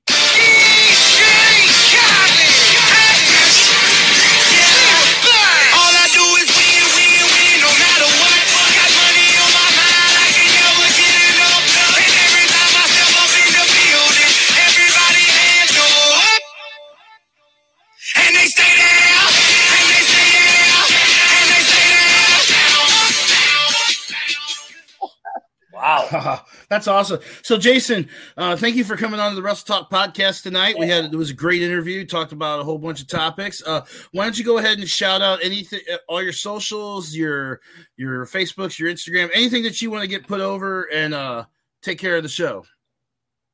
Wow. That's awesome. So, Jason, uh, thank you for coming on to the Wrestle Talk podcast tonight. Yeah. We had it was a great interview. Talked about a whole bunch of topics. Uh, why don't you go ahead and shout out anything, all your socials, your your Facebooks, your Instagram, anything that you want to get put over and uh, take care of the show.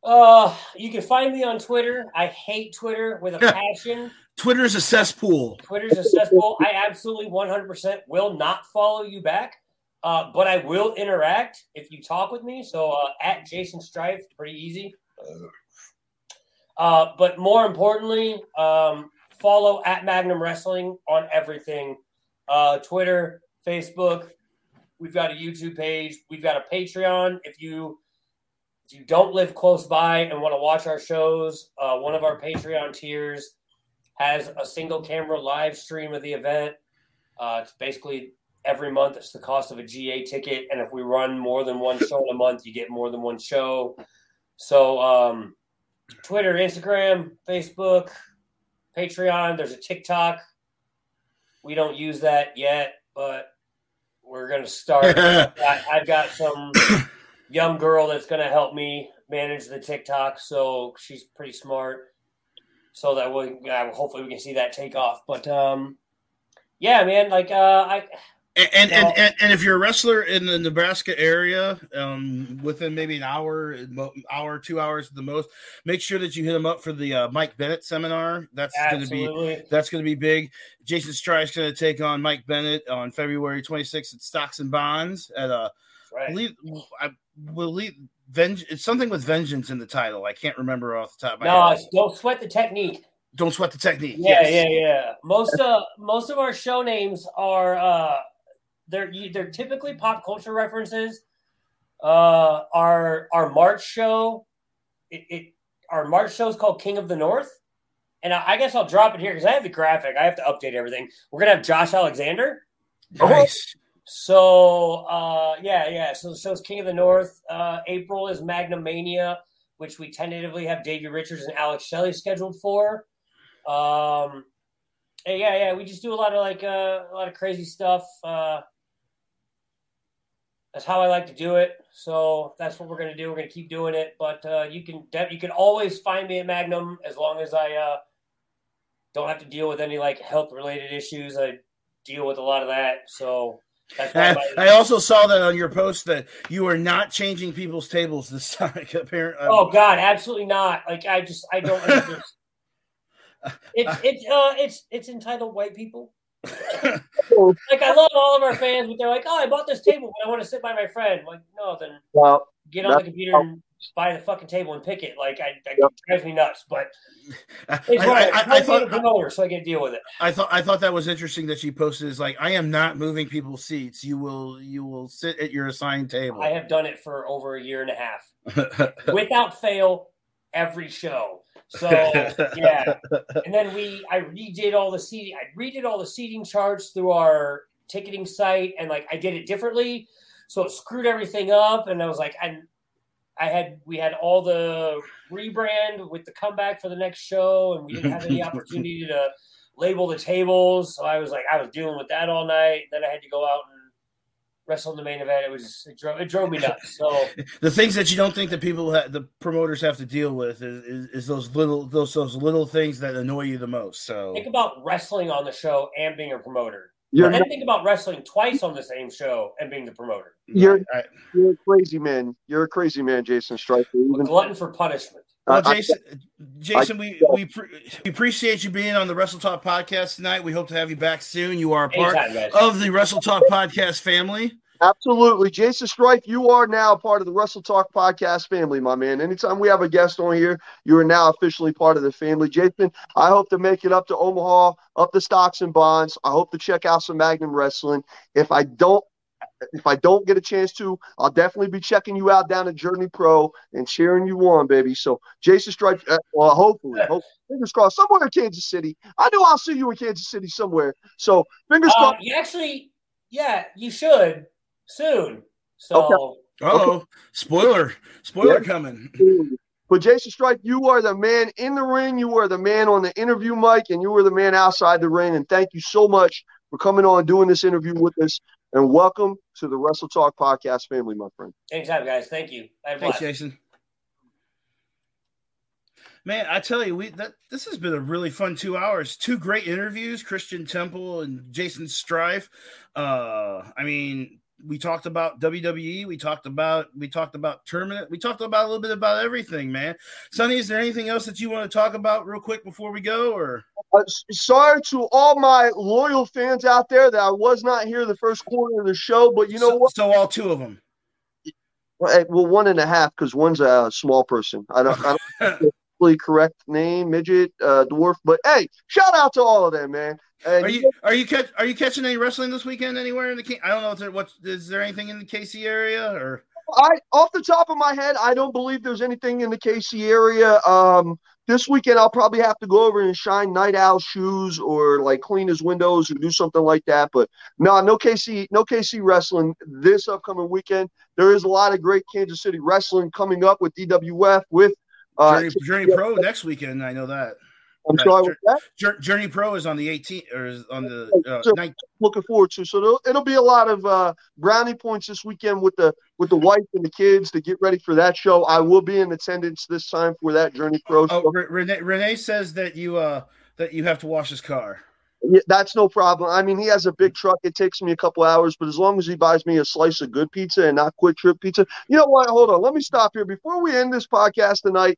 Uh, you can find me on Twitter. I hate Twitter with a passion. Twitter's a cesspool. Twitter's a cesspool. I absolutely one hundred percent will not follow you back. Uh, but I will interact if you talk with me. So uh, at Jason Strife, pretty easy. Uh, but more importantly, um, follow at Magnum Wrestling on everything. Uh, Twitter, Facebook. We've got a YouTube page. We've got a Patreon. If you if you don't live close by and want to watch our shows, uh, one of our Patreon tiers has a single camera live stream of the event. Uh, it's basically... Every month, it's the cost of a G A ticket, and if we run more than one show in a month, you get more than one show. So um, Twitter, Instagram, Facebook, Patreon. There's a TikTok. We don't use that yet, but we're going to start. I, I've got some young girl that's going to help me manage the TikTok, so she's pretty smart. So that we, uh, hopefully we can see that take off. But, um, yeah, man, like uh, I – And, and and and if you're a wrestler in the Nebraska area, um, within maybe an hour, hour, two hours at the most, make sure that you hit them up for the uh, Mike Bennett seminar. That's going to be that's going to be big. Jason Strife's going to take on Mike Bennett on February twenty-sixth at Stocks and Bonds at a right. I believe I believe venge- it's something with vengeance in the title. I can't remember off the top of my no, head. No, don't sweat the technique. Don't sweat the technique. Yeah, yes. yeah, yeah. Most uh most of our show names are. Uh, They're they're typically pop culture references. Uh, our our March show, it, it our March show is called King of the North, and I, I guess I'll drop it here because I have the graphic. I have to update everything. We're gonna have Josh Alexander. Nice. So uh, yeah, yeah. So the show's King of the North. Uh, April is Magnum Mania. which we tentatively have Davey Richards and Alex Shelley scheduled for. Um, and yeah, yeah, we just do a lot of like uh, a lot of crazy stuff. Uh, that's how I like to do it. So that's what we're gonna do. We're gonna keep doing it. But uh, you can you can always find me at Magnum as long as I uh, don't have to deal with any like health related issues. I deal with a lot of that. So. I, I also saw that on your post that you are not changing people's tables this time. Apparently. Oh God, absolutely not. Like I just, I don't. Understand. it's it's uh it's it's entitled white people. Like I love all of our fans, but they're like, oh, I bought this table, but I want to sit by my friend. I'm like, no, then well, get on the computer and buy the fucking table and pick it. Like I, I yep. It drives me nuts, but it's I, right. I, I, I thought come over so I can deal with it. I thought I thought that was interesting that she posted is like, I am not moving people's seats. You will you will sit at your assigned table. I have done it for over a year and a half. Without fail, every show. So yeah. And then we I redid all the seating I redid all the seating charts through our ticketing site and like I did it differently. So it screwed everything up and I was like, I I had we had all the rebrand with the comeback for the next show, and we didn't have any opportunity to label the tables. So I was like, I was dealing with that all night. Then I had to go out and wrestle in the main event. It was it drove it drove me nuts. So the things that you don't think that people ha- the promoters have to deal with is, is, is those little those those little things that annoy you the most. So think about wrestling on the show and being a promoter. You're and then not, think about wrestling twice on the same show and being the promoter. You're I, you're a crazy man. You're a crazy man, Jason Strife. A glutton for punishment. Well, I, Jason, I, Jason, I, we we, pre- we appreciate you being on the Wrestle Talk podcast tonight. We hope to have you back soon. You are a part anytime, of the Wrestle Talk podcast family. Absolutely, Jason Strife. You are now part of the Wrestle Talk podcast family, my man. Anytime we have a guest on here, you are now officially part of the family, Jason. I hope to make it up to Omaha. Up the Stocks and Bonds. I hope to check out some Magnum Wrestling. If I don't, if I don't get a chance to, I'll definitely be checking you out down at Journey Pro and cheering you on, baby. So, Jason Strife, uh, well, hopefully, hopefully, fingers crossed, somewhere in Kansas City. I know I'll see you in Kansas City somewhere. So, fingers uh, crossed. You actually, yeah, you should soon. So, okay. Oh, okay. spoiler, spoiler yeah. coming. But Jason Strife, you are the man in the ring. You are the man on the interview mic, and you are the man outside the ring. And thank you so much for coming on, doing this interview with us. And welcome to the Wrestle Talk podcast family, my friend. Anytime, guys. Thank you. Thanks, Jason. Man, I tell you, we that this has been a really fun two hours. Two great interviews, Christian Temple and Jason Strife. Uh, I mean. We talked about W W E. We talked about we talked about Terminate. We talked about a little bit about everything, man. Sonny, is there anything else that you want to talk about real quick before we go? Or uh, sorry to all my loyal fans out there that I was not here the first quarter of the show, but you know so, what? So all two of them. Well, one and a half because one's a small person. I don't. I don't correct name, midget, uh, dwarf. But hey, shout out to all of them, man. And are you are you catch, are you catching any wrestling this weekend anywhere in the K- I don't know if there, what is there anything in the K C area or I off the top of my head, I don't believe there's anything in the K C area. Um, this weekend I'll probably have to go over and shine Night Owl's shoes or like clean his windows or do something like that. But no, no K C, no K C wrestling this upcoming weekend. There is a lot of great Kansas City wrestling coming up with D W F with. Uh, Journey, Journey Pro next weekend, I know that. I'm uh, sorry, with that? Journey Pro is on the eighteenth or is on the uh, so nineteenth. Looking forward to. So it'll, it'll be a lot of uh, brownie points this weekend with the with the wife and the kids to get ready for that show. I will be in attendance this time for that Journey Pro. Show. Oh, Renee, Renee says that you uh, that you have to wash his car. Yeah, that's no problem. I mean, he has a big truck. It takes me a couple hours, but as long as he buys me a slice of good pizza and not Quick Trip pizza, you know what? Hold on. Let me stop here. Before we end this podcast tonight,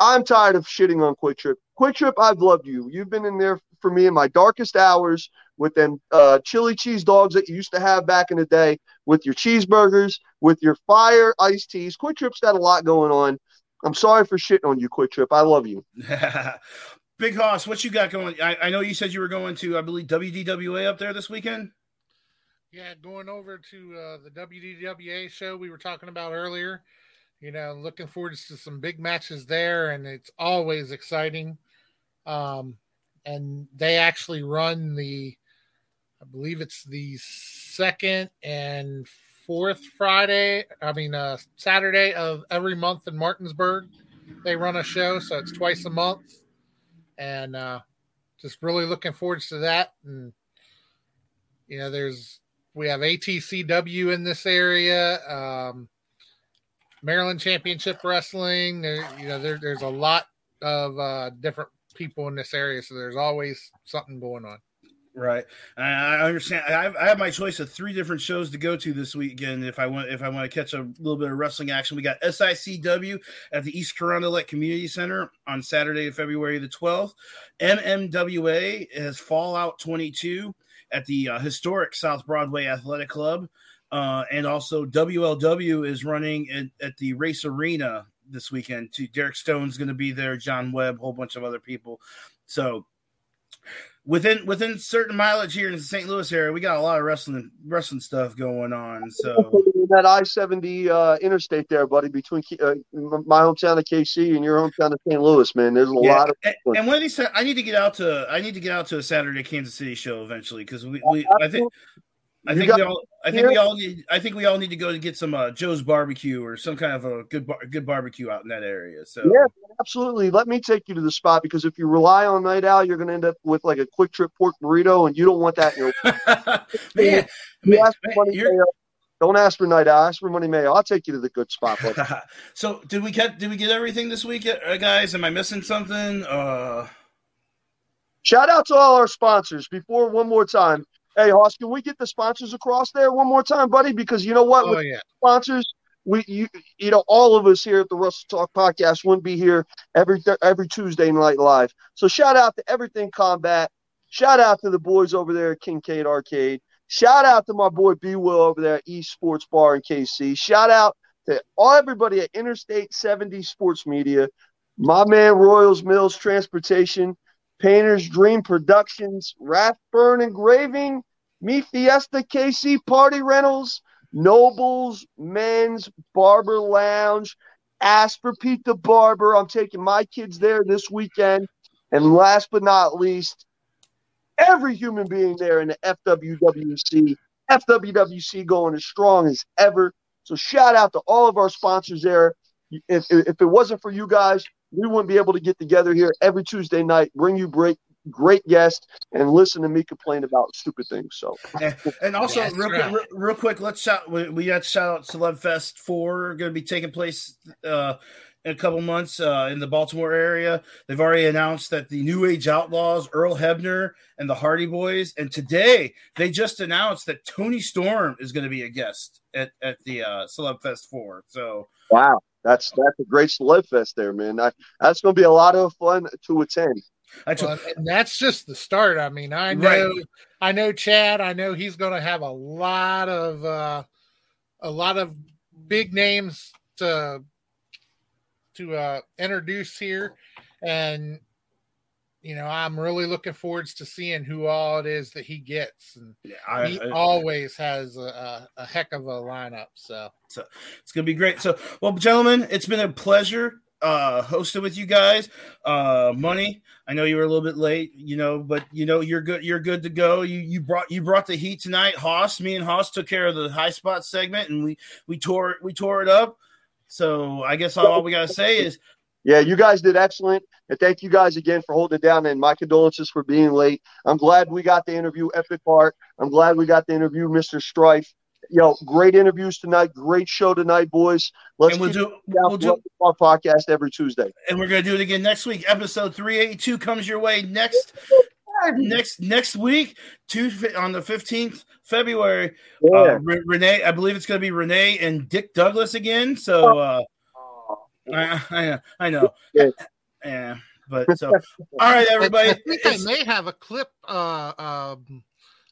I'm tired of shitting on Quick Trip. Quick Trip, I've loved you. You've been in there for me in my darkest hours with them uh, chili cheese dogs that you used to have back in the day, with your cheeseburgers, with your fire iced teas. Quick Trip's got a lot going on. I'm sorry for shitting on you, Quick Trip. I love you. Big Hoss, what you got going? I, I know you said you were going to, I believe, W D W A up there this weekend. Yeah, going over to uh, the W D W A show we were talking about earlier. You know, looking forward to some big matches there, and it's always exciting. Um, and they actually run the, I believe it's the second and fourth Friday, I mean uh, Saturday of every month in Martinsburg. they run a show, so it's twice a month, and uh, just really looking forward to that. And you know, there's we have A T C W in this area, um, Maryland Championship Wrestling. There, you know, there, there's a lot of uh, different people in this area, so there's always something going on. Right, and I understand. I have, I have my choice of three different shows to go to this weekend if I want. If I want to catch a little bit of wrestling action, we got S I C W at the East Carondelet Community Center on Saturday, February the twelfth. M M W A has Fallout twenty-two at the uh, historic South Broadway Athletic Club, uh, and also W L W is running at, at the Race Arena this weekend. Too. Derek Stone's going to be there, John Webb, a whole bunch of other people. So. Within within certain mileage here in the Saint Louis area, we got a lot of wrestling wrestling stuff going on. So that I seventy uh, interstate there, buddy, between uh, my hometown of K C and your hometown of Saint Louis, man. There's a yeah, lot of and, and one of these, I need to get out to I need to get out to a Saturday Kansas City show eventually because we, we I think I think we all I think we all need I think we all need to go to get some uh, Joe's barbecue or some kind of a good bar, good barbecue out in that area. So yeah, absolutely. Let me take you to the spot because if you rely on night out, you're going to end up with like a quick trip pork burrito, and you don't want that. In your- man, you man, ask man money mayo, don't ask for night out. Ask for Money Mayo. I'll take you to the good spot. So did we get did we get everything this week, guys? Am I missing something? Uh... Shout out to all our sponsors before one more time. Hey, Hoss, can we get the sponsors across there one more time, buddy? Because you know what? Oh, with yeah. Sponsors, we you, you know, all of us here at the Wrestle Talk Podcast wouldn't be here every every Tuesday night live. So shout out to Everything Combat. Shout out to the boys over there at Kincaid Arcade. Shout out to my boy B-Will over there at Esports Bar in K C. Shout out to all everybody at Interstate seventy Sports Media. My man Royals Mills Transportation. Painter's Dream Productions, Rathburn Engraving, Me Fiesta, K C Party Rentals, Nobles, Men's, Barber Lounge, Ask for Pete the Barber. I'm taking my kids there this weekend. And last but not least, every human being there in the F W W C. F W W C going as strong as ever. So shout out to all of our sponsors there. If, if it wasn't for you guys, we wouldn't be able to get together here every Tuesday night, bring you great, great guests, and listen to me complain about stupid things. So, and, and also, yes, real, right. quick, real quick, let's shout. We, we got to shout out Celeb Fest four, going to be taking place uh, in a couple months uh, in the Baltimore area. They've already announced that the New Age Outlaws, Earl Hebner, and the Hardy Boys, and today they just announced that Tony Storm is going to be a guest at at the uh, Celeb Fest four. So, wow. That's that's a great Celeb Fest there, man. I, that's going to be a lot of fun to attend. That's, well, and that's just the start. I mean, I know, right. I know, Chad. I know he's going to have a lot of uh, a lot of big names to to uh, introduce here, and you know, I'm really looking forward to seeing who all it is that he gets. And yeah, I, he I, always has a, a heck of a lineup. So. so it's going to be great. So, well, gentlemen, it's been a pleasure uh, hosting with you guys. Uh, Money, I know you were a little bit late, you know, but you know, you're good. You're good to go. You, you brought, you brought the heat tonight. Hoss, me and Hoss took care of the high spot segment and we, we tore we tore it up. So I guess all we got to say is, yeah, you guys did excellent, and thank you guys again for holding it down, and my condolences for being late. I'm glad we got to interview Epic Heart. I'm glad we got to interview Mister Strife. You know, great interviews tonight, great show tonight, boys. Let's we'll do, we'll do our podcast every Tuesday. And we're going to do it again next week. Episode three eighty-two comes your way next next next week, Tuesday, on the fifteenth February. Yeah. Uh, Re- Renee, I believe it's going to be Renee and Dick Douglas again, so uh, – I, I know, I know, yeah. yeah. But so, all right, everybody. I, I think I may have a clip, uh, um,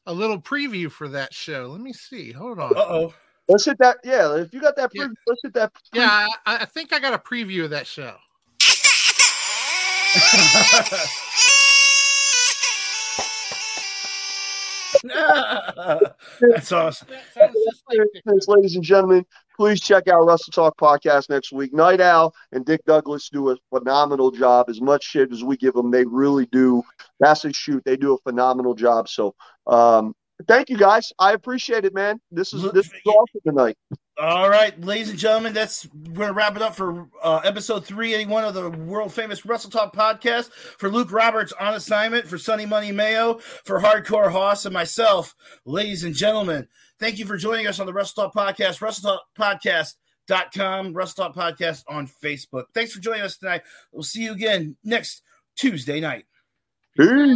a little preview for that show. Let me see. Hold on. Uh oh. Let's hit that. Yeah, if you got that, preview, yeah. let's hit that. Preview. Yeah, I, I think I got a preview of that show. That's awesome. Ladies and gentlemen, please check out Wrestle Talk Podcast next week. Night Owl and Dick Douglas do a phenomenal job. As much shit as we give them, they really do. That's a shoot. They do a phenomenal job. So um, thank you, guys. I appreciate it, man. This is, this is awesome tonight. All right, ladies and gentlemen, that's we're going to wrap it up for uh, episode three eighty-one of the world-famous Wrestle Talk podcast. For Luke Roberts on assignment, for Sonny Money Mayo, for Hardcore Hoss, and myself, ladies and gentlemen, thank you for joining us on the Wrestle Talk podcast, wrestle talk podcast dot com, Wrestle Talk Podcast on Facebook. Thanks for joining us tonight. We'll see you again next Tuesday night. Peace.